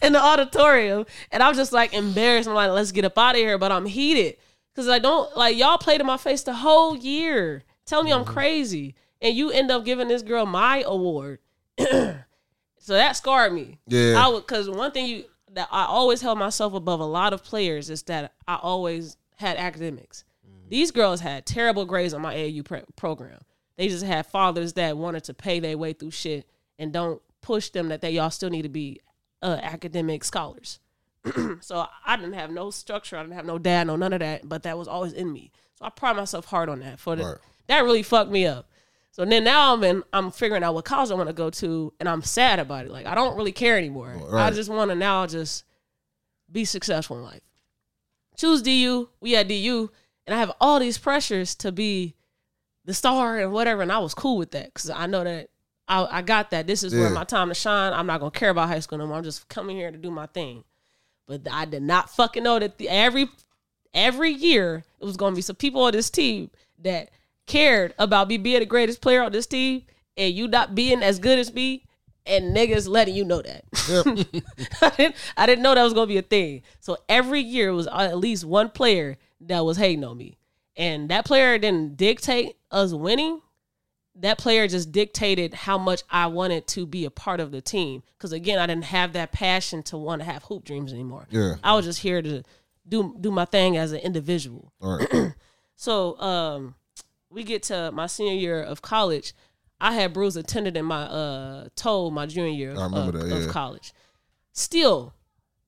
in the auditorium. And I'm just like embarrassed. I'm like, let's get up out of here. But I'm heated. Because I don't, like, y'all played in my face the whole year. Tell me I'm crazy. And you end up giving this girl my award. So that scarred me. Yeah. Because one thing that I always held myself above a lot of players is that I always had academics. Mm. These girls had terrible grades on my AAU program. They just had fathers that wanted to pay their way through shit and don't push them that y'all still need to be academic scholars. So I didn't have no structure. I didn't have no dad, no none of that. But that was always in me. So I pride myself hard on that. That really fucked me up. So then now I'm figuring out what college I want to go to, and I'm sad about it. Like I don't really care anymore. Right. I just want to now just be successful in life. Choose DU. We had DU, and I have all these pressures to be the star and whatever. And I was cool with that because I know that I got that. This is where my time to shine. I'm not gonna care about high school no more. I'm just coming here to do my thing. But I did not fucking know that every year it was going to be some people on this team that cared about me being the greatest player on this team and you not being as good as me and niggas letting you know that. Yep. I didn't know that was going to be a thing. So every year it was at least one player that was hating on me. And that player didn't dictate us winning. That player just dictated how much I wanted to be a part of the team. Because, again, I didn't have that passion to want to have hoop dreams anymore. Yeah. I was just here to do my thing as an individual. All right. So we get to my senior year of college. I had bruised a tendon in my toe my junior year of college. Still,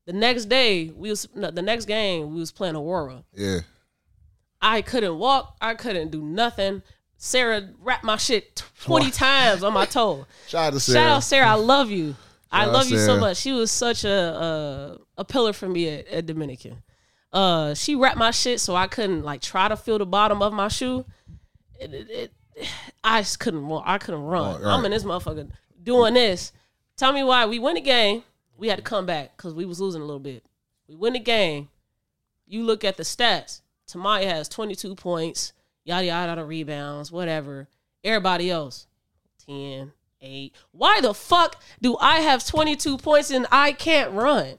the next game, we was playing Aurora. Yeah. I couldn't walk. I couldn't do nothing. Sarah wrapped my shit 20 times on my toe. Shout out Sarah. I love you. I love you so much. She was such a pillar for me at Dominican. She wrapped my shit so I couldn't like try to feel the bottom of my shoe. I just couldn't walk. I couldn't run. Right. I'm in this motherfucker doing this. Tell me why. We win the game. We had to come back because we was losing a little bit. We win the game. You look at the stats. Tamaya has 22 points. Yada, yada, rebounds, whatever. Everybody else, 10, 8. Why the fuck do I have 22 points and I can't run?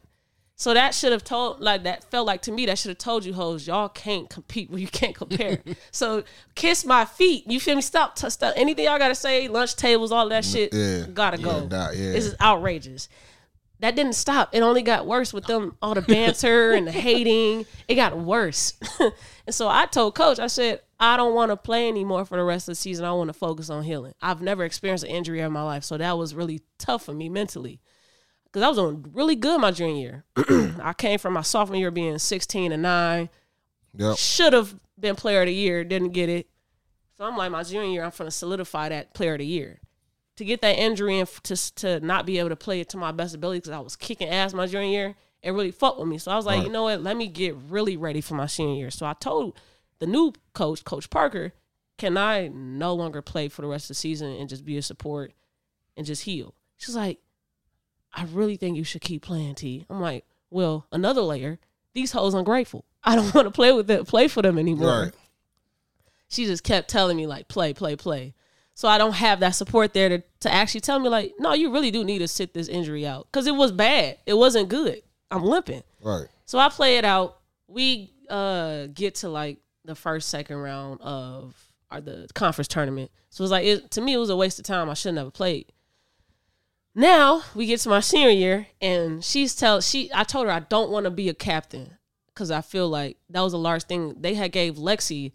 So that should have told, like, that felt like to me, that should have told you, hoes, y'all can't compete when you can't compare. So kiss my feet. You feel me? Stop. Anything y'all got to say, lunch tables, all that shit, got to go. Yeah. This is outrageous. That didn't stop. It only got worse with them, all the banter and the hating. It got worse. And so I told Coach, I said, I don't want to play anymore for the rest of the season. I want to focus on healing. I've never experienced an injury in my life, so that was really tough for me mentally because I was doing really good my junior year. I came from my sophomore year being 16-9. Yep. Should have been player of the year, didn't get it. So I'm like, my junior year, I'm going to solidify that player of the year. To get that injury and to not be able to play it to my best ability because I was kicking ass my junior year, it really fucked with me. So I was like, you know what? Let me get really ready for my senior year. So I told the new coach, Coach Parker, can I no longer play for the rest of the season and just be a support and just heal? She's like, I really think you should keep playing, T. I'm like, well, another layer, these hoes ungrateful. I don't want to play for them anymore. Right. She just kept telling me, like, play. So I don't have that support there to actually tell me, like, no, you really do need to sit this injury out. Because it was bad. It wasn't good. I'm limping. Right. So I play it out. We get to, like, the first, second round of or the conference tournament. So it was like, to me, it was a waste of time. I shouldn't have played. Now we get to my senior year, and I told her I don't want to be a captain because I feel like that was a large thing. They had gave Lexi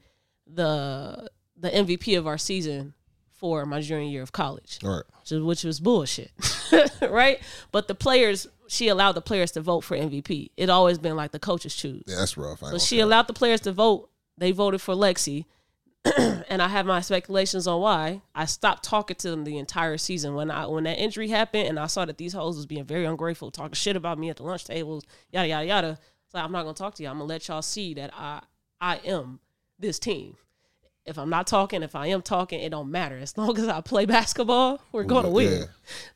the MVP of our season for my junior year of college, all right, which was bullshit, right? But the players, she allowed the players to vote for MVP. It always been like the coaches choose. Yeah, that's rough. So she allowed the players to vote. They voted for Lexi. And I have my speculations on why. I stopped talking to them the entire season when that injury happened, and I saw that these hoes was being very ungrateful, talking shit about me at the lunch tables, yada yada yada. It's like, I'm not gonna talk to y'all. I'm gonna let y'all see that I am this team. If I'm not talking, if I am talking, it don't matter. As long as I play basketball, we're gonna win. Yeah.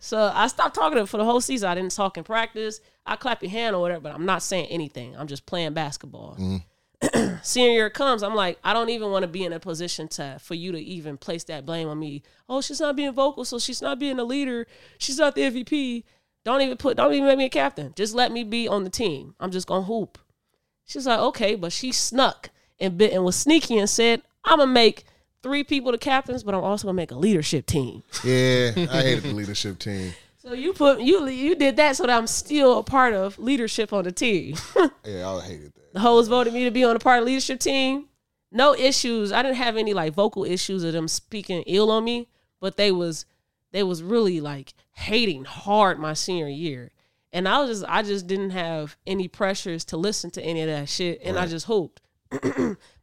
So I stopped talking to them for the whole season. I didn't talk in practice. I clap your hand or whatever, but I'm not saying anything. I'm just playing basketball. Mm. Senior year comes, I'm like, I don't even want to be in a position for you to even place that blame on me. Oh, she's not being vocal, so she's not being a leader. She's not the MVP. Don't even make me a captain. Just let me be on the team. I'm just gonna hoop. She's like, okay, but she snuck and was sneaky and said, I'm gonna make 3 people the captains, but I'm also gonna make a leadership team. Yeah, I hated the leadership team. So you did that so that I'm still a part of leadership on the team. Yeah, I hated that. The hoes voted me to be on a part of the leadership team. No issues. I didn't have any like vocal issues of them speaking ill on me, but they was really like hating hard my senior year. And I just didn't have any pressures to listen to any of that shit, and right. I just hooped.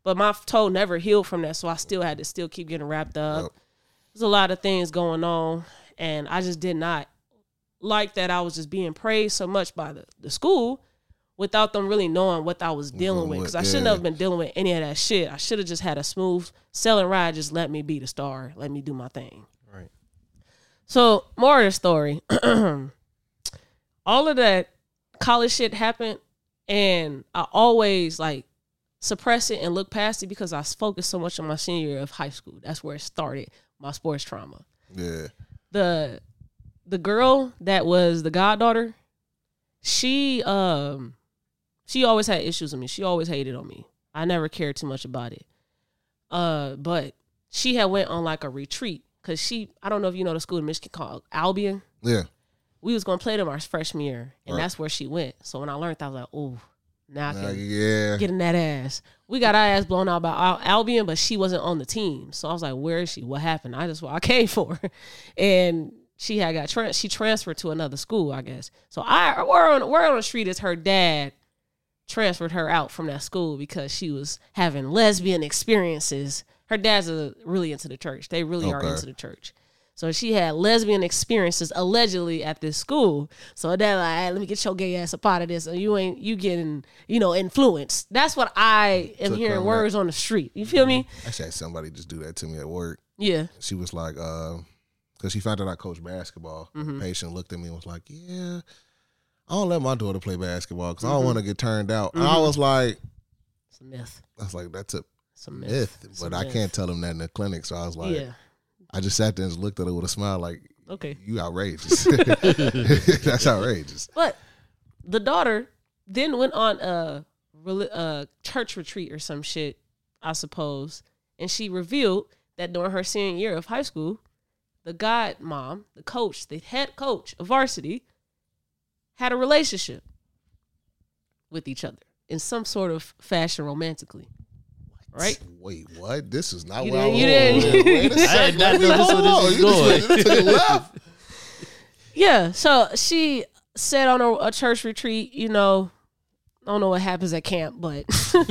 But my toe never healed from that, so I still had to keep getting wrapped up. Yep. There's a lot of things going on, and I just did not like that I was just being praised so much by the school without them really knowing what I was dealing with. Because I shouldn't have been dealing with any of that shit. I should have just had a smooth selling ride. Just let me be the star. Let me do my thing. Right. So, more of the story. All of that college shit happened, and I always, suppress it and look past it because I focused so much on my senior year of high school. That's where it started, my sports trauma. Yeah. The girl that was the goddaughter, she always had issues with me. She always hated on me. I never cared too much about it. But she had went on a retreat because I don't know if you know the school in Michigan called Albion. Yeah. We was going to play them our freshman year, and that's where she went. So when I learned that, I was like, ooh, now I can get in that ass. We got our ass blown out by Albion, but she wasn't on the team. So I was like, where is she? What happened? I came for her. And she she transferred to another school, I guess. So word on the street is her dad transferred her out from that school because she was having lesbian experiences. Her dad's really into the church. They really are into the church. So she had lesbian experiences allegedly at this school. So her dad like, hey, let me get your gay ass up out of this. And you getting, influenced. That's what I am hearing words on the street. You feel me? I actually had somebody just do that to me at work. Yeah. She was like, because she found out I coached basketball. Mm-hmm. The patient looked at me and was like, yeah, I don't let my daughter play basketball because I don't want to get turned out. Mm-hmm. And I was like, it's a myth. I was like, that's a myth. It's but a myth. I can't tell them that in the clinic. So I was like, yeah. I just sat there and looked at her with a smile like, okay, you outrageous. That's outrageous. But the daughter then went on a church retreat or some shit, I suppose. And she revealed that during her senior year of high school, the godmom, the coach, the head coach of varsity, had a relationship with each other in some sort of fashion romantically. What? Right? Wait, what? This is not what I was doing. Wait a second. I did not know this was going. You just went to the left. Yeah, so she said on a church retreat, I don't know what happens at camp, but she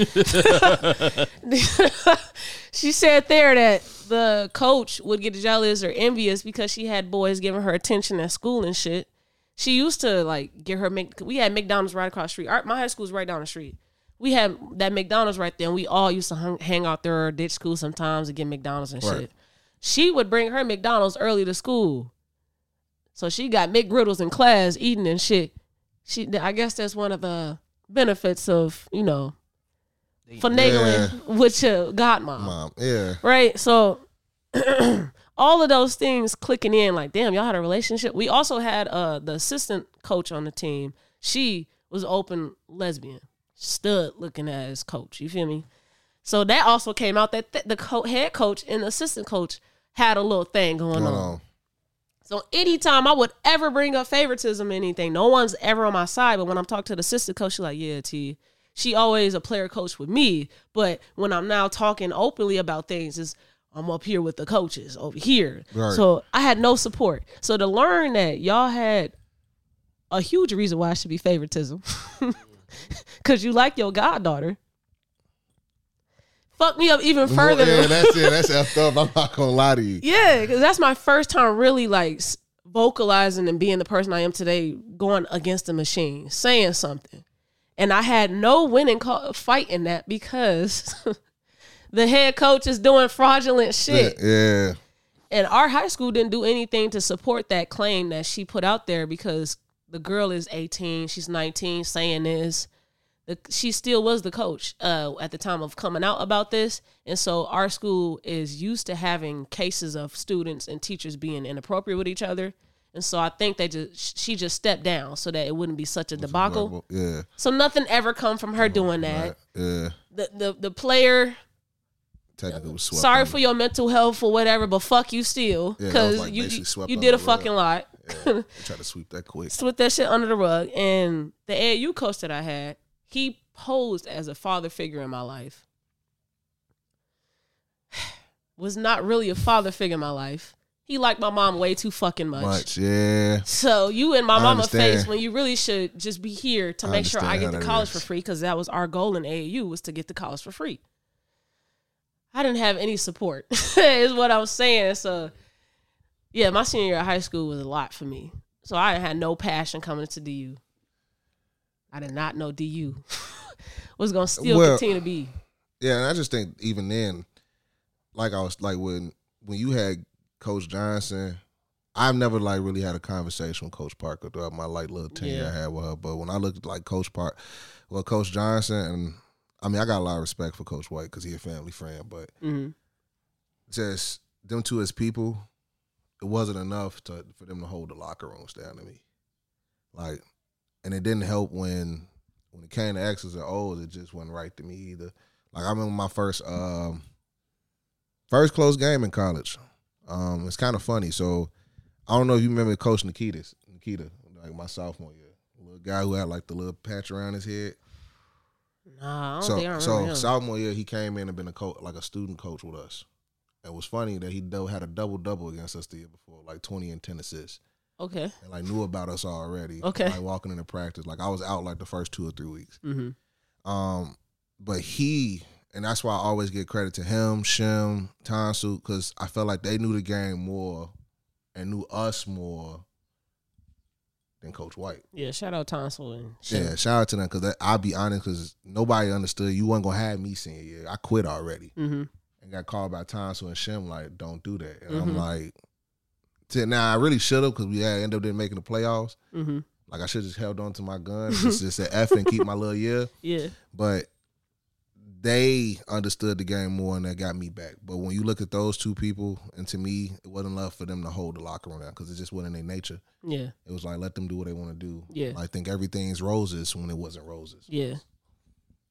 said there that the coach would get jealous or envious because she had boys giving her attention at school and shit. She used to get her we had McDonald's right across the street. My high school is right down the street. We had that McDonald's right there, and we all used to hang out there or ditch school sometimes and get McDonald's and shit. She would bring her McDonald's early to school, so she got McGriddles in class eating and shit. I guess that's one of the benefits of finagling with your godmom. Mom, yeah, right. So all of those things clicking in, damn, y'all had a relationship. We also had the assistant coach on the team. She was open lesbian, stud looking at his coach. You feel me? So that also came out that the head coach and the assistant coach had a little thing going on. So anytime I would ever bring up favoritism or anything, no one's ever on my side. But when I'm talking to the assistant coach, she's like, yeah, T, she always a player coach with me. But when I'm now talking openly about things, is I'm up here with the coaches over here. Right. So I had no support. So to learn that y'all had a huge reason why it should be favoritism. Because you like your goddaughter. Fuck me up even further. Yeah, that's it. That's effed up. I'm not going to lie to you. Yeah, because that's my first time really like vocalizing and being the person I am today, going against the machine, saying something. And I had no winning fight in that because the head coach is doing fraudulent shit. Yeah. And our high school didn't do anything to support that claim that she put out there because the girl is 18, she's 19, saying this. She still was the coach at the time of coming out about this. And so our school is used to having cases of students and teachers being inappropriate with each other. And so I think she just stepped down so that it wouldn't be such a debacle. Yeah. So nothing ever come from her doing that. Yeah. The player, technically was swept. Sorry for your mental health or whatever, but fuck you still. Because you did a fucking lot. Yeah. Try to sweep that quick. Sweep that shit under the rug. And the AAU coach that I had, he posed as a father figure in my life. Was not really a father figure in my life. He liked my mom way too fucking much. Yeah. So you in my mama face when you really should just be here to make sure I get to college for free, because that was our goal in AAU, was to get to college for free. I didn't have any support is what I'm saying. So yeah, my senior year of high school was a lot for me. So I had no passion coming to DU. I did not know DU was going to continue to be. Yeah, and I just think even then, when you had Coach Johnson, I've never really had a conversation with Coach Parker throughout my little tenure I had with her. But when I looked at Coach Johnson, and I mean, I got a lot of respect for Coach White because he a family friend, but just them two as people, it wasn't enough for them to hold the locker rooms down to me. And it didn't help when it came to X's and O's, it just wasn't right to me either. I remember my first close game in college. It's kind of funny. So I don't know if you remember Coach Nikita, my sophomore year. The little guy who had the little patch around his head. Nah, I don't think I remember him. So sophomore year, he came in and been a coach, a student coach with us. It was funny that he had a double-double against us the year before, 20 and 10 assists. Okay. And knew about us already. Okay. Walking into practice. I was out the first 2 or 3 weeks. Mm-hmm. But and that's why I always give credit to him, Shim, Tonsu, because I felt like they knew the game more and knew us more than Coach White. Yeah, shout out Tonsu and Shim. Yeah, shout out to them, because I'll be honest, because nobody understood. You wasn't going to have me senior year. I quit already. Mm-hmm. And got called by Tonsu and Shim, don't do that. And I'm I really should have, because we ended up didn't making the playoffs. Mm-hmm. I should have just held on to my gun. It's just an F and keep my little year. Yeah. But they understood the game more, and that got me back. But when you look at those two people, and to me, it wasn't enough for them to hold the locker room down, because it just wasn't in their nature. Yeah. It was let them do what they want to do. Yeah. I think everything's roses when it wasn't roses. Yeah.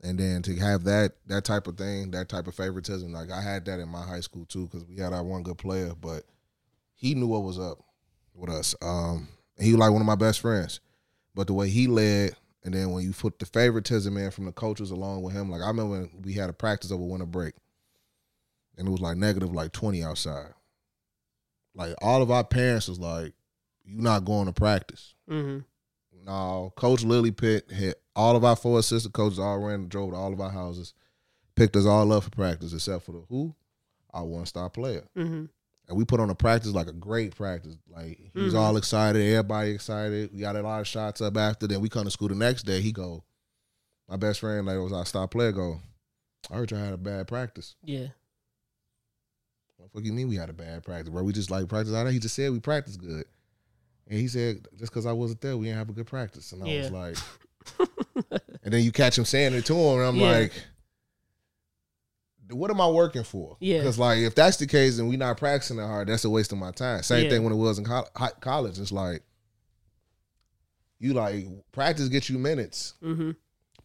And then to have that type of thing, that type of favoritism, I had that in my high school too, because we had our one good player, but he knew what was up with us. He was one of my best friends. But the way he led, and then when you put the favoritism in from the coaches along with him, I remember when we had a practice over winter break, and it was negative 20 outside. All of our parents was you not going to practice. Mm-hmm. No, Coach Lily Pitt hit all of our 4 assistant coaches, all ran and drove to all of our houses, picked us all up for practice, except for our one-star player. Mm-hmm. And we put on a practice, a great practice. He was all excited, everybody excited. We got a lot of shots up after. Then we come to school the next day. He go, my best friend, it was our star player, go, I heard y'all had a bad practice. Yeah. What the fuck you mean we had a bad practice, bro? We just practice out there. He just said we practiced good. And he said, just because I wasn't there, we didn't have a good practice. And I was like, and then you catch him saying it to him, and I'm what am I working for? Yeah. Because if that's the case and we not practicing that hard, that's a waste of my time. Same thing when it was in college. It's practice gets you minutes. Mm-hmm.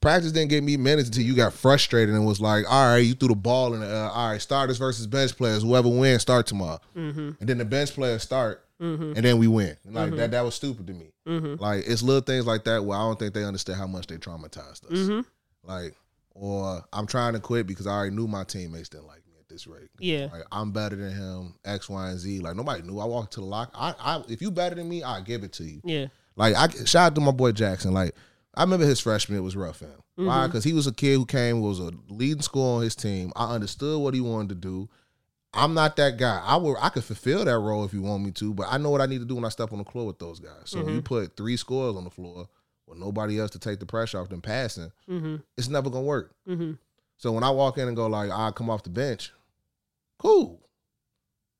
Practice didn't get me minutes until you got frustrated and was like, all right, you threw the ball in the air. All right, starters versus bench players. Whoever wins, start tomorrow. Mm-hmm. And then the bench players start, mm-hmm. and then we win. Like, mm-hmm. that was stupid to me. Mm-hmm. Like, it's little things like that where I don't think they understand how much they traumatized us. Mm-hmm. Like, or I'm trying to quit because I already knew my teammates didn't like me at this rate. Yeah. Like, I'm better than him, X, Y, and Z. Like, nobody knew. I walked to the locker. If you better than me, I'll give it to you. Yeah. Like, shout out to my boy Jackson. Like, I remember his freshman, it was rough for him. Mm-hmm. Why? Because he was a kid who was a leading scorer on his team. I understood what he wanted to do. I'm not that guy. I could fulfill that role if you want me to, but I know what I need to do when I step on the floor with those guys. So mm-hmm. if you put 3 scorers on the floor with nobody else to take the pressure off them passing, mm-hmm. it's never going to work. Mm-hmm. So when I walk in and go like, I come off the bench, cool.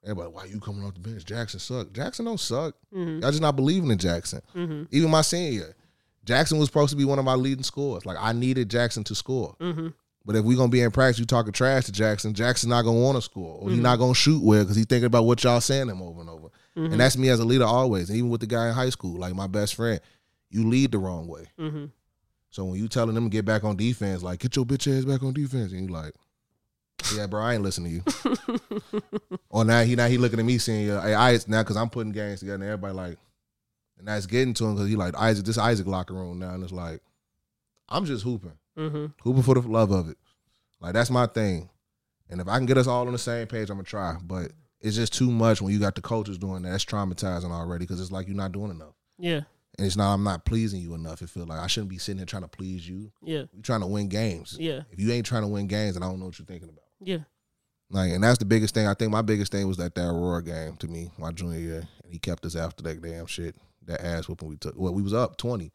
Everybody, why you coming off the bench? Jackson suck. Jackson don't suck. Mm-hmm. Y'all just not believing in Jackson. Mm-hmm. Even my senior year, Jackson was supposed to be one of my leading scorers. Like, I needed Jackson to score. Mm-hmm. But if we're going to be in practice, you talking trash to Jackson, Jackson's not going to want to score. Or mm-hmm. he's not going to shoot well because he's thinking about what y'all saying him over and over. Mm-hmm. And that's me as a leader always. And even with the guy in high school, like my best friend, you lead the wrong way. Mm-hmm. So when you telling them to get back on defense, like, get your bitch ass back on defense. And you like, yeah, bro, I ain't listening to you. Or now he looking at me saying, hey, now because I'm putting games together and everybody like, and that's getting to him because he like, Isaac, this Isaac locker room now. And it's like, I'm just hooping. Mm-hmm. Hooping for the love of it. Like, that's my thing. And if I can get us all on the same page, I'm going to try. But it's just too much when you got the coaches doing that. That's traumatizing already because it's like you're not doing enough. Yeah. And it's not, I'm not pleasing you enough. It feels like I shouldn't be sitting here trying to please you. Yeah. You're trying to win games. Yeah. If you ain't trying to win games, then I don't know what you're thinking about. Yeah. Like, and that's the biggest thing. I think my biggest thing was that Aurora game to me, my junior year. And he kept us after that damn shit. That ass whooping we took. Well, we was up 20.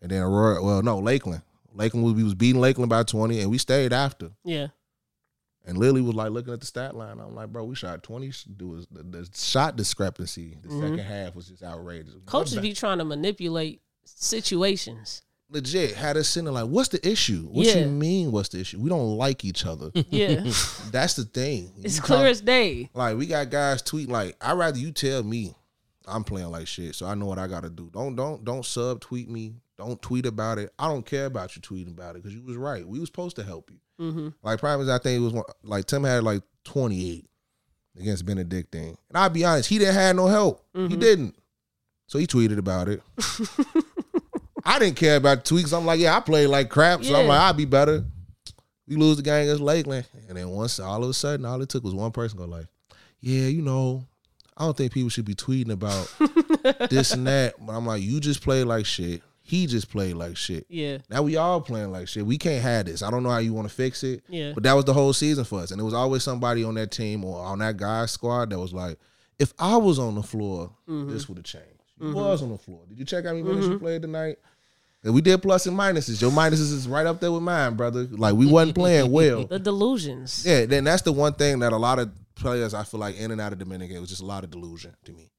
And then Aurora, well, no, Lakeland. Lakeland, we was beating Lakeland by 20, and we stayed after. Yeah. And Lily was, like, looking at the stat line. I'm like, bro, we shot 20. The shot discrepancy, the mm-hmm. second half was just outrageous. Coaches be trying to manipulate situations. Legit. Had us sitting like, what's the issue? What you mean, what's the issue? We don't like each other. Yeah. That's the thing. It's clear as day. Like, we got guys tweeting, like, I'd rather you tell me I'm playing like shit, so I know what I gotta do. Don't sub-tweet me. Don't tweet about it. I don't care about you tweeting about it because you was right. We was supposed to help you. Mm-hmm. Like, probably I think it was Tim had like 28 against Benedictine, and I'll be honest, he didn't have no help. Mm-hmm. He didn't, so he tweeted about it. I didn't care about the tweets. I'm like, I played like crap, so I'm like, I'll be better. We lose the game against Lakeland, and then once all of a sudden, all it took was one person go like, yeah, you know, I don't think people should be tweeting about this and that. But I'm like, you just played like shit. He just played like shit. Yeah. Now we all playing like shit. We can't have this. I don't know how you want to fix it. Yeah. But that was the whole season for us. And there was always somebody on that team or on that guy's squad that was like, if I was on the floor, mm-hmm. this would have changed. You mm-hmm. was on the floor. Did you check out how many minutes you played tonight? And we did plus and minuses. Your minuses is right up there with mine, brother. Like, we wasn't playing well. The delusions. Yeah, then that's the one thing that a lot of players, I feel like, in and out of Dominican, it was just a lot of delusion to me.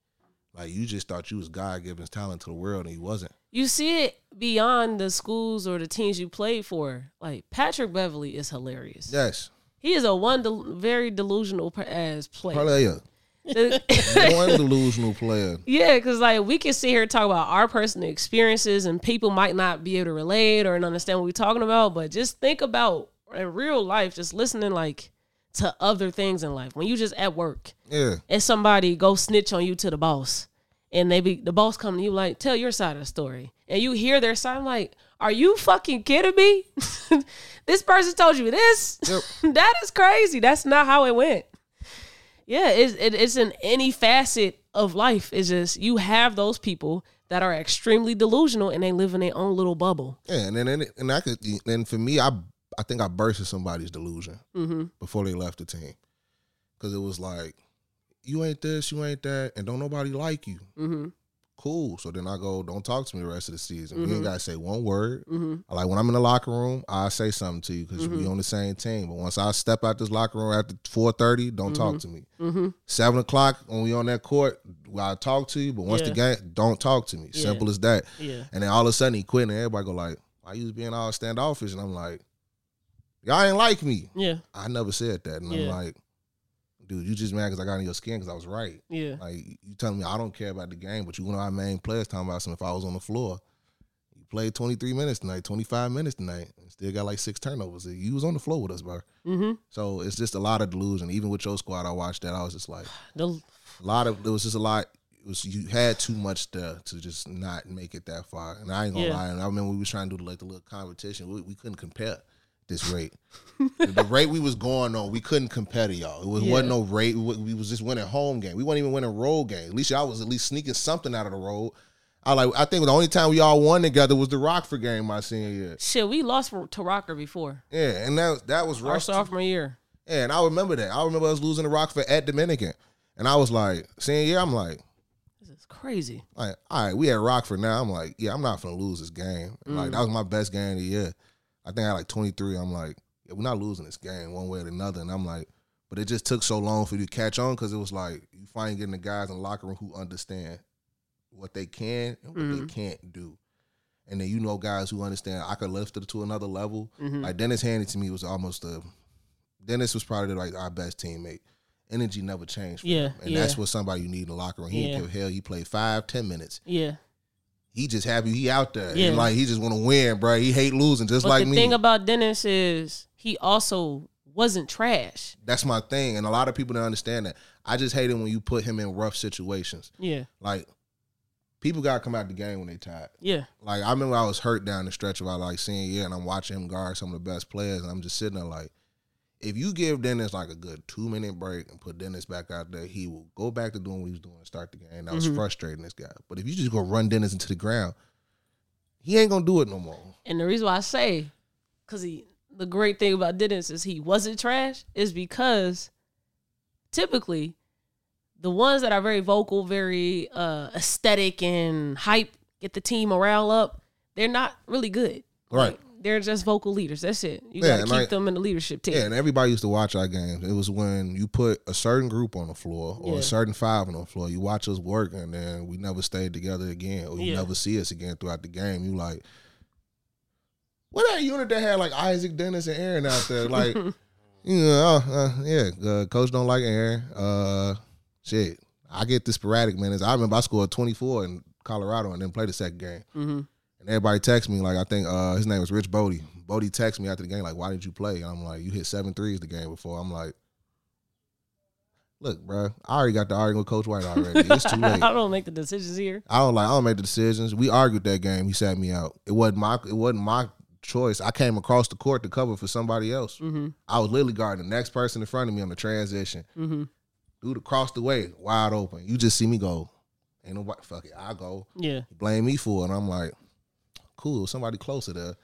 Like, you just thought you was God-given talent to the world, and you wasn't. You see it beyond the schools or the teams you played for. Like, Patrick Beverly is hilarious. Yes. He is a very delusional as player. Player. One delusional player. Yeah, because, like, we can sit here and talk about our personal experiences, and people might not be able to relate or understand what we're talking about, but just think about, in real life, just listening, like, to other things in life. When you just at work, and somebody go snitch on you to the boss, and the boss come to you like, tell your side of the story, and you hear their side. I'm like, are you fucking kidding me? This person told you this. Yep. That is crazy. That's not how it went. Yeah, it's in any facet of life. It's just you have those people that are extremely delusional, and they live in their own little bubble. Yeah, and I could, and for me, I think I bursted somebody's delusion before they left the team. Because it was like, you ain't this, you ain't that, and don't nobody like you. Mm-hmm. Cool. So then I go, don't talk to me the rest of the season. Mm-hmm. You ain't got to say one word. Mm-hmm. Like, when I'm in the locker room, I say something to you because we on the same team. But once I step out this locker room after 4:30, don't talk to me. Mm-hmm. 7 o'clock, when we on that court, I talk to you. But once the game, don't talk to me. Yeah. Simple as that. Yeah. And then all of a sudden, he quit, and everybody go like, why you being all standoffish? And I'm like, y'all ain't like me. Yeah. I never said that. And I'm like, dude, you just mad because I got in your skin because I was right. Yeah. Like, you telling me I don't care about the game, but you one of our main players talking about something. If I was on the floor, played 23 minutes tonight, 25 minutes tonight, and still got like 6 turnovers. You was on the floor with us, bro. Mm-hmm. So it's just a lot of delusion. Even with your squad, I watched that. I was just like, it was just a lot. It was, you had too much to just not make it that far. And I ain't gonna lie. And I remember we was trying to do like the little competition. We couldn't compare this rate. The rate we was going on, we couldn't compare to y'all. It was, wasn't no rate. We was just winning home game. We weren't even winning road game. At least y'all was at least sneaking something out of the road. I think the only time we all won together was the Rockford game my senior year. Shit, we lost to Rocker before. Yeah, and that was our sophomore year. Yeah, and I remember that. I remember us losing to Rockford at Dominican. And I was like, senior year, I'm like, this is crazy. Like, all right, we at Rockford now. I'm like, yeah, I'm not gonna lose this game. Mm. Like, that was my best game of the year. I think I had like 23. I'm like, yeah, we're not losing this game one way or another. And I'm like, but it just took so long for you to catch on because it was like you finally getting the guys in the locker room who understand what they can and what they can't do. And then you know guys who understand I could lift it to another level. Mm-hmm. Like Dennis Handy to me was Dennis was probably like our best teammate. Energy never changed for him. And that's what somebody you need in the locker room. He didn't give a hell. He played 5-10 minutes. Yeah. He just happy he out there. Yeah. And like he just want to win, bro. He hate losing just like me. But the thing about Dennis is he also wasn't trash. That's my thing. And a lot of people don't understand that. I just hate it when you put him in rough situations. Yeah. Like people gotta come out the game when they tired. Yeah. Like I remember I was hurt down the stretch about like senior year, and I'm watching him guard some of the best players, and I'm just sitting there like, if you give Dennis like a good 2-minute break and put Dennis back out there, he will go back to doing what he was doing and start the game. That was frustrating this guy. But if you just go run Dennis into the ground, he ain't gonna do it no more. And the reason why I say, because the great thing about Dennis is he wasn't trash, is because typically the ones that are very vocal, very aesthetic and hype, get the team morale up, they're not really good. Right. Like, they're just vocal leaders. That's it. You got to keep them in the leadership team. Yeah, and everybody used to watch our games. It was when you put a certain group on the floor or a certain five on the floor. You watch us work, and then we never stayed together again, or you never see us again throughout the game. You like, what that unit that had like Isaac, Dennis, and Aaron out there? Like, coach don't like Aaron. Shit, I get the sporadic minutes. I remember I scored 24 in Colorado and then played the second game. Mm-hmm. And everybody texted me, like, I think his name was Rich Bodie. Bodie texted me after the game, like, why didn't you play? And I'm like, you hit 7 threes the game before. I'm like, look, bro, I already got the argument with Coach White already. It's too late. I don't make the decisions here. I don't make the decisions. We argued that game. He sat me out. It wasn't my choice. I came across the court to cover for somebody else. Mm-hmm. I was literally guarding the next person in front of me on the transition. Mm-hmm. Dude across the way, wide open. You just see me go. Ain't nobody, fuck it, I go. Yeah. Blame me for it. And I'm like, cool, somebody closer there.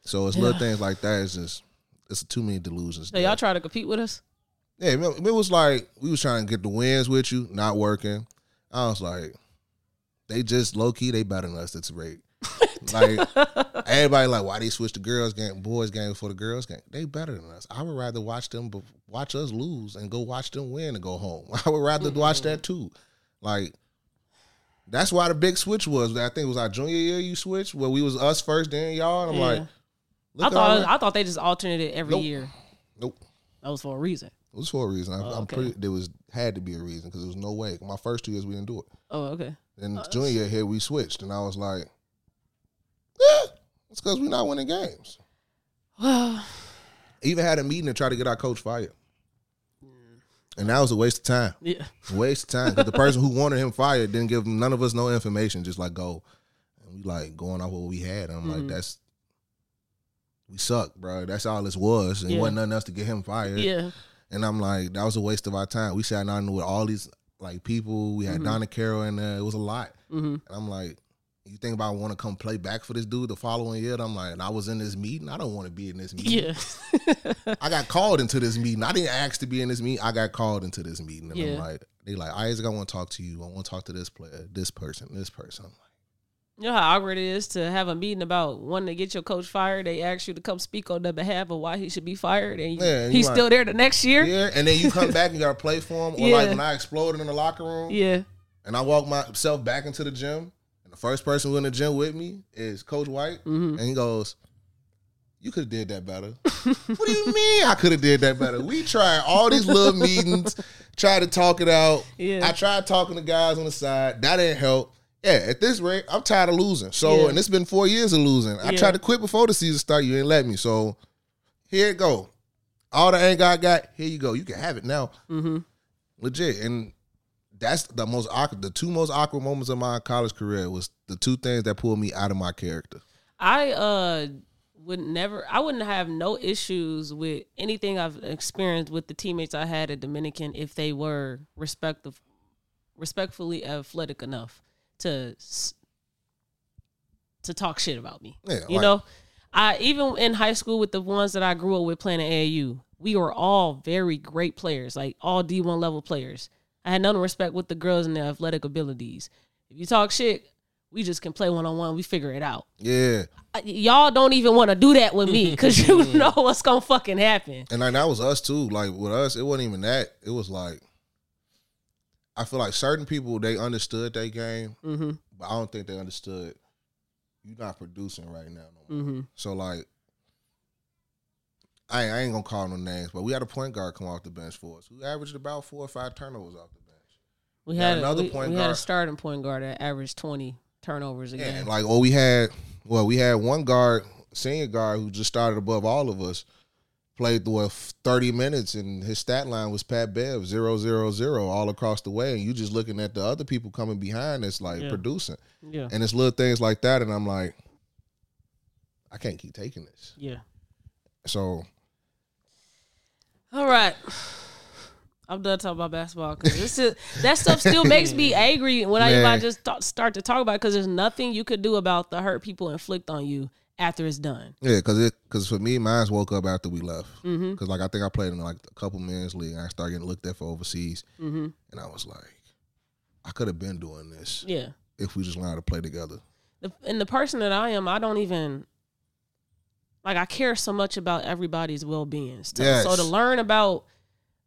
So it's little things like that. It's just, it's too many delusions. So y'all try to compete with us? Yeah, it was like, we was trying to get the wins with you, not working. I was like, they just low-key, they better than us. That's right. Like, everybody like, why they switch the girls game, boys game for the girls game? They better than us. I would rather watch us lose and go watch them win and go home. I would rather watch that too. Like, that's why the big switch was. I think it was our junior year you switched, where we was us first, then y'all. And I'm like, I thought they just alternated every year. Nope. That was for a reason. It was for a reason. I'm pretty. There had to be a reason because there was no way. My first 2 years we didn't do it. Oh, okay. Then junior year here we switched, and I was like, it's because we're not winning games. Well, even had a meeting to try to get our coach fired. And that was a waste of time. Yeah. A waste of time. Because the person who wanted him fired didn't give none of us no information, just like go. And we like going off what we had. And I'm like, we suck, bro. That's all this was. And it wasn't nothing else to get him fired. Yeah. And I'm like, that was a waste of our time. We sat down with all these like people. We had Donna Carroll in there. It was a lot. Mm-hmm. And I'm like, you think about want to come play back for this dude the following year? And I'm like, and I was in this meeting. I don't want to be in this meeting. Yeah. I got called into this meeting. I didn't ask to be in this meeting. I got called into this meeting. And I'm like, they like, Isaac, I want to talk to you. I want to talk to this player, this person. I'm like, you know how awkward it is to have a meeting about wanting to get your coach fired. They ask you to come speak on their behalf of why he should be fired, and he's like, still there the next year. Yeah, and then you come back and you gotta play for him. Or like when I exploded in the locker room. Yeah. And I walked myself back into the gym. The first person who in the gym with me is Coach White, and he goes, you could have did that better. What do you mean I could have did that better? We tried all these little meetings, tried to talk it out. Yeah. I tried talking to guys on the side. That didn't help. Yeah, at this rate, I'm tired of losing. So, and it's been 4 years of losing. I tried to quit before the season started. You ain't let me. So, here it go. All the anger I got, here you go. You can have it now. Mm-hmm. Legit. And that's the most awkward, the two most awkward moments of my college career was the two things that pulled me out of my character. I wouldn't have no issues with anything I've experienced with the teammates I had at Dominican if they were respectfully athletic enough to talk shit about me. Yeah, you know, I even in high school with the ones that I grew up with playing at AAU, we were all very great players, like all D1 level players. I had none of respect with the girls and their athletic abilities. If you talk shit, we just can play one-on-one. We figure it out. Yeah. Y'all don't even want to do that with me because you know what's going to fucking happen. And like that was us too. Like with us, it wasn't even that. It was like, I feel like certain people, they understood their game, mm-hmm. but I don't think they understood you're not producing right now. No more. Mm-hmm. So like, I ain't going to call no names, but we had a point guard come off the bench for us who averaged about 4 or 5 turnovers off the bench. We had a starting point guard that averaged 20. Turnovers again. Yeah, like, we had one guard, senior guard, who just started above all of us, played through 30 minutes, and his stat line was Pat Bev, 0-0-0, all across the way, and you just looking at the other people coming behind that's, like, producing. Yeah. And it's little things like that, and I'm like, I can't keep taking this. Yeah. So. All right. I'm done talking about basketball because that stuff still makes me angry when I just start to talk about it because there's nothing you could do about the hurt people inflict on you after it's done. Yeah, because for me, mine woke up after we left because mm-hmm. like I think I played in like a couple men's league and I started getting looked at for overseas mm-hmm. and I was like, I could have been doing this if we just learned how to play together. And the person that I am, I don't even like I care so much about everybody's well-being. So to learn about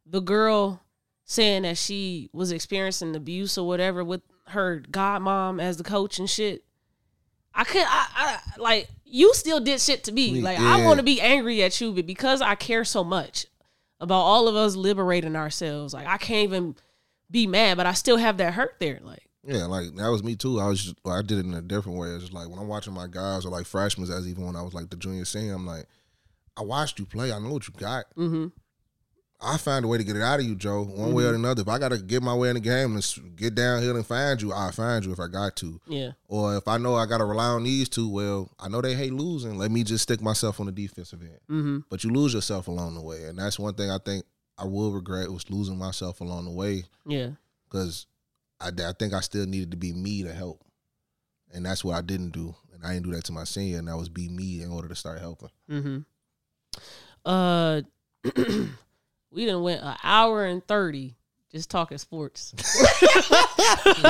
the girl saying that she was experiencing abuse or whatever with her godmom as the coach and shit. I like, you still did shit to me. Like, I want to be angry at you, but because I care so much about all of us liberating ourselves, like, I can't even be mad, but I still have that hurt there. Like, yeah, like, that was me too. I did it in a different way. It's just like, when I'm watching my guys or like freshmen, as even when I was like the junior senior, I'm like, I watched you play. I know what you got. Mm-hmm. I find a way to get it out of you, Joe, one mm-hmm. way or another. If I got to get my way in the game and get downhill and find you, I'll find you if I got to. Yeah. Or if I know I got to rely on these two, well, I know they hate losing. Let me just stick myself on the defensive end. Mm-hmm. But you lose yourself along the way. And that's one thing I think I will regret was losing myself along the way. Yeah. Because I think I still needed to be me to help. And that's what I didn't do. And I didn't do that to my senior, and I was be me in order to start helping. Mm-hmm. We done went an hour and 30 just talking sports. You did.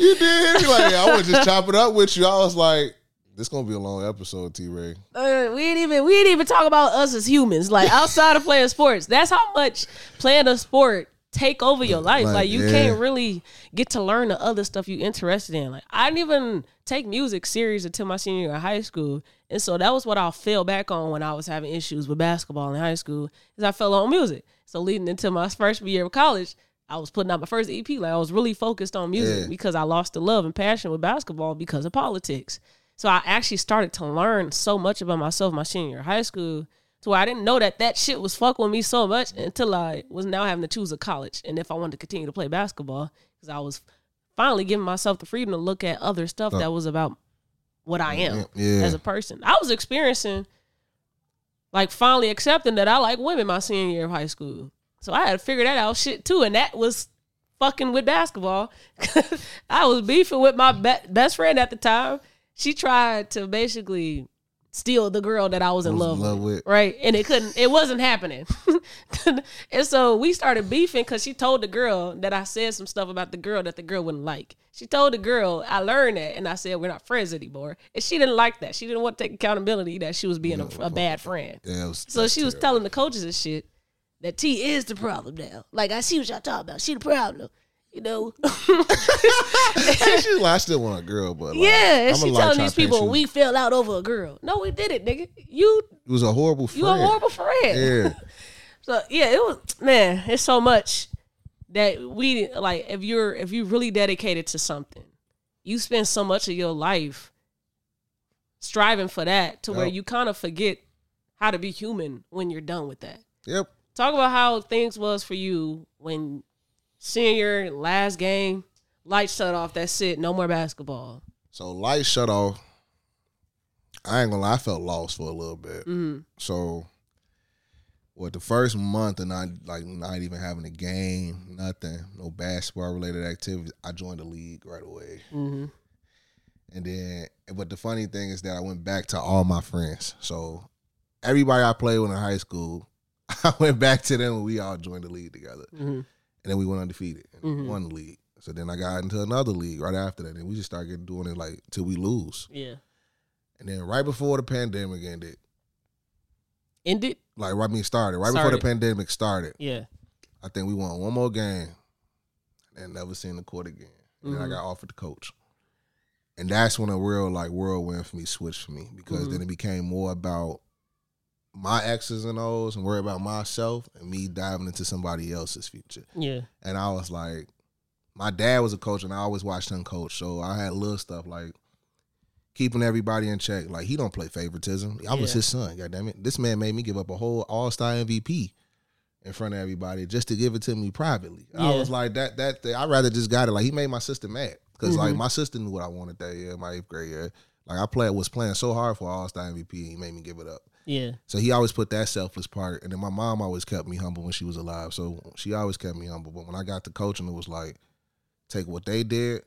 You're like, I would just chop it up with you. I was like, this gonna be a long episode, T-Ray. We didn't even talk about us as humans, like outside of playing sports. That's how much playing a sport take over your life. Like you can't really get to learn the other stuff you interested in. Like I didn't even take music serious until my senior year of high school. And so that was what I fell back on when I was having issues with basketball in high school is I fell on music. So leading into my first year of college, I was putting out my first EP. Like I was really focused on music because I lost the love and passion with basketball because of politics. So I actually started to learn so much about myself my senior year of high school to where I didn't know that shit was fucking with me so much until I was now having to choose a college and if I wanted to continue to play basketball because I was finally giving myself the freedom to look at other stuff that was about what I am as a person. I was experiencing, like, finally accepting that I like women my senior year of high school. So I had to figure that out shit, too, and that was fucking with basketball. I was beefing with my best friend at the time. She tried to basically steal the girl that I was in love with, right? And it wasn't happening. And so we started beefing because she told the girl that I said some stuff about the girl that the girl wouldn't like. She told the girl, I learned that, and I said, we're not friends anymore. And she didn't like that. She didn't want to take accountability that she was being a bad friend. Yeah, so she was telling the coaches and shit that T is the problem now. Like, I see what y'all talking about. She the problem. You know, she's like, I still want a girl, but like, and she telling these people we fell out over a girl. No, we did it, nigga. It was a horrible friend. You a horrible friend. Yeah. So yeah, it was, man. It's so much that we like. If you really dedicated to something, you spend so much of your life striving for that to where you kind of forget how to be human when you're done with that. Yep. Talk about how things was for you when senior, last game, lights shut off, that's it, no more basketball. So lights shut off. I ain't gonna lie, I felt lost for a little bit. Mm-hmm. So the first month and not even having a game, nothing, no basketball related activities, I joined the league right away. Mm-hmm. And then, but the funny thing is that I went back to all my friends. So everybody I played with in high school, I went back to them and we all joined the league together. Mm-hmm. And then we went undefeated and won the league. So then I got into another league right after that. And we just started doing it like till we lose. Yeah. And then right before the pandemic ended? Like, I mean, started. Before the pandemic started. Yeah. I think we won one more game and never seen the court again. And then I got offered to coach. And that's when a real, like, whirlwind for me switched for me because then it became more about my X's and O's and worry about myself and me diving into somebody else's future. Yeah. And I was like, my dad was a coach and I always watched him coach. So I had little stuff like keeping everybody in check. Like, he don't play favoritism. I was his son, goddammit. This man made me give up a whole all-star MVP in front of everybody just to give it to me privately. Yeah. I was like, I rather just got it. Like, he made my sister mad. Because, like, my sister knew what I wanted that year, my 8th grade year. Like, was playing so hard for all-star MVP, and he made me give it up. Yeah. So he always put that selfless part. And then my mom always kept me humble when she was alive. So she always kept me humble. But when I got to coaching, it was like, take what they did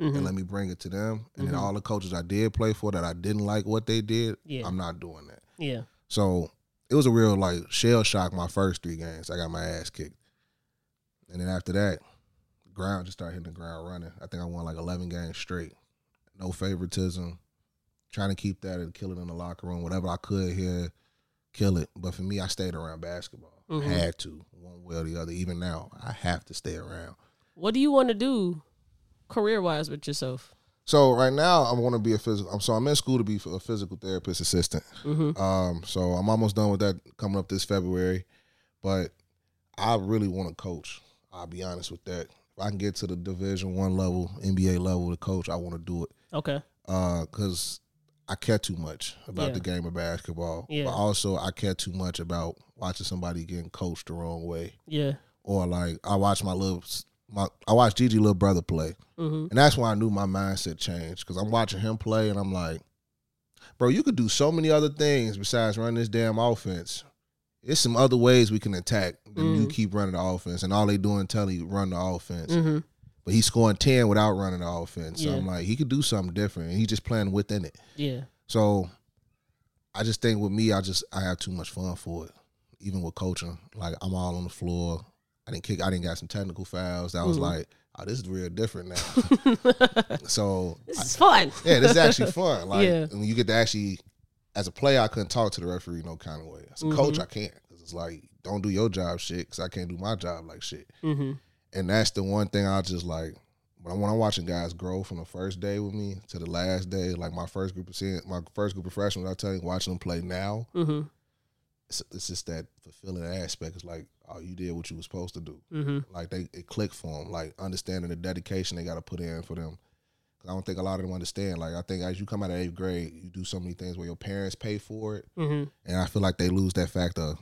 and let me bring it to them. And then all the coaches I did play for that I didn't like what they did, I'm not doing that. Yeah. So it was a real, like, shell shock my first 3 games. I got my ass kicked. And then after that, ground just started hitting the ground running. I think I won like 11 games straight. No favoritism. Trying to keep that and kill it in the locker room. Whatever I could here, kill it. But for me, I stayed around basketball. Mm-hmm. I had to, one way or the other. Even now, I have to stay around. What do you want to do career-wise with yourself? So right now, I want to be a physical. So I'm in school to be a physical therapist assistant. Mm-hmm. So I'm almost done with that coming up this February. But I really want to coach. I'll be honest with that. If I can get to the Division I level, NBA level to coach, I want to do it. Okay. Because I care too much about the game of basketball. Yeah. But also, I care too much about watching somebody getting coached the wrong way. Yeah. Or, like, I watched I watched Gigi little brother play. Mm-hmm. And that's when I knew my mindset changed. Because I'm watching him play, and I'm like, bro, you could do so many other things besides run this damn offense. There's some other ways we can attack than you keep running the offense. And all they doing telling you run the offense. Mm-hmm. But he's scoring 10 without running the offense. Yeah. So I'm like, he could do something different. And he's just playing within it. Yeah. So I just think with me, I have too much fun for it. Even with coaching. Like, I'm all on the floor. I didn't got some technical fouls. That was like, oh, this is real different now. So this is fun. Yeah, this is actually fun. Like, and you get to actually, as a player, I couldn't talk to the referee no kind of way. As a coach, I can't. Because it's like, don't do your job shit because I can't do my job like shit. Mm-hmm. And that's the one thing I just like, when I'm watching guys grow from the first day with me to the last day, like my first group of freshmen, I tell you, watching them play now, it's just that fulfilling aspect. It's like, oh, you did what you was supposed to do. Mm-hmm. Like, it clicked for them, like understanding the dedication they got to put in for them. I don't think a lot of them understand. Like, I think as you come out of 8th grade, you do so many things where your parents pay for it. Mm-hmm. And I feel like they lose that factor.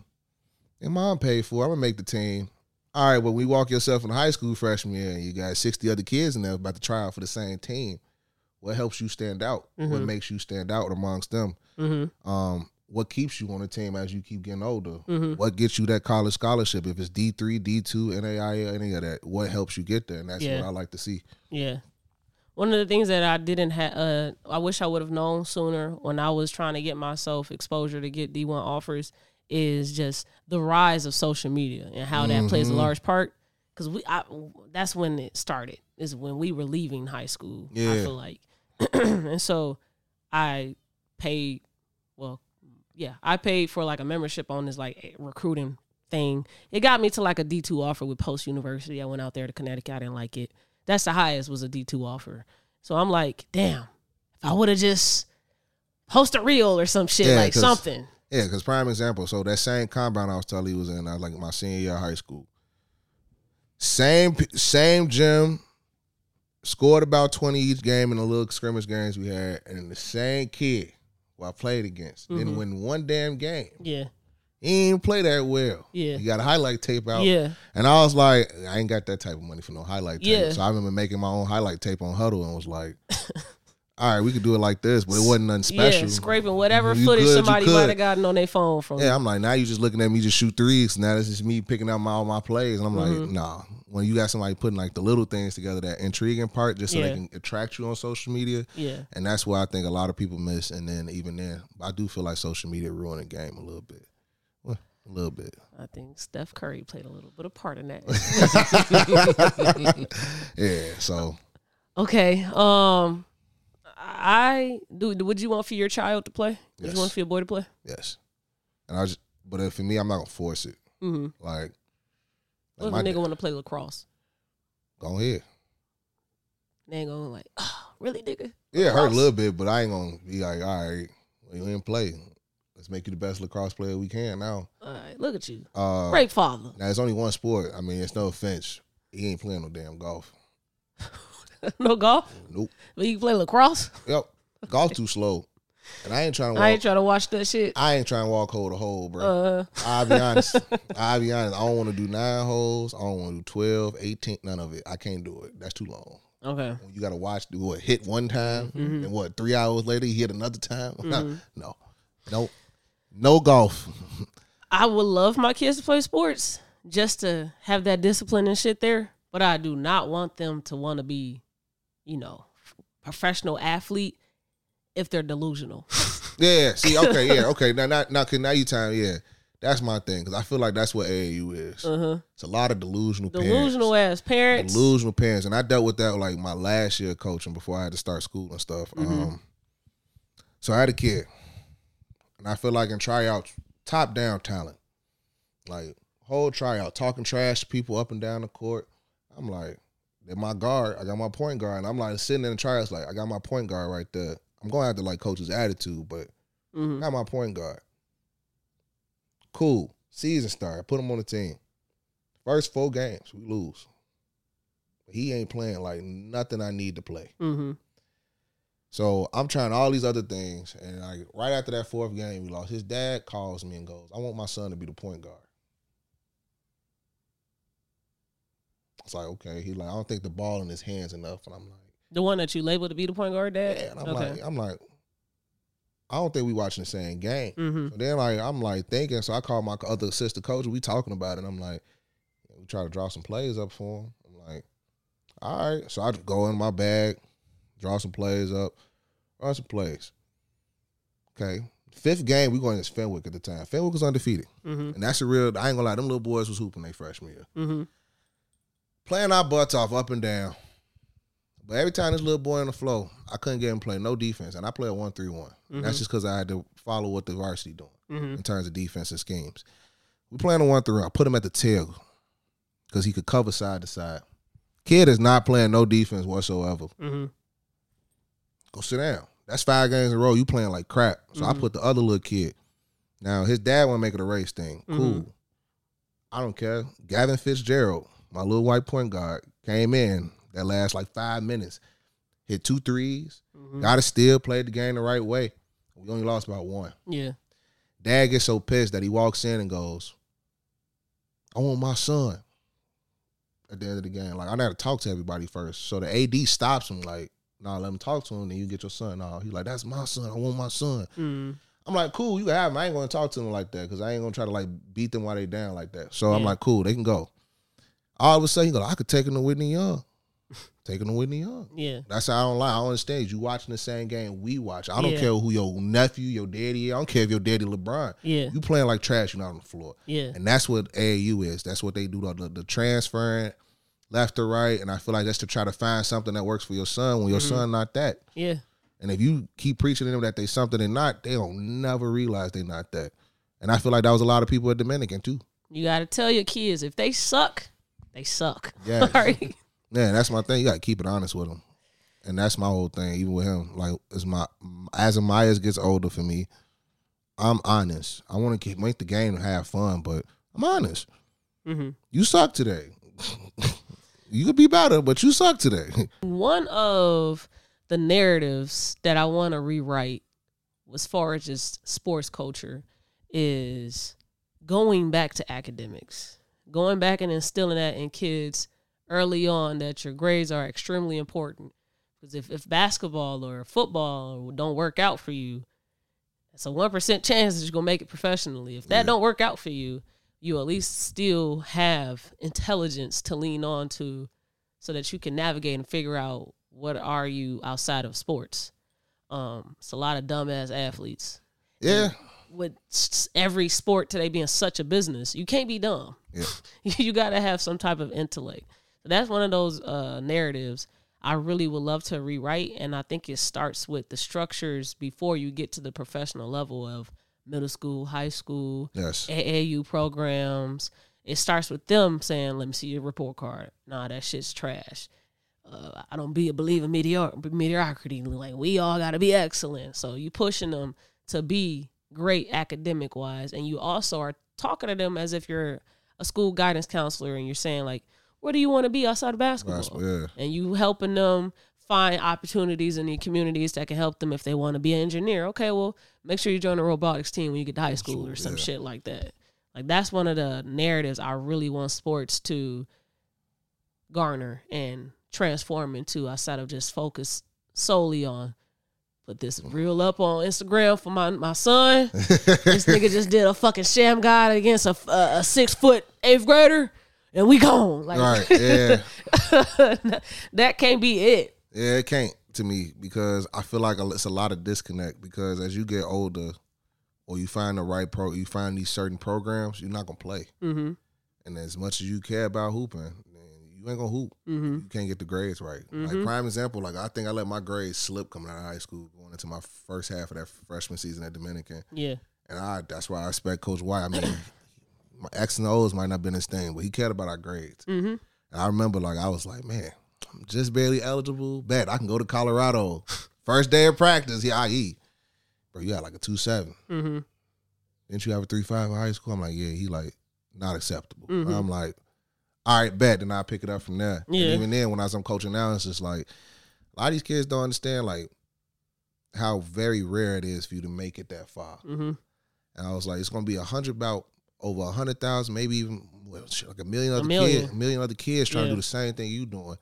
And mom paid for it. I'm going to make the team. All right, well, we walk yourself in high school freshman year, and you got 60 other kids in there about to try out for the same team. What helps you stand out? Mm-hmm. What makes you stand out amongst them? Mm-hmm. What keeps you on the team as you keep getting older? Mm-hmm. What gets you that college scholarship? If it's D3, D2, NAIA, any of that, what helps you get there? And that's what I like to see. Yeah. One of the things that I didn't have, I wish I would have known sooner when I was trying to get myself exposure to get D1 offers is just the rise of social media and how that plays a large part. Because that's when it started, is when we were leaving high school, I feel like. And so I paid for like a membership on this like recruiting thing. It got me to like a D2 offer with Post University. I went out there to Connecticut. I didn't like it. That's the highest was a D2 offer. So I'm like, damn, if I would have just posted a reel or some shit, like something. Yeah, because prime example, so that same compound I was telling you was in, I was like my senior year of high school. Same gym, scored about 20 each game in the little scrimmage games we had, and the same kid who I played against didn't win one damn game. Yeah. He didn't play that well. Yeah. He got a highlight tape out. Yeah. And I was like, I ain't got that type of money for no highlight tape. Yeah. So I remember making my own highlight tape on Huddle and was like, all right, we could do it like this, but it wasn't nothing special. Yeah, scraping whatever footage somebody might have gotten on their phone from. Yeah, I'm like, now you just looking at me just shoot threes. Now this is me picking out all my plays. And I'm like, nah. When you got somebody putting like the little things together, that intriguing part, just so they can attract you on social media. Yeah. And that's where I think a lot of people miss. And then even then, I do feel like social media ruined the game a little bit. A little bit. I think Steph Curry played a little bit of part in that. Yeah, so. Okay. Would you want for your child to play? Yes. Would you want for your boy to play? Yes. And but for me, I'm not going to force it. Mm-hmm. Like what if a nigga want to play lacrosse? Go ahead. They ain't going to like, oh, really, nigga? Yeah, it hurt a little bit, but I ain't going to be like, all right, well, you didn't play. Let's make you the best lacrosse player we can now. All right, look at you. Great father. Now, it's only one sport. I mean, it's no offense. He ain't playing no damn golf. No golf? Nope. But you can play lacrosse? Yep. Golf too slow. And I ain't trying to walk. I ain't trying to watch that shit. I ain't trying to walk hole to hole, bro. I'll be honest. I don't want to do 9 holes. I don't want to do 12, 18, none of it. I can't do it. That's too long. Okay. You got to watch, hit one time, and 3 hours later, you hit another time? Mm-hmm. No. Nope. No golf. I would love my kids to play sports just to have that discipline and shit there, but I do not want them to want to be, professional athlete if they're delusional. Yeah. See. Okay. Yeah. Okay. Now you time. Yeah. That's my thing because I feel like that's what AAU is. Uh-huh. It's a lot of delusional parents. Delusional parents, and I dealt with that like my last year of coaching before I had to start school and stuff. Mm-hmm. So I had a kid. And I feel like in tryouts, top-down talent, like whole tryout, talking trash to people up and down the court. I'm like, they're my guard. I got my point guard. And I'm like sitting in the tryouts like, I got my point guard right there. I'm going to have to like coach his attitude, but I got my point guard. Cool. Season start. Put him on the team. First 4 games, we lose. He ain't playing like nothing I need to play. Mm-hmm. So I'm trying all these other things, and like right after that 4th game, we lost. His dad calls me and goes, "I want my son to be the point guard." It's like, okay, he's like, "I don't think the ball in his hands enough," and I'm like, "The one that you labeled to be the point guard, Dad?" Yeah, and I'm like, I don't think we watching the same game. Mm-hmm. So then like I'm like thinking, so I call my other assistant coach. We talking about it. And I'm like, we try to draw some plays up for him. I'm like, all right, so I just go in my bag. Draw some plays up. Draw some plays. Okay. 5th game, we going against Fenwick at the time. Fenwick was undefeated. Mm-hmm. And that's a real, I ain't going to lie, them little boys was hooping their freshman year. Mm-hmm. Playing our butts off up and down. But every time this little boy on the floor, I couldn't get him to play no defense. And I play a 1-3-1. Mm-hmm. That's just because I had to follow what the varsity doing in terms of defensive schemes. We playing a 1-3-1. I put him at the tail because he could cover side to side. Kid is not playing no defense whatsoever. Mm-hmm. Go sit down. That's 5 games in a row. You playing like crap. So I put the other little kid. Now, his dad want to make it a race thing. Cool. Mm-hmm. I don't care. Gavin Fitzgerald, my little white point guard, came in that last like 5 minutes. Hit 2 threes. Mm-hmm. Got to steal, played the game the right way. We only lost about 1. Yeah. Dad gets so pissed that he walks in and goes, "I want my son." At the end of the game. Like, I got to talk to everybody first. So the AD stops him like, "Nah, let him talk to him, then you get your son." Nah, he like, "That's my son. I want my son." I'm like, cool, you can have him. I ain't going to talk to them like that because I ain't going to try to like beat them while they down like that. So I'm like, cool, they can go. All of a sudden, he go, "I could take him to Whitney Young." Take him to Whitney Young. Yeah. That's how I don't lie. I don't understand. You watching the same game we watch. I don't care who your nephew, your daddy is. I don't care if your daddy LeBron. Yeah. You playing like trash, you're not on the floor. Yeah. And that's what AAU is. That's what they do, the transferring left or right, and I feel like that's to try to find something that works for your son when your son not that. Yeah. And if you keep preaching to them that they something and not, they don't never realize they not that. And I feel like that was a lot of people at Dominican, too. You got to tell your kids, if they suck, they suck. Yeah. Right? Yeah, that's my thing. You got to keep it honest with them. And that's my whole thing, even with him. Like, as Amaya gets older for me, I'm honest. I want to make the game and have fun, but I'm honest. Mm-hmm. You suck today. You could be better, but you suck today. One of the narratives that I want to rewrite as far as just sports culture is going back to academics, going back and instilling that in kids early on that your grades are extremely important. Because if basketball or football don't work out for you, it's a 1% chance that you're going to make it professionally. If that don't work out for you, you at least still have intelligence to lean on to so that you can navigate and figure out what are you outside of sports. It's a lot of dumbass athletes. Yeah. And with every sport today being such a business, you can't be dumb. Yeah. You got to have some type of intellect. So that's one of those narratives I really would love to rewrite, and I think it starts with the structures before you get to the professional level of middle school, high school, yes, AAU programs. It starts with them saying, let me see your report card. Nah, that shit's trash. I don't believe in mediocrity. Like, we all got to be excellent. So you pushing them to be great academic-wise, and you also are talking to them as if you're a school guidance counselor, and you're saying, like, where do you want to be outside of basketball? Yeah. And you helping them find opportunities in the communities that can help them if they want to be an engineer. Okay, well, make sure you join the robotics team when you get to high school or some shit like that. Like, that's one of the narratives I really want sports to garner and transform into outside of just focus solely on put this reel up on Instagram for my son. This nigga just did a fucking sham guy against a 6 foot eighth grader. And we gone. Like, right, yeah. That can't be it. Yeah, it can't to me because I feel like it's a lot of disconnect because as you get older or you find the right you find these certain programs, you're not going to play. Mm-hmm. And as much as you care about hooping, you ain't going to hoop. Mm-hmm. You can't get the grades right. Mm-hmm. Like, prime example, like I think I let my grades slip coming out of high school going into my first half of that freshman season at Dominican. Yeah. And that's why I respect Coach White. I mean, my X and O's might not have been his thing, but he cared about our grades. Mm-hmm. And I remember, like, I was like, man, I'm just barely eligible. Bet I can go to Colorado. First day of practice, IE. Bro, you had like a 2.7. Mm-hmm. Didn't you have a 3.5 in high school? I'm like, yeah. He like, not acceptable. Mm-hmm. I'm like, all right, bet. Then I pick it up from there. Yeah. And even then, when I'm coaching now, it's just like, a lot of these kids don't understand, like, how very rare it is for you to make it that far. Mm-hmm. And I was like, it's going to be 100 bout. Over 100,000, maybe even like a million other kids trying to do the same thing you doing.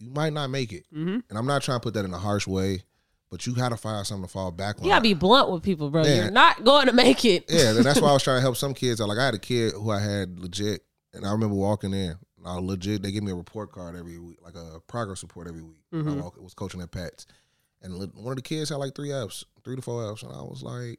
You might not make it, mm-hmm. and I'm not trying to put that in a harsh way, but you got to find something to fall back on. You got to be blunt with people, bro. Yeah. You're not going to make it. Yeah, and that's why I was trying to help some kids out. Like I had a kid who I had legit, and I remember walking in. They give me a report card every week, like a progress report every week. Mm-hmm. I was coaching at Pats, and one of the kids had like 3 to 4 Fs, and I was like,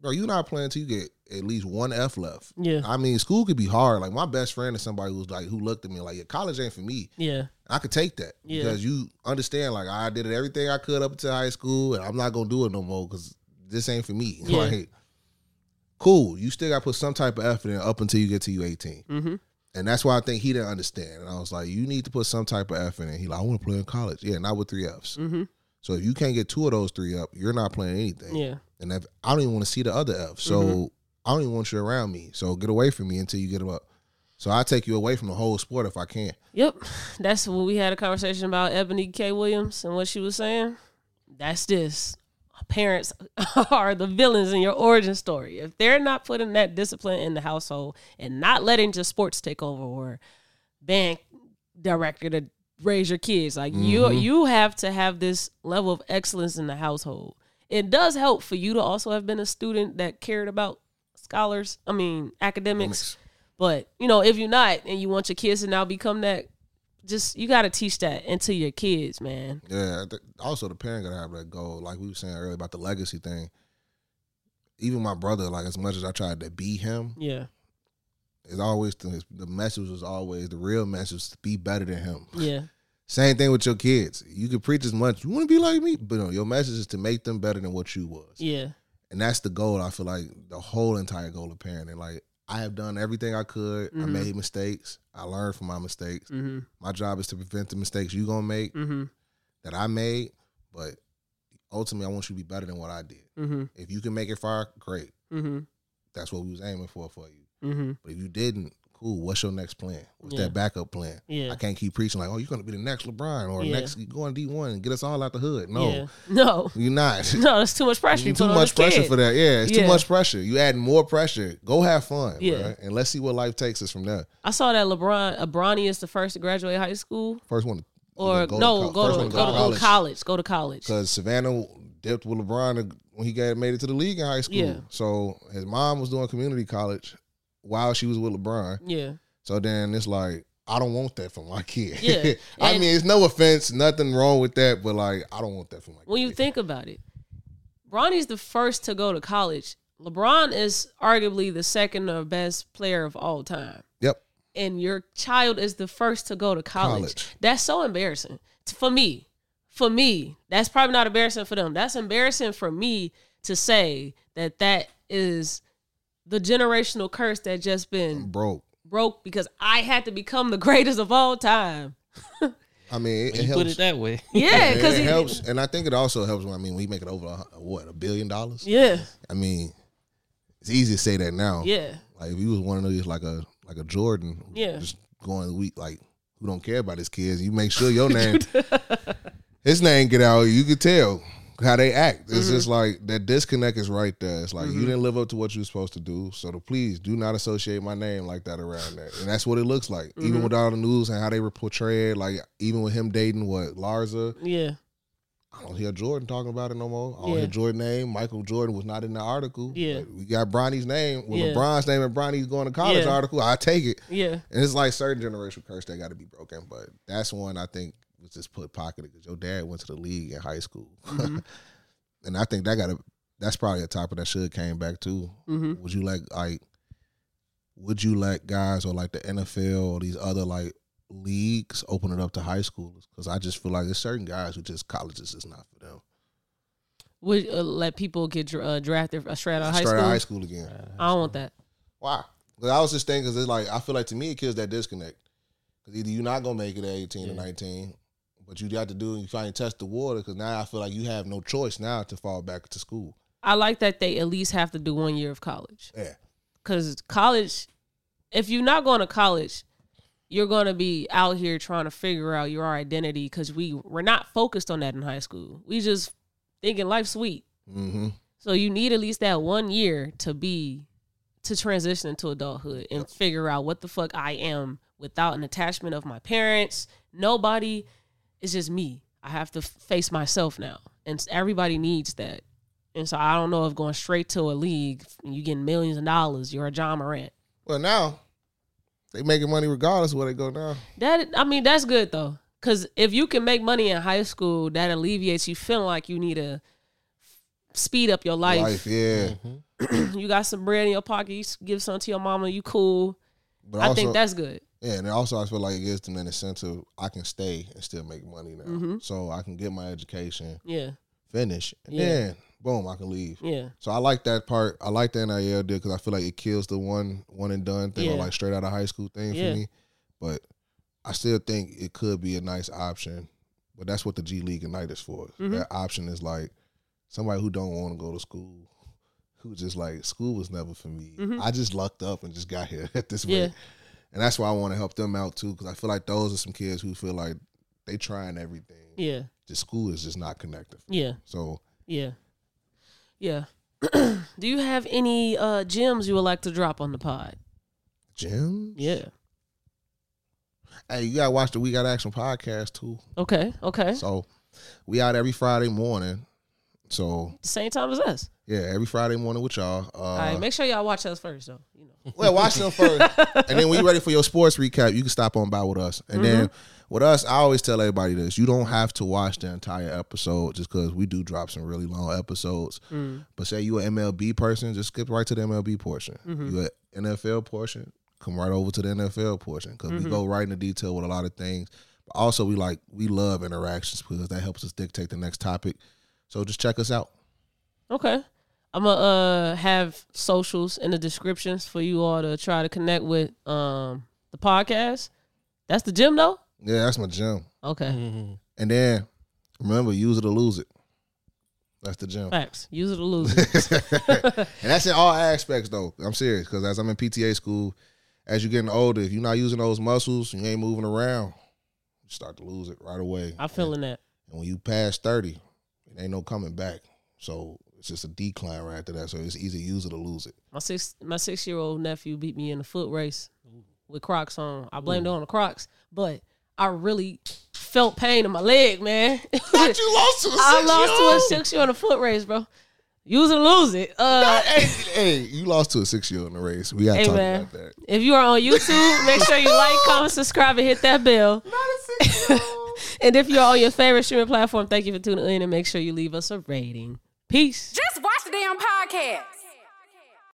bro, you're not playing till you get at least one F left. Yeah. I mean, school could be hard. Like, my best friend is somebody who looked at me like, yeah, college ain't for me. Yeah. I could take that. Yeah. Because you understand, like, I did everything I could up until high school, and I'm not going to do it no more because this ain't for me. Yeah. Like, cool. You still got to put some type of effort in up until you get to you 18. Mm-hmm. And that's why I think he didn't understand. And I was like, you need to put some type of effort in. He like, I want to play in college. Yeah, not with 3 Fs. Mm-hmm. So if you can't get 2 of those 3 up, you're not playing anything. Yeah. And I don't even want to see the other F. So mm-hmm. I don't even want you around me. So get away from me until you get up. So I take you away from the whole sport if I can. Yep. That's when we had a conversation about Ebony K. Williams and what she was saying. That's this. Parents are the villains in your origin story. If they're not putting that discipline in the household and not letting just sports take over or being director to raise your kids. Like mm-hmm. you have to have this level of excellence in the household. It does help for you to also have been a student that cared about academics. But, you know, if you're not and you want your kids to now become that, just you got to teach that into your kids, man. Yeah. Also, the parent got to have that goal. Like we were saying earlier about the legacy thing. Even my brother, like as much as I tried to be him. Yeah. It's always the message was always the real message to be better than him. Yeah. Same thing with your kids. You can preach as much. You want to be like me, but no, your message is to make them better than what you was. Yeah. And that's the goal. I feel like the whole entire goal of parenting. Like I have done everything I could. Mm-hmm. I made mistakes. I learned from my mistakes. Mm-hmm. My job is to prevent the mistakes you're going to make mm-hmm. that I made. But ultimately, I want you to be better than what I did. Mm-hmm. If you can make it far, great. Mm-hmm. That's what we was aiming for you. Mm-hmm. But if you didn't, cool, what's your next plan? What's that backup plan? Yeah. I can't keep preaching like, oh, you're going to be the next LeBron or next going D1 and get us all out the hood. No. Yeah. No. You're not. No, that's too much pressure. You're too much pressure for that. Yeah, it's too much pressure. You adding more pressure. Go have fun, bro. And let's see what life takes us from there. I saw that Bronny is the first to graduate high school. First one to go to college. Go to college. Because Savannah dipped with LeBron when he made it to the league in high school. Yeah. So his mom was doing community college while she was with LeBron. Yeah. So then it's like, I don't want that for my kid. Yeah. I mean, it's no offense, nothing wrong with that, but like, I don't want that for my kid. When you think about it, Bronny's the first to go to college. LeBron is arguably the second or best player of all time. Yep. And your child is the first to go to college. That's so embarrassing for me. That's probably not embarrassing for them. That's embarrassing for me to say that is the generational curse that just been broke because I had to become the greatest of all time. I mean, it helps. Put it that way. Yeah, because it helps. And I think it also helps when, I mean, we make it over, $1 billion? Yeah. I mean, it's easy to say that now. Yeah. Like, if you was one of those, like a Jordan, just going weak, like, who don't care about his kids, you make sure your name, his name get out, you could tell how they act. It's just like that disconnect is right there. It's like you didn't live up to what you were supposed to do, so please do not associate my name like that around that. And that's what it looks like. Even with all the news and how they were portrayed, like even with him dating Larsa. Yeah. I don't hear Jordan talking about it no more. I don't hear Jordan's name. Michael Jordan was not in the article. Yeah. Like, we got Bronny's name. Well, LeBron's name and Bronny's going to college article, I take it. Yeah. And it's like certain generational curse that got to be broken, but that's one I think was just put pocketed because your dad went to the league in high school. And I think that's probably a topic that should came back too. Would you let guys or like the NFL or these other like leagues open it up to high schoolers? Because I just feel like there's certain guys who just colleges is not for them. Would let people get drafted straight out of high school? Straight out of high school again. I don't want that. Why? Because I was just thinking, because it's like, I feel like to me it kills that disconnect. Because either you're not going to make it at 18 or 19, but you got to do, you finally test the water, because now I feel like you have no choice now to fall back to school. I like that they at least have to do 1 year of college. Yeah. Because college, if you're not going to college, you're going to be out here trying to figure out your identity, because we're not focused on that in high school. We just thinking life's sweet. So you need at least that 1 year to transition into adulthood and figure out what the fuck I am without an attachment of my parents. Nobody. It's just me. I have to face myself now. And everybody needs that. And so I don't know if going straight to a league, you getting millions of dollars, you're a John Morant. Well, now they making money regardless of where they go now. That's good, though. Because if you can make money in high school, that alleviates you feeling like you need to speed up your life. Yeah. You got some bread in your pocket, you give some to your mama, you cool. But I think that's good. Yeah, and also I feel like it gives them an incentive. I can stay and still make money now. So I can get my education. Yeah. Finish. And then, boom, I can leave. Yeah. So I like that part. I like the NIL deal because I feel like it kills the one and done thing or like straight out of high school thing for me. But I still think it could be a nice option. But that's what the G League Ignite is for. That option is like somebody who don't want to go to school, who just like, school was never for me. I just lucked up and just got here at this way. And that's why I want to help them out, too, because I feel like those are some kids who feel like they trying everything. Yeah. The school is just not connected. Yeah. So. Yeah. Yeah. Do you have any gems you would like to drop on the pod? Gems? Yeah. Hey, you got to watch the We Got Action podcast, too. Okay. So, we out every Friday morning. So. The same time as us. Yeah, every Friday morning with y'all. All right, make sure y'all watch us first, though. You know. Well, watch them first. And then when you're ready for your sports recap, you can stop on by with us. And then with us, I always tell everybody this. You don't have to watch the entire episode just because we do drop some really long episodes. But say you're an MLB person, just skip right to the MLB portion. You're an NFL portion, come right over to the NFL portion. Because we go right into detail with a lot of things. But also, we love interactions because that helps us dictate the next topic. So just check us out. Okay. I'm going to have socials in the descriptions for you all to try to connect with the podcast. That's the gym, though? Yeah, that's my gym. Okay. And then, remember, use it or lose it. That's the gym. Facts. Use it or lose it. And that's in all aspects, though. I'm serious, because as I'm in PTA school, as you're getting older, if you're not using those muscles, you ain't moving around, you start to lose it right away. I'm feeling that. And when you pass 30, it ain't no coming back. So it's just a decline right after that. So it's easy to use it or lose it. My six-year-old nephew beat me in a foot race with Crocs on. I blamed it on the Crocs, but I really felt pain in my leg, man. But you lost to a 6-year-old. I lost to a 6-year-old in a foot race, bro. Use it or lose it. Hey, you lost to a 6-year-old in the race. We got to talk about that. If you are on YouTube, make sure you like, comment, subscribe, and hit that bell. Not a 6-year-old. And if you're on your favorite streaming platform, thank you for tuning in and make sure you leave us a rating. Peace. Just watch the damn podcast.